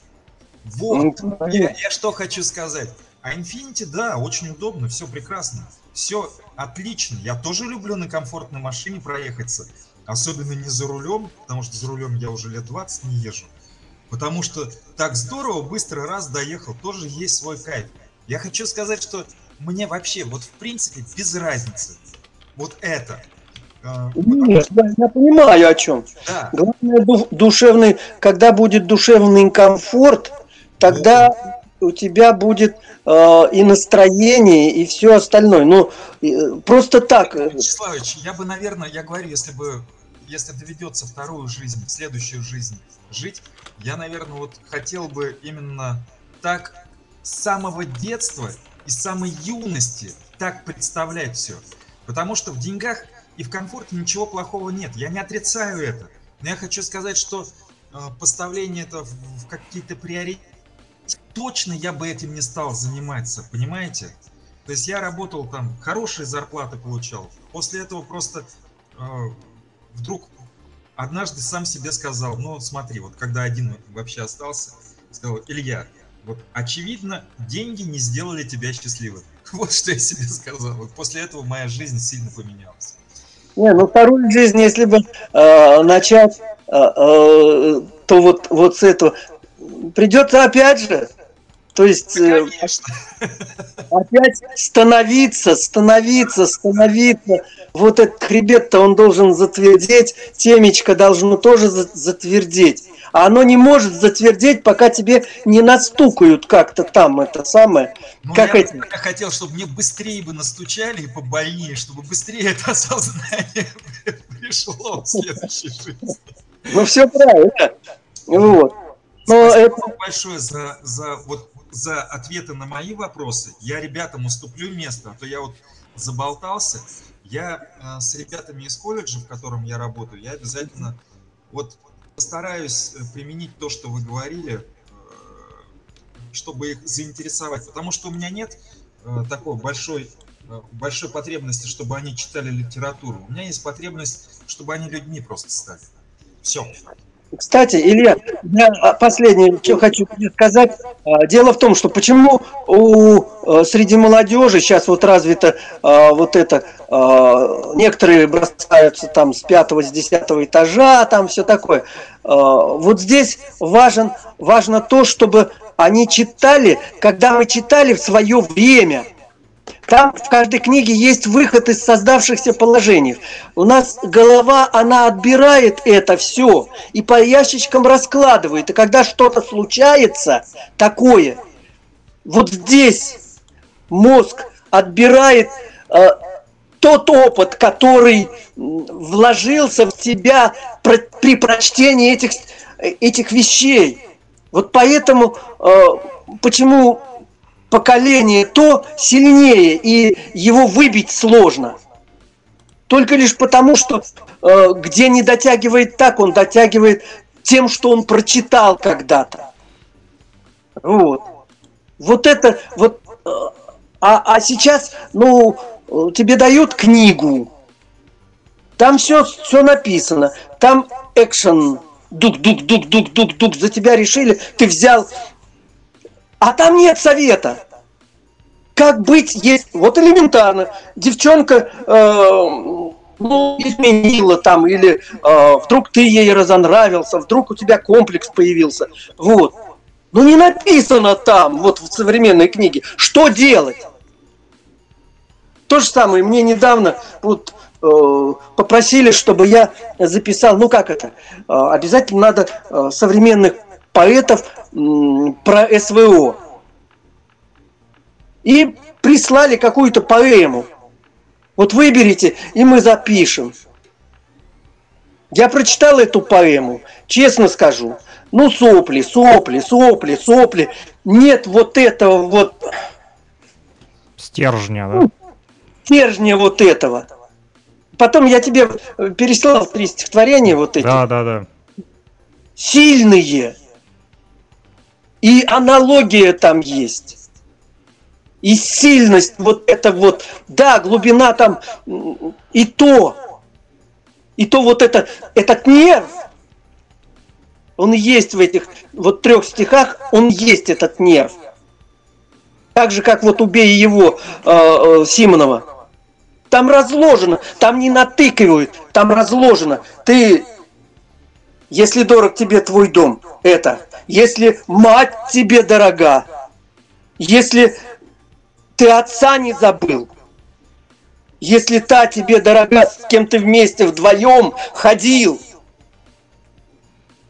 Вот, я что хочу сказать. А Инфинити, да, очень удобно, все прекрасно, все отлично. Я тоже люблю на комфортной машине проехаться, особенно не за рулем, потому что за рулем я уже лет 20 не езжу. Потому что так здорово, быстро раз доехал, тоже есть свой кайф. Я хочу сказать, что... Мне вообще, вот в принципе, без разницы. Вот это. Нет, я понимаю, о чем. Да. Главное, душевный, когда будет душевный комфорт, тогда у тебя будет и настроение, и все остальное. Ну, просто так. Игорь Вячеславович, я бы, наверное, я говорю, если доведется вторую жизнь, следующую жизнь жить, я, наверное, вот хотел бы именно так с самого детства, из самой юности так представлять все. Потому что в деньгах и в комфорте ничего плохого нет. Я не отрицаю это. Но я хочу сказать, что поставление это в какие-то приоритеты точно я бы этим не стал заниматься, понимаете? То есть я работал там, хорошие зарплаты получал. После этого просто вдруг однажды сам себе сказал, ну смотри, вот когда один вообще остался, сказал, Илья, вот очевидно, деньги не сделали тебя счастливым. Вот что я себе сказал. Вот после этого моя жизнь сильно поменялась. Не, ну вторую жизнь, если бы начать, то вот с этого придется опять же, то есть опять становиться. Вот этот хребет-то он должен затвердеть, темечко должно тоже затвердеть. А оно не может затвердеть, пока тебе не настукают как-то там это самое. Ну, как я хотел, чтобы мне быстрее бы настучали и побольнее, чтобы быстрее это осознание пришло в следующей жизни. Ну, все правильно. Вот. Но спасибо вам большое за ответы на мои вопросы. Я ребятам уступлю место, а то я вот заболтался. Я с ребятами из колледжа, в котором я работаю, я обязательно вот постараюсь применить то, что вы говорили, чтобы их заинтересовать. Потому что у меня нет такой большой потребности, чтобы они читали литературу. У меня есть потребность, чтобы они людьми просто стали. Все. Кстати, Илья, я последнее, что хочу сказать. Дело в том, что почему среди молодежи сейчас вот развито вот это, некоторые бросаются там с 5-10 этажа, там все такое. Вот здесь важно то, чтобы они читали, когда мы читали в свое время. Там в каждой книге есть выход из создавшихся положений. У нас голова, она отбирает это все и по ящичкам раскладывает. И когда что-то случается такое, вот здесь мозг отбирает тот опыт, который вложился в тебя при прочтении этих вещей. Вот поэтому, почему... Поколение то сильнее, и его выбить сложно. Только лишь потому, что где не дотягивает так, он дотягивает тем, что он прочитал когда-то. Вот. Вот это, вот, а сейчас, ну, тебе дают книгу, там все написано, там экшен, дук-дук-дук-дук-дук-дук, за тебя решили, ты взял... А там нет совета. Как быть, есть... Вот элементарно. Девчонка изменила там, или вдруг ты ей разонравился, вдруг у тебя комплекс появился. Вот. Но не написано там, вот в современной книге, что делать. То же самое. Мне недавно вот, попросили, чтобы я записал, ну как это, обязательно надо современных поэтов про СВО. И прислали какую-то поэму. Вот выберите, и мы запишем. Я прочитал эту поэму, честно скажу. Ну, сопли. Нет вот этого вот... Стержня, да? Стержня вот этого. Потом я тебе переслал 3 стихотворения вот эти. Да. Сильные. И аналогия там есть. И сильность вот это вот. Да, глубина там и то. И то вот это, этот нерв. Он есть в этих вот 3 стихах. Он есть этот нерв. Так же, как вот «Убей его» Симонова. Там разложено. Там не натыкивают. Там разложено. Ты... Если дорог тебе твой дом, это. Если мать тебе дорога. Если ты отца не забыл. Если та тебе дорога, с кем ты вместе вдвоем ходил.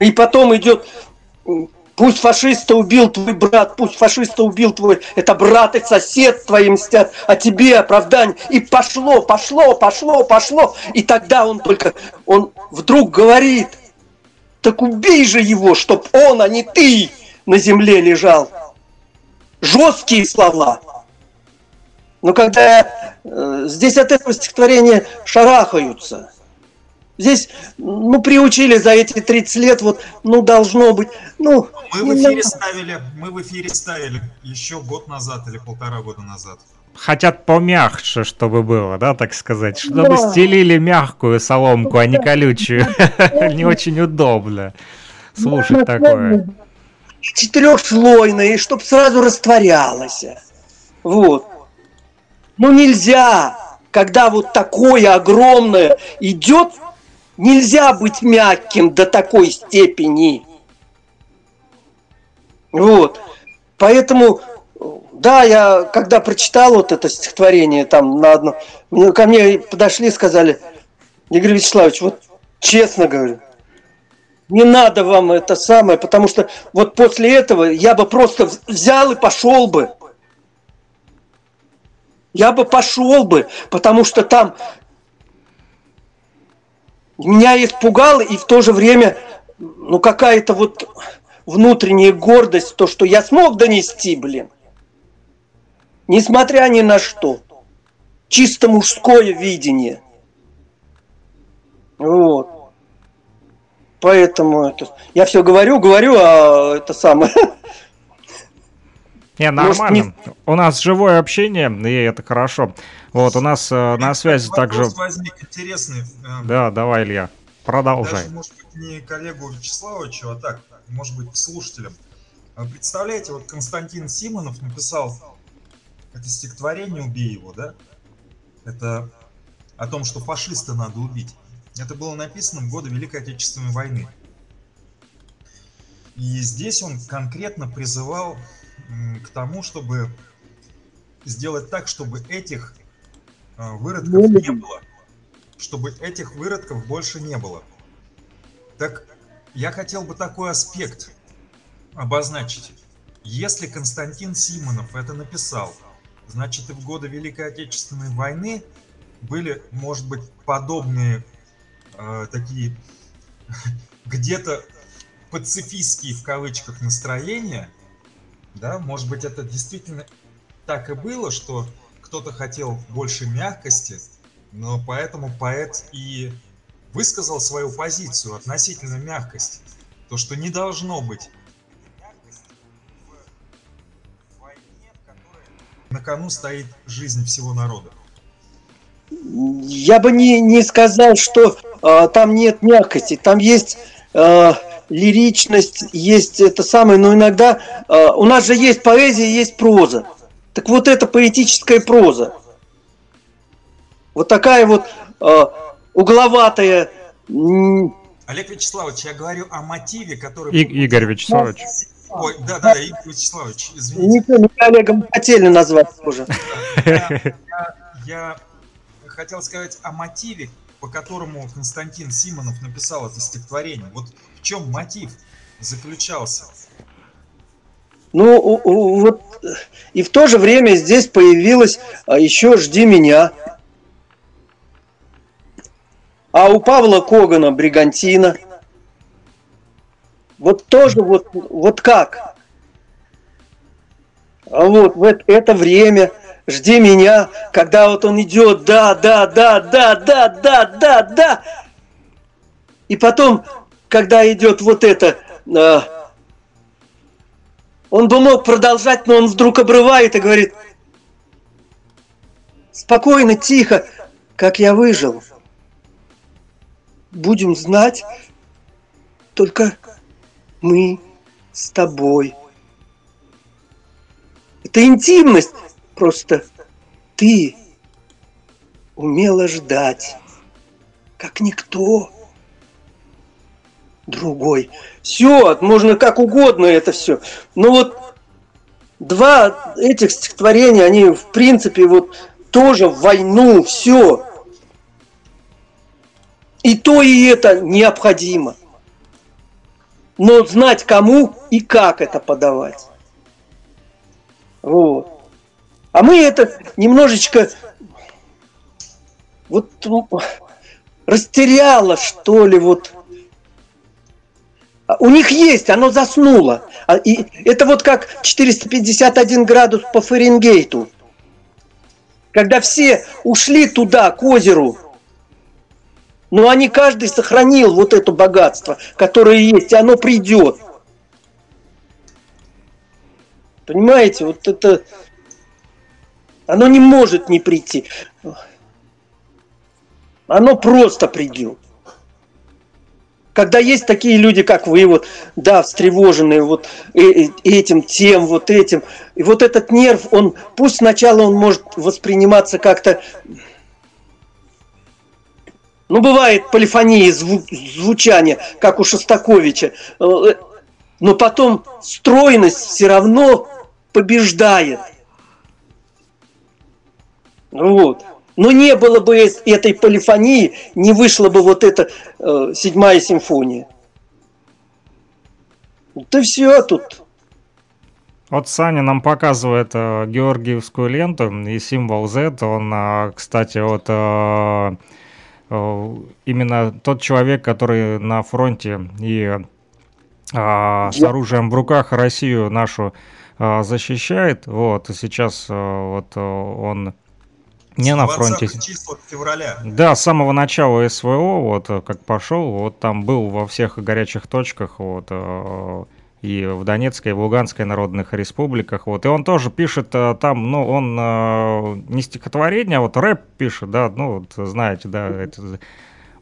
И потом идет, пусть фашиста убил твой брат, пусть фашиста убил твой, это брат и сосед твои мстят, а тебе оправдание. И пошло. И тогда он вдруг говорит... Так убей же его, чтоб он, а не ты, на земле лежал. Жесткие слова. Но когда здесь от этого стихотворения шарахаются. Здесь, ну, приучили за эти 30 лет, вот, ну, должно быть. Ну, мы в эфире ставили еще год назад или полтора года назад. Хотят помягче, чтобы было, да, так сказать, чтобы стелили мягкую соломку, а не колючую. Не очень удобно слушать такое. Четырехслойные, чтобы сразу растворялось. Вот. Ну, нельзя, когда вот такое огромное идет, нельзя быть мягким до такой степени. Вот. Поэтому, да, я когда прочитал вот это стихотворение там на одном, ко мне подошли и сказали: Игорь Вячеславович, вот честно говорю, не надо вам это самое, потому что вот после этого я бы просто взял и пошел бы. Я бы пошел бы, потому что там меня испугало, и в то же время, ну, какая-то вот внутренняя гордость, то, что я смог донести, блин, несмотря ни на что. Чисто мужское видение. Вот. Поэтому это... я все говорю, а это самое... Не, нормально. Может, не... У нас живое общение, и это хорошо. Вот, у нас на связи также... возник интересный. Да, давай, Илья, продолжай. Даже, может быть, не коллегу Вячеславовичу, а так, может быть, слушателям. Представляете, вот Константин Симонов написал это стихотворение «Убей его», да? Это о том, что фашиста надо убить. Это было написано в годы Великой Отечественной войны. И здесь он конкретно призывал к тому, чтобы сделать так, чтобы этих выродков не было. Чтобы этих выродков больше не было. Так я хотел бы такой аспект обозначить. Если Константин Симонов это написал, значит, и в годы Великой Отечественной войны были, может быть, подобные такие где-то пацифистские в кавычках настроения. Да, может быть, это действительно так и было, что кто-то хотел больше мягкости, но поэтому поэт и высказал свою позицию относительно мягкости. То, что не должно быть на кону стоит жизнь всего народа. Я бы не сказал, что там нет мягкости, там есть... лиричность, есть это самое, но иногда... у нас же есть поэзия, есть проза. Так вот, это поэтическая проза. Вот такая вот угловатая... Олег Вячеславович, я говорю о мотиве, который... Игорь Вячеславович. Ой, да, Игорь Вячеславович, извините. Мы Олегом хотели назвать тоже. Я хотел сказать о мотиве, по которому Константин Симонов написал это стихотворение. Вот в чем мотив заключался? Ну, вот и в то же время здесь появилось еще «Жди меня». А у Павла Когана «Бригантина». Вот тоже вот как? А вот в это время... Жди меня, когда вот он идет, да. И потом, когда идет вот это, он бы мог продолжать, но он вдруг обрывает и говорит: спокойно, тихо, как я выжил. Будем знать только мы с тобой. Это интимность. Просто ты умела ждать, как никто другой. Все, можно как угодно это все. Но вот два этих стихотворения, они в принципе вот тоже в войну, все. И то, и это необходимо. Но знать кому и как это подавать. Вот. А мы это немножечко вот растеряло, что ли, вот. У них есть, оно заснуло. И это вот как 451 градус по Фаренгейту. Когда все ушли туда, к озеру, Но они каждый сохранил вот это богатство, которое есть, и оно придет. Понимаете, вот это... Оно не может не прийти. Оно просто придет. Когда есть такие люди, как вы, вот, да, встревоженные вот этим, тем, вот этим. И вот этот нерв, он, пусть сначала он может восприниматься как-то... Ну, бывает полифония, звучание, как у Шостаковича. Но потом стройность все равно побеждает. Вот. Но не было бы этой полифонии, не вышла бы вот эта седьмая симфония. Да все тут. Вот Саня нам показывает георгиевскую ленту и символ Z. Он, кстати, вот именно тот человек, который на фронте и с оружием в руках Россию нашу защищает. Вот, и сейчас вот он... Не на фронте. Да, с самого начала СВО, вот как пошел, вот там был во всех горячих точках, вот и в Донецкой, и в Луганской народных республиках, вот. И он тоже пишет там, ну, он не стихотворение, а вот рэп пишет, да, ну, вот, знаете, да, это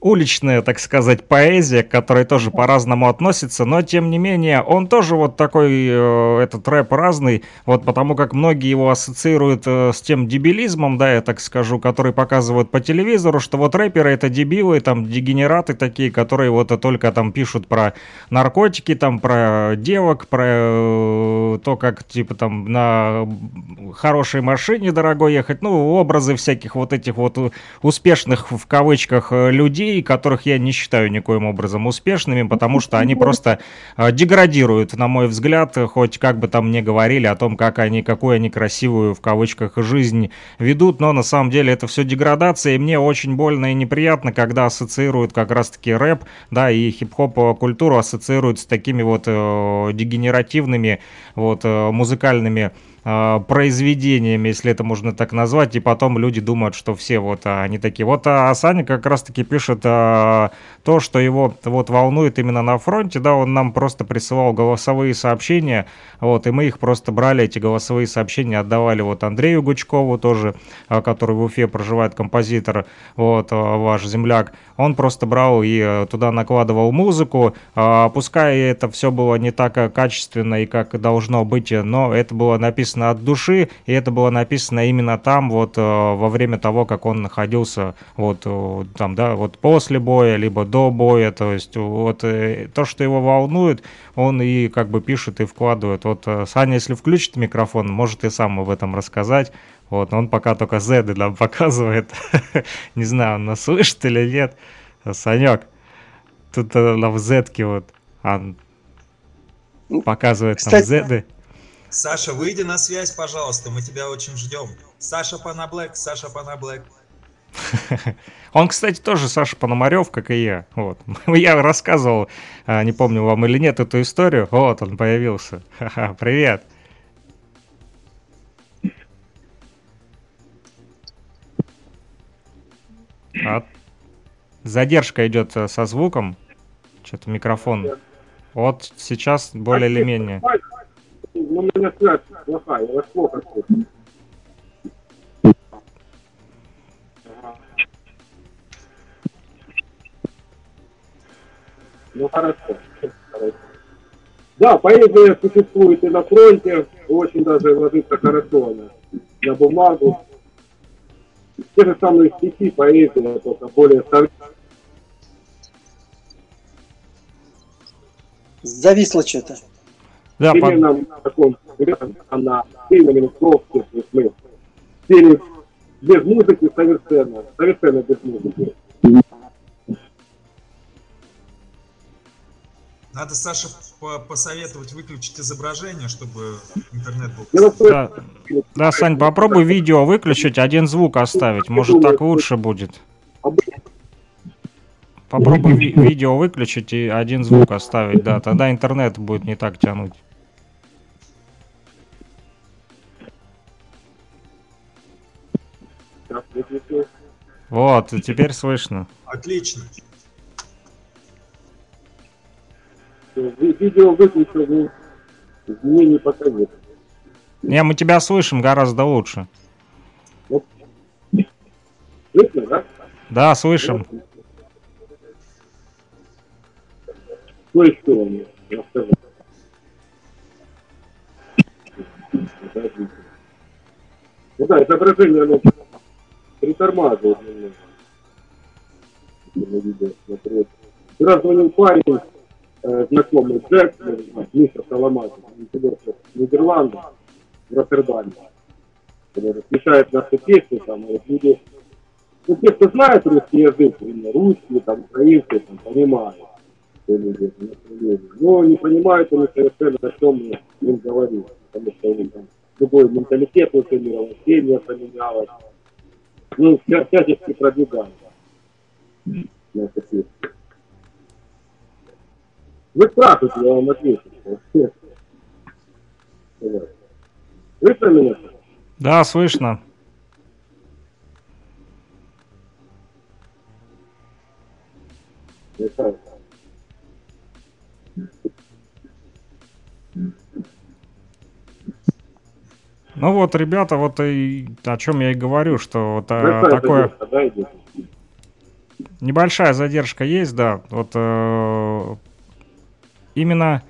уличная, так сказать, поэзия, к которой тоже по-разному относится, но тем не менее он тоже вот такой, этот рэп разный, вот потому как многие его ассоциируют с тем дебилизмом, да, я так скажу, который показывают по телевизору, что вот рэперы это дебилы, там, дегенераты такие, которые вот только там пишут про наркотики, там, про девок, про то, как, типа, там, на хорошей машине дорогой ехать, ну, образы всяких вот этих вот успешных, в кавычках, людей, которых я не считаю никоим образом успешными, потому что они просто деградируют, на мой взгляд, хоть как бы там ни говорили о том, как они, какую они красивую, в кавычках, жизнь ведут, но на самом деле это все деградация, и мне очень больно и неприятно, когда ассоциируют как раз-таки рэп, да, и хип-хоп культуру ассоциируют с такими вот дегенеративными вот музыкальными произведениями, если это можно так назвать, и потом люди думают, что все вот они такие. Вот Саня как раз-таки пишет то, что его вот волнует именно на фронте, да, он нам просто присылал голосовые сообщения, вот, и мы их просто брали, эти голосовые сообщения отдавали вот Андрею Гучкову тоже, который в Уфе проживает, композитор, вот, ваш земляк, он просто брал и туда накладывал музыку, пускай это все было не так качественно и как должно быть, но это было написано от души, и это было написано именно там, вот во время того, как он находился, вот там, да, вот после боя, либо до боя, то есть вот то, что его волнует, он и как бы пишет и вкладывает. Вот Саня, если включит микрофон, может и сам об этом рассказать, вот, но он пока только зэды нам показывает, не знаю, он нас слышит или нет, Санек, тут нам зэдки вот, он показывает нам зэды. Саша, выйди на связь, пожалуйста, мы тебя очень ждем. Саша Панаблэк, Саша Панаблэк. Он, кстати, тоже Саша Пономарев, как и я. Вот. Я рассказывал, не помню, вам или нет, эту историю. Вот он появился. Ха-ха, привет. Задержка идет со звуком. Что-то микрофон. Вот сейчас более или менее. Ну, у меня связь плохая, я вас плохо слышу. Ну, хорошо. Да, поэзия существует и на фронте, очень даже ложится хорошо на бумагу. Те же самые стихи, поэзия, только более... Зависло что-то. Да, именно на таком временном кровке, то есть мы пели без музыки совершенно, совершенно без музыки. Надо, Саша, посоветовать выключить изображение, чтобы интернет был... Да, да, Сань, попробуй видео выключить, один звук оставить, может так лучше будет. Попробуй видео выключить и один звук оставить, да, тогда интернет будет не так тянуть. Вот, теперь слышно. Отлично. Видео выключено, изменений пока нет. Не, мы тебя слышим гораздо лучше. Слышно, да? Да, слышим. Кое-что вам расскажу. Ну да, изображение, оно притормаживает немного. Раз звонил парень, знакомый Джек, мистер Соломат, Нидерланды, в Роттердаме. Смешает наши песни, там, люди... Ну, те, кто знает русский язык, именно русский, там, украинский, там, понимают. Но не понимают они совершенно, о чем им говорили. Потому что у них там другой менталитет установился, семья поменялась. Ну, всячески продвигали. Вы спрашиваете, я вам отвечу. Слышно меня? Да, слышно. Ну вот, ребята, вот и о чем я и говорю, что вот такое... Задержка, да, небольшая задержка есть, да. Вот именно...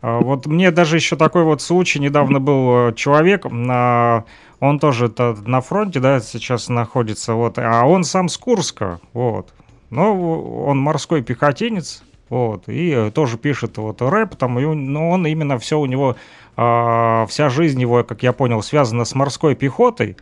Вот мне даже еще такой вот случай, недавно был человек, он тоже на фронте, да, сейчас находится, вот, а он сам с Курска, вот. Но он морской пехотинец, вот, и тоже пишет вот рэп, там, и, но он именно все у него, вся жизнь его, как я понял, связана с морской пехотой,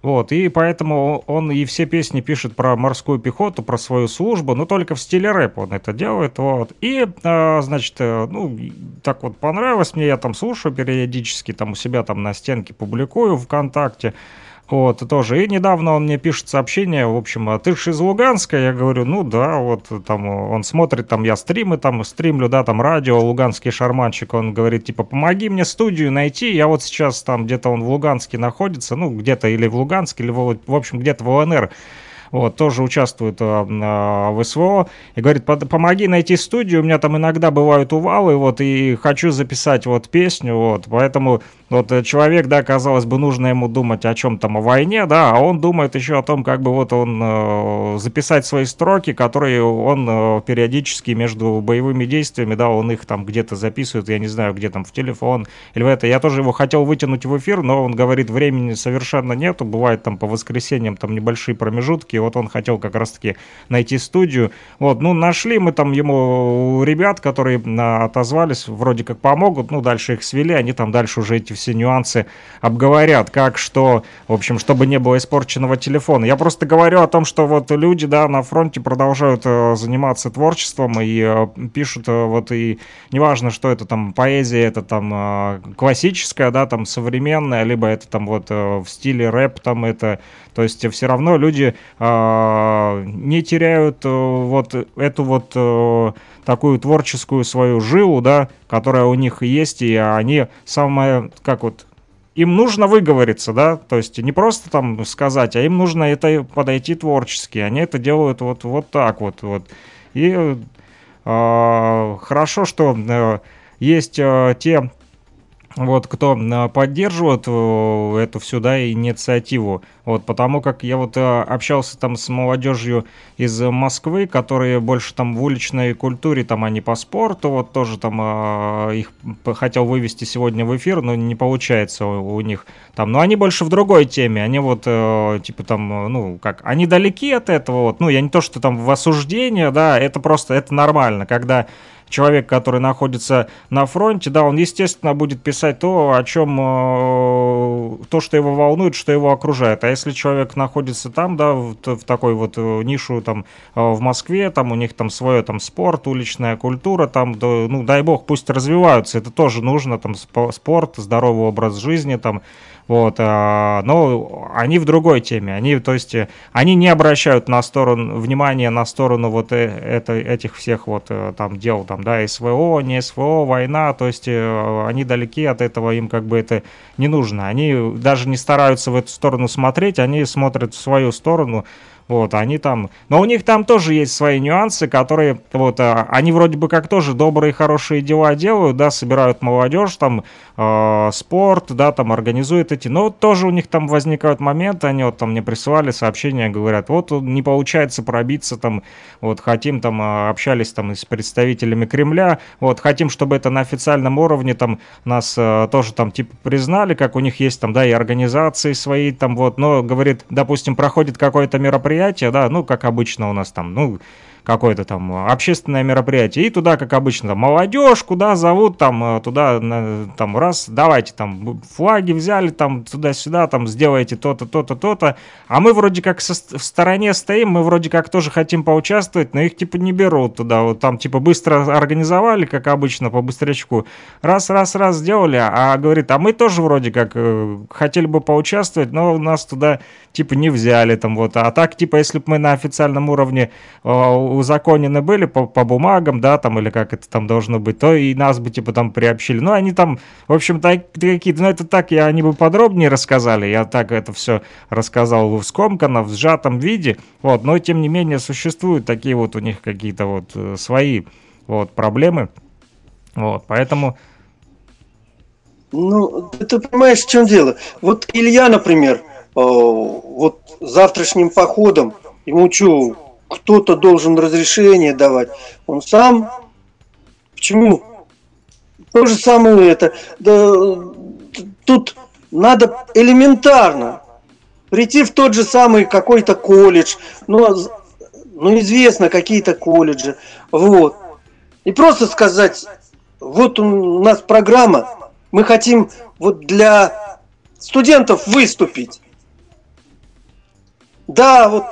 вот, и поэтому он и все песни пишет про морскую пехоту, про свою службу, но только в стиле рэп он это делает, вот, и, значит, ну, так вот понравилось мне, я там слушаю периодически, там, у себя там на стенке публикую ВКонтакте. Вот, тоже. И недавно он мне пишет сообщение, в общем, ты же из Луганска? Я говорю, ну да, вот там он смотрит, там я стримы, там стримлю, да, там радио, луганский шарманщик, он говорит, типа, помоги мне студию найти, я вот сейчас там где-то он в Луганске находится, ну где-то или в Луганске, или в общем где-то в ЛНР. Вот, тоже участвует в СВО, и говорит, помоги найти студию, у меня там иногда бывают увалы, вот, и хочу записать вот песню, вот, поэтому вот человек, да, казалось бы, нужно ему думать о чем там, о войне, да, а он думает еще о том, как бы вот он записать свои строки, которые он периодически между боевыми действиями, да, он их там где-то записывает, я не знаю, где там, в телефон, или в это, я тоже его хотел вытянуть в эфир, но он говорит, времени совершенно нету, бывает там по воскресеньям там небольшие промежутки. Вот он хотел как раз-таки найти студию. Вот, ну, нашли мы там ему ребят, которые отозвались, вроде как помогут, ну, дальше их свели, они там дальше уже эти все нюансы обговорят, как, что, в общем, чтобы не было испорченного телефона. Я просто говорю о том, что вот люди, да, на фронте продолжают заниматься творчеством и пишут, вот, и неважно, что это там, поэзия, это там классическая, да, там, современная, либо это там вот в стиле рэп, там, это, то есть все равно люди... не теряют вот эту вот такую творческую свою жилу, да, которая у них есть, и они самое, как вот, им нужно выговориться, да, то есть не просто там сказать, а им нужно это подойти творчески, они это делают вот, вот так вот, вот. И хорошо, что есть те, вот, кто поддерживает эту всю, да, инициативу, вот, потому как я вот общался там с молодежью из Москвы, которые больше там в уличной культуре, там они по спорту, вот тоже там их хотел вывести сегодня в эфир, но не получается у них там, но они больше в другой теме, они вот типа там, ну, как, они далеки от этого, вот, ну, я не то, что там в осуждение, да, это просто, это нормально, когда... Человек, который находится на фронте, да, он, естественно, будет писать то, о чем, то, что его волнует, что его окружает. А если человек находится там, да, в такой вот нишу, там, в Москве, там, у них там свое, там, спорт, уличная культура, там, да, ну, дай бог, пусть развиваются, это тоже нужно, там, спорт, здоровый образ жизни, там, вот, но они в другой теме, они, то есть, они не обращают на сторону, внимания на сторону вот этих всех вот там дел, там, да, СВО, не СВО, война, то есть, они далеки от этого, им как бы это не нужно, они даже не стараются в эту сторону смотреть, они смотрят в свою сторону, Вот, они там... Но у них там тоже есть свои нюансы, которые... Вот, они вроде бы как тоже добрые, хорошие дела делают, да, собирают молодежь, там, спорт, да, там, организуют эти... Но вот тоже у них там возникают моменты, они вот там мне присылали сообщения, говорят, вот не получается пробиться, там, вот, хотим, там, общались, там, и с представителями Кремля, вот, хотим, чтобы это на официальном уровне, там, нас тоже, там, типа, признали, как у них есть, там, да, и организации свои, там, вот, но, говорит, допустим, проходит какое-то мероприятие, да, ну, как обычно у нас, там, ну, какое-то там общественное мероприятие, и туда, как обычно, там, молодежь, куда зовут, там, туда, там, раз, давайте, там, флаги взяли, там, туда-сюда, там, сделайте то-то, то-то, то-то, а мы вроде как в стороне стоим, мы вроде как тоже хотим поучаствовать, но их, типа, не берут туда, вот там, типа, быстро организовали, как обычно, по быстрячку, раз-раз-раз сделали, а, говорит, а мы тоже вроде как хотели бы поучаствовать, но нас туда, типа, не взяли, там, вот, а так, типа, если бы мы на официальном уровне узаконены были по бумагам, да, там, или как это там должно быть, то и нас бы, типа, там приобщили. Ну, они там, в общем, такие, ну, это так, они бы подробнее рассказали, я так это все рассказал скомканно, в сжатом виде, вот, но, тем не менее, существуют такие вот у них какие-то вот свои вот проблемы, вот, поэтому... Ну, ты понимаешь, в чем дело? Вот Илья, например, вот завтрашним походом, ему что... Кто-то должен разрешение давать. Он сам. Почему? То же самое это. Да, тут надо элементарно прийти в тот же самый какой-то колледж. Ну известно, какие-то колледжи. Вот. И просто сказать, вот у нас программа, мы хотим вот для студентов выступить. Да, вот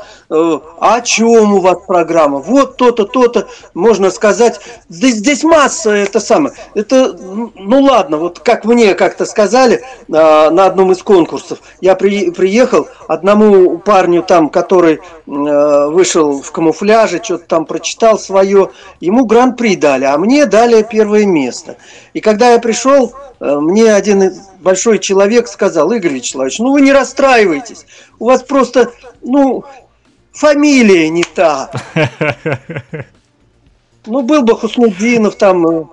о чем у вас программа? Вот то-то, то-то, можно сказать. Да, здесь масса это самое. Это, ну ладно, вот как мне как-то сказали на одном из конкурсов. Я приехал, одному парню там, который вышел в камуфляже, что-то там прочитал свое, ему гран-при дали, а мне дали первое место. И когда я пришел, мне один большой человек сказал: Игорь Вячеславович, ну вы не расстраивайтесь, у вас просто, ну, фамилия не та. Ну, был бы Хуснудинов там...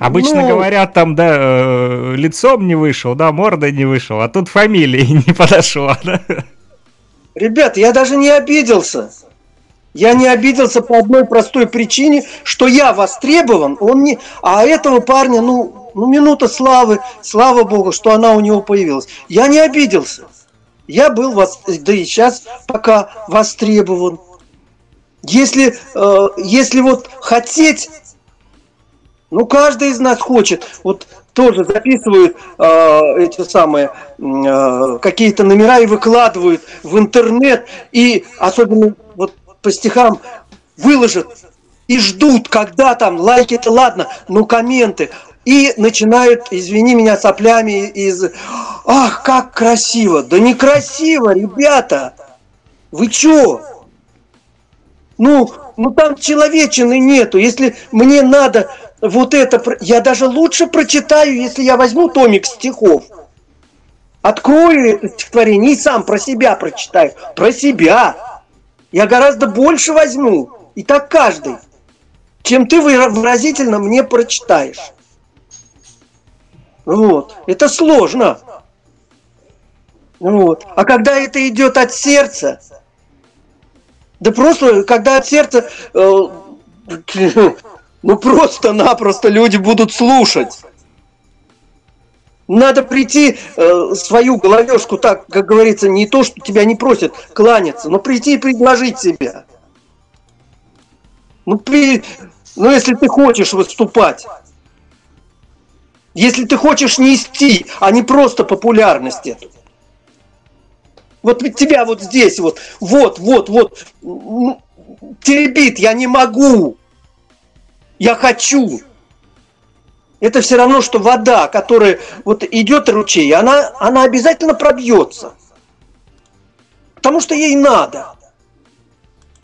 Обычно говорят, там, да, лицом не вышел, да, мордой не вышел, а тут фамилия не подошла. Да? Ребят, я даже не обиделся. Я не обиделся по одной простой причине, что я востребован, он не... А этого парня, ну, минута славы, слава богу, что она у него появилась. Я не обиделся. Я был, да и сейчас пока востребован. Если вот хотеть, ну, каждый из нас хочет, вот тоже записывают эти самые какие-то номера и выкладывают в интернет, и особенно вот по стихам выложат и ждут, когда там лайки-то ладно, но комменты. И начинают, извини меня, соплями из... Ах, как красиво! Да некрасиво, ребята! Вы чё? Ну там человечины нету. Если мне надо вот это... Я даже лучше прочитаю, если я возьму томик стихов. Открою стихотворение и сам про себя прочитаю. Про себя! Я гораздо больше возьму. И так каждый. Чем ты выразительно мне прочитаешь. Вот. Это сложно. Вот. А когда это идет от сердца, да просто, когда от сердца, ну просто-напросто люди будут слушать. Надо прийти свою головешку, так, как говорится, не то, что тебя не просят кланяться, но прийти и предложить себя. Ну если ты хочешь выступать. Если ты хочешь нести, а не просто популярность эту. Вот тебя вот здесь вот теребит, я не могу, я хочу. Это все равно, что вода, которая вот идет ручей, она обязательно пробьется. Потому что ей надо.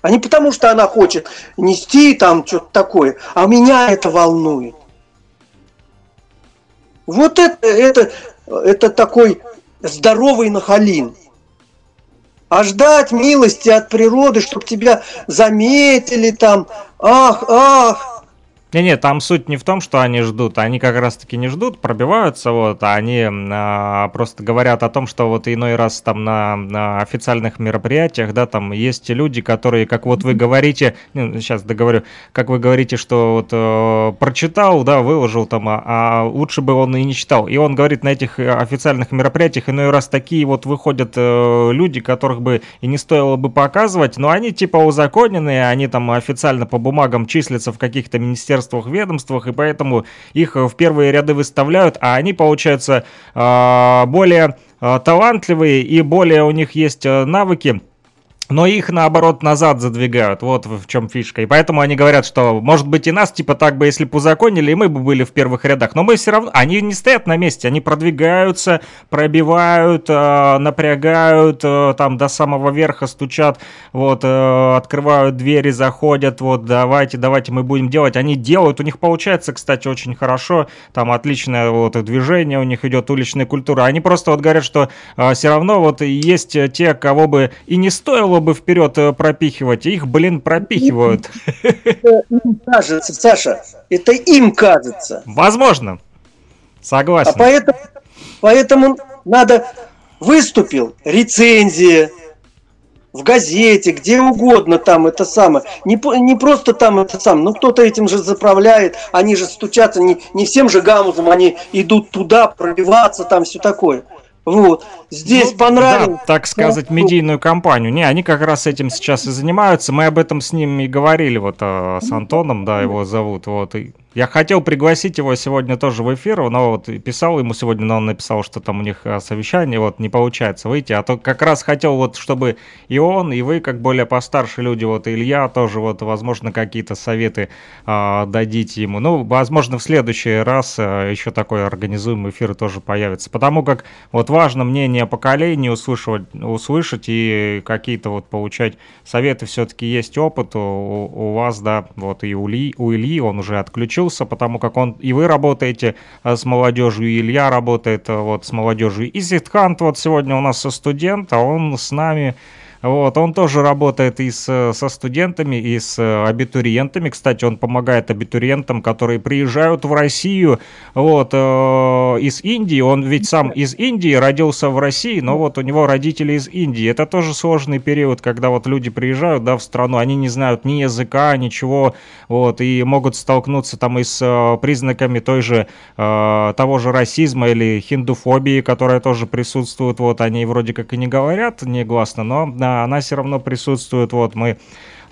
А не потому, что она хочет нести там что-то такое. А меня это волнует. Вот это такой здоровый нахалин. А ждать милости от природы, чтобы тебя заметили там, Не-не, там суть не в том, что они ждут, они как раз-таки не ждут, пробиваются, вот, а они просто говорят о том, что вот иной раз там на официальных мероприятиях, да, там есть люди, которые, как вот вы говорите, сейчас договорю, как вы говорите, что вот прочитал, да, выложил там, а лучше бы он и не читал. И он говорит, на этих официальных мероприятиях иной раз такие вот выходят люди, которых бы и не стоило бы показывать, но они типа узаконенные, они там официально по бумагам числятся в каких-то министерствах, ведомствах, и поэтому их в первые ряды выставляют, а они, получается, более талантливые и более у них есть навыки, но их, наоборот, назад задвигают. Вот в чем фишка. И поэтому они говорят, что, может быть, и нас, типа, так бы, если бы узаконили, и мы бы были в первых рядах. Но мы все равно... Они не стоят на месте. Они продвигаются, пробивают, напрягают, там до самого верха стучат, вот, открывают двери, заходят, вот, давайте мы будем делать. Они делают. У них получается, кстати, очень хорошо. Там отличное вот движение у них идет, уличная культура. Они просто вот говорят, что все равно вот есть те, кого бы и не стоило бы вперед пропихивать, их, блин, пропихивают. Это им кажется, Саша, это им кажется. Возможно. Согласен. А поэтому надо выступил, рецензия в газете, где угодно там это самое. Не просто там это самое, но кто-то этим же заправляет, они же стучатся, не всем же гамузом, они идут туда пробиваться, там все такое. Вот, здесь понравилось. Да, так сказать, медийную кампанию. Не, они как раз этим сейчас и занимаются. Мы об этом с ним и говорили, вот, с Антоном, да, его зовут, вот, и... Я хотел пригласить его сегодня тоже в эфир, но вот писал ему сегодня, но он написал, что там у них совещание, вот не получается выйти. А то как раз хотел вот, чтобы и он, и вы, как более постарше люди, вот Илья тоже, вот, возможно, какие-то советы дадите ему. Ну, возможно, в следующий раз еще такой организуемый эфир тоже появится. Потому как вот важно мнение поколения услышать и какие-то вот получать советы. Все-таки есть опыт у вас, да, вот и у Ильи, он уже отключил, потому как он и вы работаете с молодежью, и Илья работает вот с молодежью, и Сидхант вот сегодня у нас со студента, он с нами, вот, он тоже работает и со студентами, и с абитуриентами, кстати, он помогает абитуриентам, которые приезжают в Россию, вот, из Индии, он ведь сам из Индии, родился в России, но вот у него родители из Индии, это тоже сложный период, когда вот люди приезжают, да, в страну, они не знают ни языка, ничего, вот, и могут столкнуться там и с признаками того же расизма или хиндуфобии, которая тоже присутствует, вот, они вроде как и не говорят негласно, но она все равно присутствует, вот, мы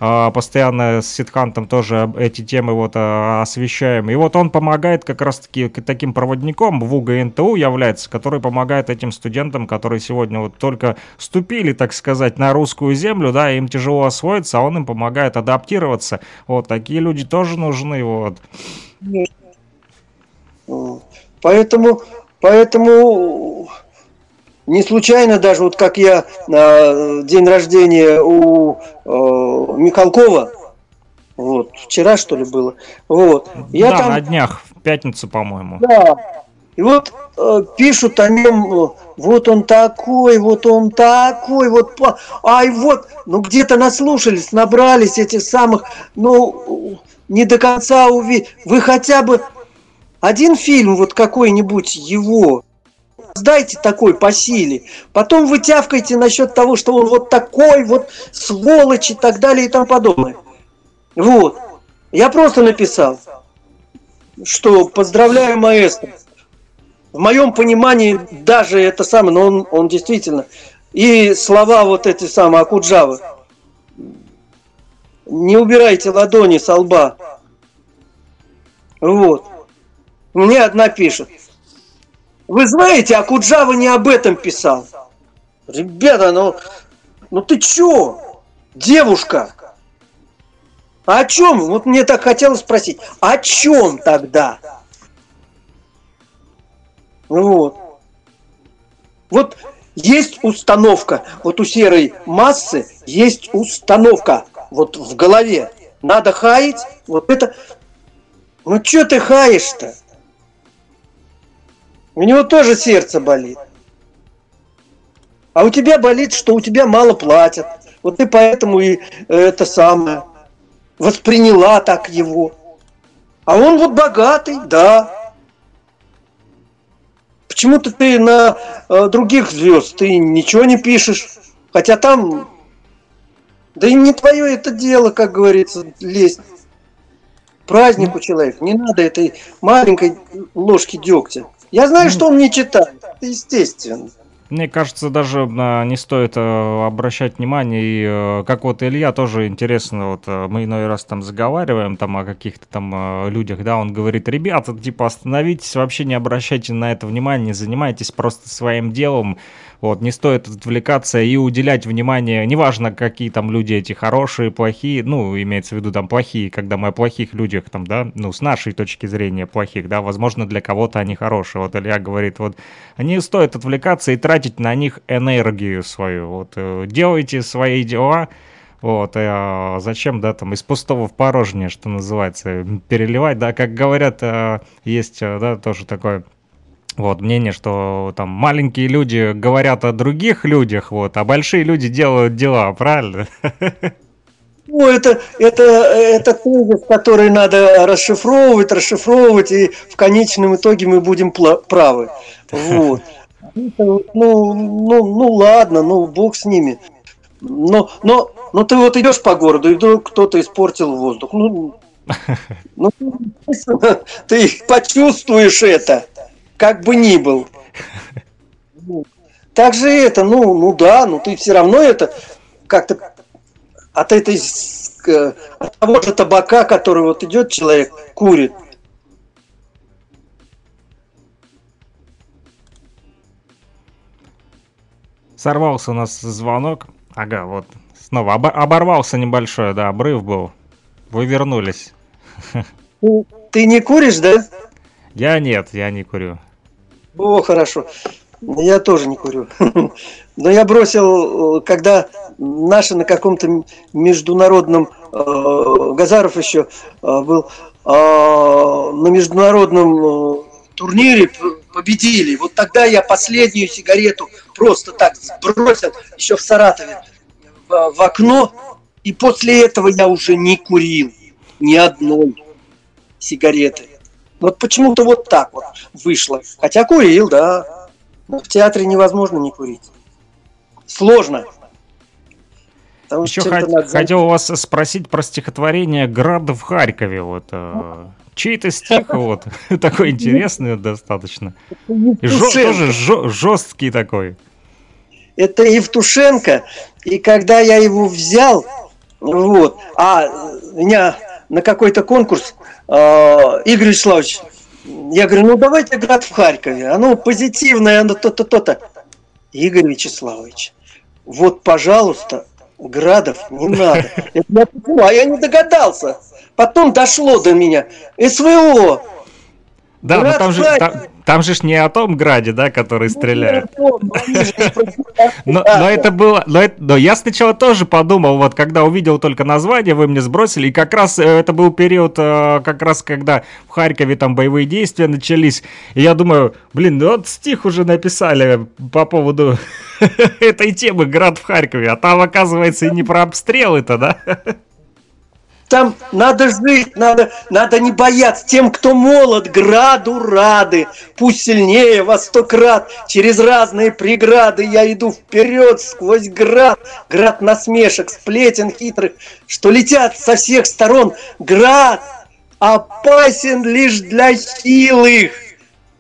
постоянно с Сидхантом тоже эти темы вот освещаем. И вот он помогает как раз-таки таким проводником в УГНТУ является, который помогает этим студентам, которые сегодня вот только вступили, так сказать, на русскую землю, да, им тяжело освоиться, а он им помогает адаптироваться. Вот, такие люди тоже нужны, вот. Поэтому... Не случайно даже, вот как я день рождения у Михалкова, вот, вчера что ли было, вот, я да, там... на днях, в пятницу, по-моему. Да, и вот пишут о нем, вот он такой, вот, ай, вот, ну где-то наслушались, набрались этих самых, ну, не до конца увидели, вы хотя бы один фильм вот какой-нибудь его... Сдайте такой по силе, потом вы тявкаете насчет того, что он вот такой, вот сволочь и так далее и тому подобное. Вот. Я просто написал, что поздравляю маэстро. В моем понимании даже это самое, но он действительно... И слова вот эти самые Акуджавы. Не убирайте ладони со лба. Вот. Мне одна пишет. Вы знаете, Акуджава не об этом писал. Ребята, ну ты чё, девушка? О чем? Вот мне так хотелось спросить. О чем тогда? Вот. Вот есть установка. Вот у серой массы есть установка. Вот в голове. Надо хаять. Вот это. Ну чё ты хаешь-то? У него тоже сердце болит. А у тебя болит, что у тебя мало платят. Вот ты поэтому и это самое восприняла так его. А он вот богатый, да. Почему-то ты на других звезд ты ничего не пишешь. Хотя там, да и не твое это дело, как говорится, лезть. Празднику человеку не надо этой маленькой ложки дегтя. Я знаю, что он не читает, это естественно. Мне кажется, даже не стоит обращать внимание, и как вот Илья тоже интересно, вот мы иной раз там заговариваем там о каких-то там людях, да, он говорит, ребята, типа остановитесь, вообще не обращайте на это внимания, занимайтесь просто своим делом, вот, не стоит отвлекаться и уделять внимание, неважно, какие там люди эти, хорошие, плохие, ну, имеется в виду там плохие, когда мы о плохих людях там, да, ну, с нашей точки зрения плохих, да, возможно, для кого-то они хорошие, вот Илья говорит, вот, не стоит отвлекаться и тратить на них энергию свою. Вот, делайте свои дела. Вот, а зачем, да, там из пустого в порожнее, что называется, переливать, да, как говорят, есть, да, тоже такое вот мнение, что там маленькие люди говорят о других людях, вот, а большие люди делают дела, правильно? Ну, это тезис, который надо расшифровывать, и в конечном итоге мы будем правы. Вот. Ну ладно, ну бог с ними. Но ты вот идешь по городу, и вдруг кто-то испортил воздух. Ну ты почувствуешь это, как бы ни был. Так же это, ну да, но ты все равно это как-то от того же табака, который вот идет человек, курит. Сорвался у нас звонок. Ага, вот. Снова оборвался небольшой, да, обрыв был. Вы вернулись. Ты не куришь, да? Я не курю. О, хорошо. Я тоже не курю. Но я бросил, когда наши на каком-то международном... Газаров еще был. На международном турнире... победили. Вот тогда я последнюю сигарету просто так сбросил, еще в Саратове, в окно, и после этого я уже не курил ни одной сигареты. Вот почему-то вот так вот вышло. Хотя курил, да. Но в театре невозможно не курить. Сложно. Еще хотел вас спросить про стихотворение «Град в Харькове». Вот, чей-то стих, вот, такой интересный достаточно. Тоже жесткий такой. Это Евтушенко, и когда я его взял, вот, меня на какой-то конкурс, Игорь Вячеславович, я говорю, ну давайте «Град в Харькове», оно позитивное, оно то-то, то-то. Игорь Вячеславович, вот, пожалуйста, градов не надо. А я не догадался. Потом дошло до меня. СВО. Да, но там же не о том граде, да, который стреляет. Но это было... Но я сначала тоже подумал, вот когда увидел только название, вы мне сбросили, и как раз это был период, как раз когда в Харькове там боевые действия начались, и я думаю, блин, ну вот стих уже написали по поводу этой темы «Град в Харькове», а там, оказывается, и не про обстрелы-то, да? Там надо жить, надо не бояться. Тем, кто молод, граду рады. Пусть сильнее во 100 крат. Через разные преграды я иду вперед сквозь град. Град насмешек, сплетен хитрых, что летят со всех сторон. Град опасен лишь для хилых,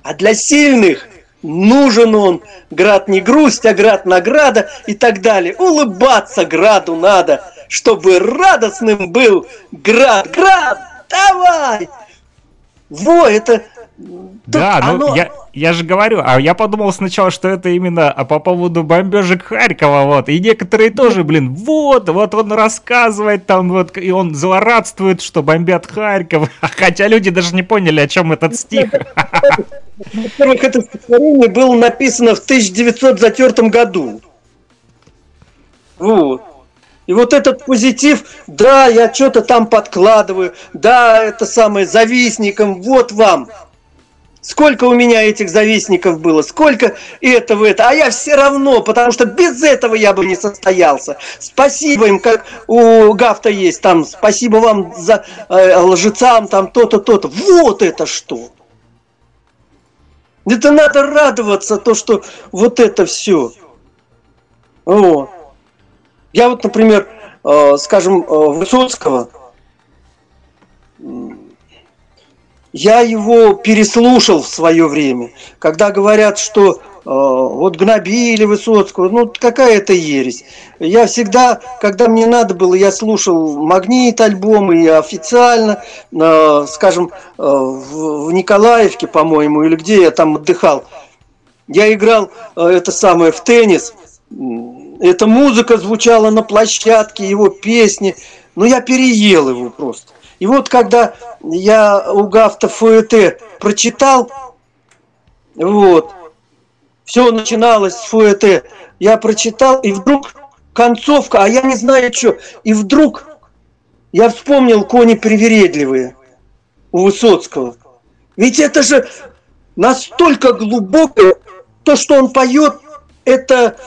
а для сильных нужен он. Град не грусть, а град награда и так далее. Улыбаться граду надо, чтобы радостным был град. Град, давай! Во, это... Да, оно... ну я же говорю, а я подумал сначала, что это именно по поводу бомбежек Харькова, вот, и некоторые тоже, блин, вот он рассказывает там, вот, и он злорадствует, что бомбят Харьков, хотя люди даже не поняли, о чем этот стих. Во-первых, это стихотворение было написано в 1904 году. Вот. И вот этот позитив, да, я что-то там подкладываю, да, это самое, завистникам, вот вам. Сколько у меня этих завистников было, сколько этого. А я все равно, потому что без этого я бы не состоялся. Спасибо им, как у Гафта есть, там, спасибо вам за лжецам, там, то-то, то-то. Вот это что! Это надо радоваться, то, что вот это все. Вот. Я вот, например, скажем, Высоцкого... Я его переслушал в свое время, когда говорят, что вот гнобили Высоцкого, ну какая это ересь. Я всегда, когда мне надо было, я слушал «Магнит» альбом, и официально, скажем, в Николаевке, по-моему, или где я там отдыхал, я играл это самое в теннис, эта музыка звучала на площадке, его песни, но я переел его просто. И вот когда я у Гафта фуэте прочитал, вот, все начиналось с фуэте, я прочитал, и вдруг концовка, а я не знаю что, и вдруг я вспомнил «Кони привередливые» у Высоцкого. Ведь это же настолько глубокое, то, что он поет, это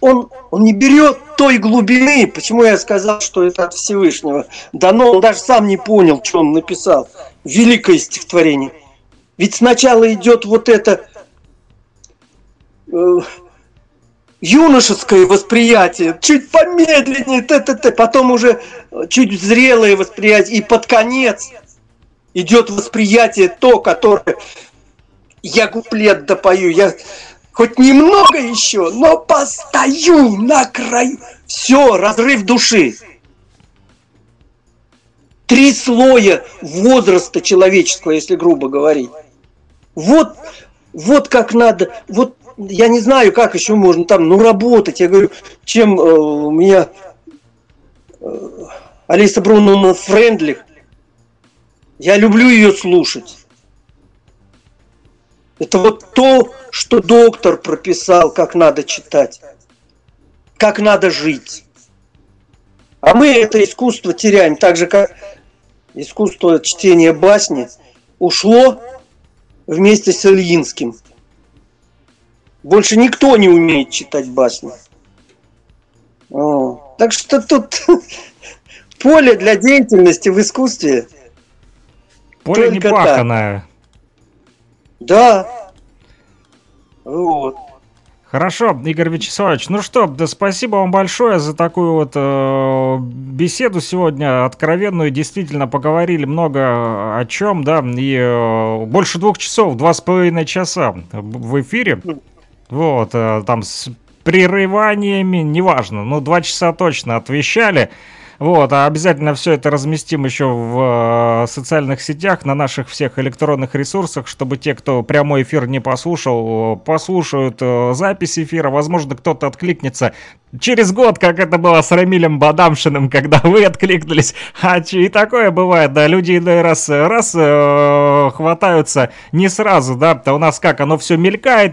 он не берет той глубины, почему я сказал, что это от Всевышнего дано, он даже сам не понял, что он написал. Великое стихотворение. Ведь сначала идет вот это юношеское восприятие, чуть помедленнее, потом уже чуть зрелое восприятие, и под конец идет восприятие то, которое я куплет допою, я... Хоть немного еще, но постою на краю. Все, разрыв души. 3 слоя возраста человеческого, если грубо говорить. Вот как надо. Вот я не знаю, как еще можно там, ну, работать. Я говорю, чем у меня Алиса Бруновна Френдлих. Я люблю ее слушать. Это вот то, что доктор прописал, как надо читать, как надо жить. А мы это искусство теряем, так же, как искусство чтения басни ушло вместе с Ильинским. Больше никто не умеет читать басни. О. Так что тут поле для деятельности в искусстве. Поле непаханое. Да. Вот. Хорошо, Игорь Вячеславович. Ну что, да, спасибо вам большое за такую вот беседу сегодня откровенную. Действительно, поговорили много о чем, да, и больше 2 часов, 2,5 часа в эфире. Вот, там с прерываниями, неважно, но 2 часа точно отвечали. Вот, а обязательно все это разместим еще в социальных сетях, на наших всех электронных ресурсах, чтобы те, кто прямой эфир не послушал, послушают запись эфира. Возможно, кто-то откликнется через год, как это было с Рамилем Бадамшиным, когда вы откликнулись. А и такое бывает, да, люди иной раз хватаются не сразу, да, у нас как, оно все мелькает,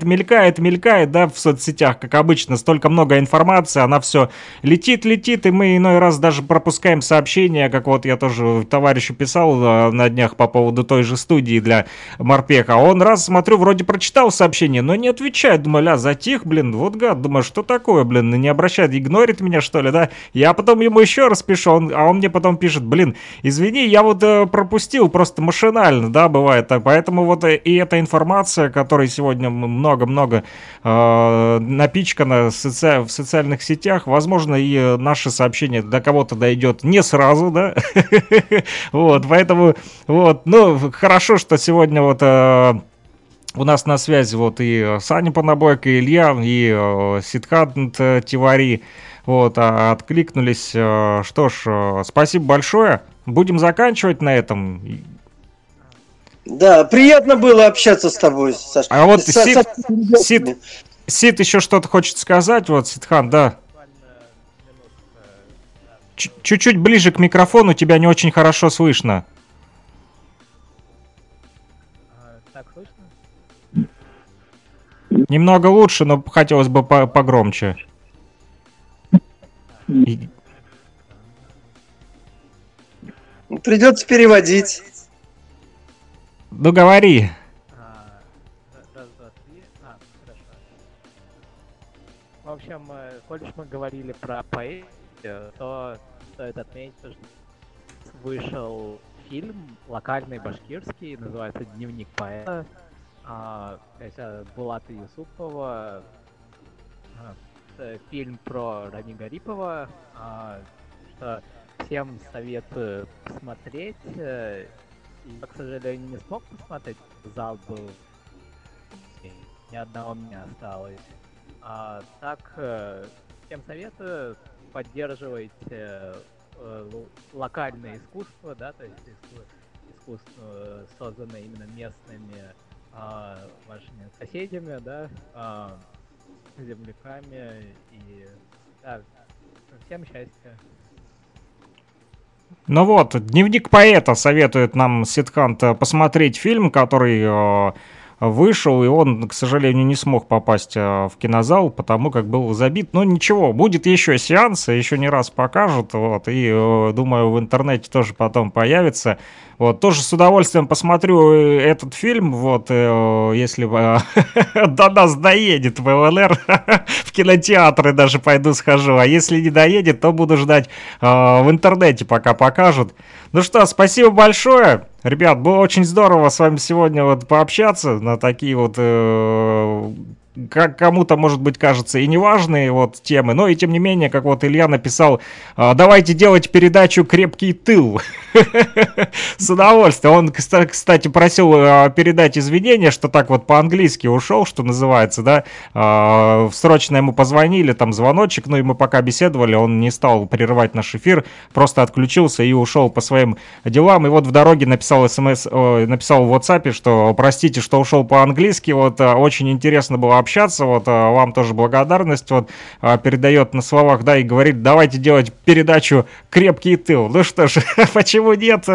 да, в соцсетях, как обычно, столько много информации, она все летит, и мы иной раз даже пропускаем сообщения, как вот я тоже товарищу писал на днях по поводу той же студии для Морпеха. Он раз, смотрю, вроде прочитал сообщение, но не отвечает. Думаю, затих, блин, вот гад, думаю, что такое, блин, не обращает, игнорит меня, что ли, да? Я потом ему еще раз пишу, а он мне потом пишет, блин, извини, я вот пропустил, просто машинально, да, бывает. Поэтому вот и эта информация, которой сегодня много-много напичкана в социальных сетях, возможно, и наши сообщения до кого-то дойдет не сразу, да? Вот, поэтому, вот, ну, хорошо, что сегодня вот... У нас на связи вот и Саня Панаблэк, и Илья, и Сидхант Тивари. Вот, откликнулись. Что ж, спасибо большое. Будем заканчивать на этом. Да, приятно было общаться с тобой, Саша. А вот Сид еще что-то хочет сказать. Вот, Сидхан, да. Чуть-чуть ближе к микрофону, тебя не очень хорошо слышно. Немного лучше, но хотелось бы погромче. Придется переводить. Ну говори. коль мы говорили про поэзию, то стоит отметить, что вышел фильм локальный башкирский, называется «Дневник поэта». Это Булата Юсупова, фильм про Рами Гарипова, что всем советую посмотреть. Я, к сожалению, не смог посмотреть, зал был, ни одного мне осталось. Так, всем советую, поддерживайте локальное искусство, да, то есть искусство, созданное именно местными вашими соседями, да, земляками, и да, всем счастья. Ну вот, «Дневник поэта» советует нам Сидхант посмотреть фильм, который вышел, и он, к сожалению, не смог попасть в кинозал, потому как был забит. Но ничего, будет еще сеанс, еще не раз покажут, вот, и, думаю, в интернете тоже потом появится. Вот, тоже с удовольствием посмотрю этот фильм, вот, если до нас доедет в ЛНР, в кинотеатры даже пойду схожу, а если не доедет, то буду ждать в интернете, пока покажут. Ну что, спасибо большое. Ребят, было очень здорово с вами сегодня вот пообщаться на такие вот, как кому-то, может быть, кажется, и неважные вот темы. Но и тем не менее, как вот Илья написал, давайте делать передачу «Крепкий тыл». С удовольствием. Он, кстати, просил передать извинения, что так вот по-английски ушел, что называется, да. Срочно ему позвонили, там звоночек, ну и мы пока беседовали, он не стал прерывать наш эфир, просто отключился и ушел по своим делам. И вот в дороге написал написал в WhatsApp, что простите, что ушел по-английски, вот очень интересно было общаться, вот вам тоже благодарность, вот передает на словах, да, и говорит, давайте делать передачу «Крепкий тыл». Ну что ж, почему нет?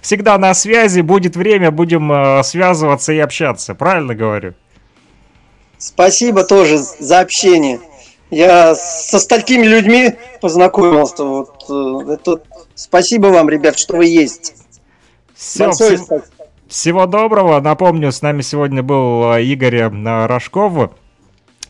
Всегда на связи, будет время, будем связываться и общаться, правильно говорю? Спасибо тоже за общение. Я со столькими людьми познакомился, вот это... Спасибо вам, ребят, что вы есть. Все, большое спасибо. Всего доброго. Напомню, с нами сегодня был Игорь Рожков.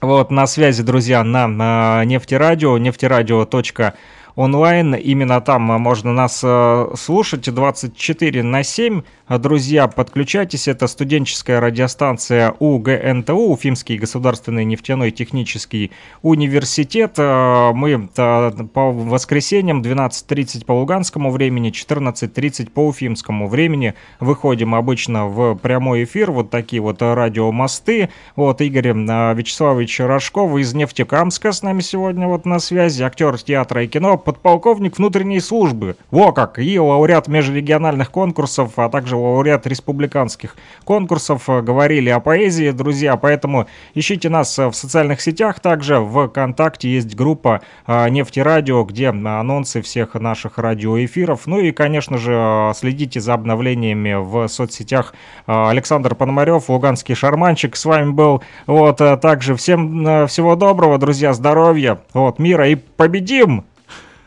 Вот, на связи, друзья, на Нефтерадио, нефтерадио.онлайн. Именно там можно нас слушать 24/7. Друзья, подключайтесь. Это студенческая радиостанция УГНТУ, Уфимский государственный нефтяной технический университет. Мы по воскресеньям 12:30 по луганскому времени, 14:30 по уфимскому времени выходим обычно в прямой эфир. Вот такие вот радиомосты. Вот Игорь Вячеславович Рожков из Нефтекамска с нами сегодня вот на связи. Актер театра и кино, подполковник внутренней службы. Во как! И лауреат межрегиональных конкурсов, а также лауреат республиканских конкурсов. Говорили о поэзии, друзья, поэтому ищите нас в социальных сетях, также в ВКонтакте есть группа Нефтерадио, где анонсы всех наших радиоэфиров, ну и, конечно же, следите за обновлениями в соцсетях. Александр Пономарев, луганский шарманчик, с вами был, вот, также всем всего доброго, друзья, здоровья, вот, мира, и победим!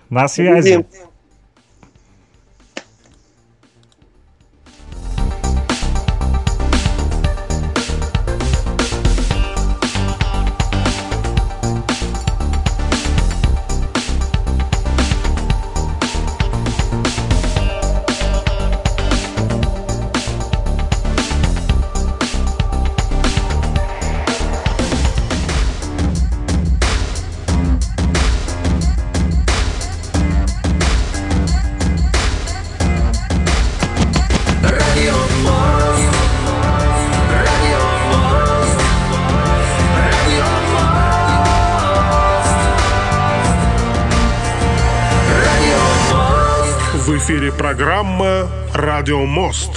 На связи! Программа «Радио Мост».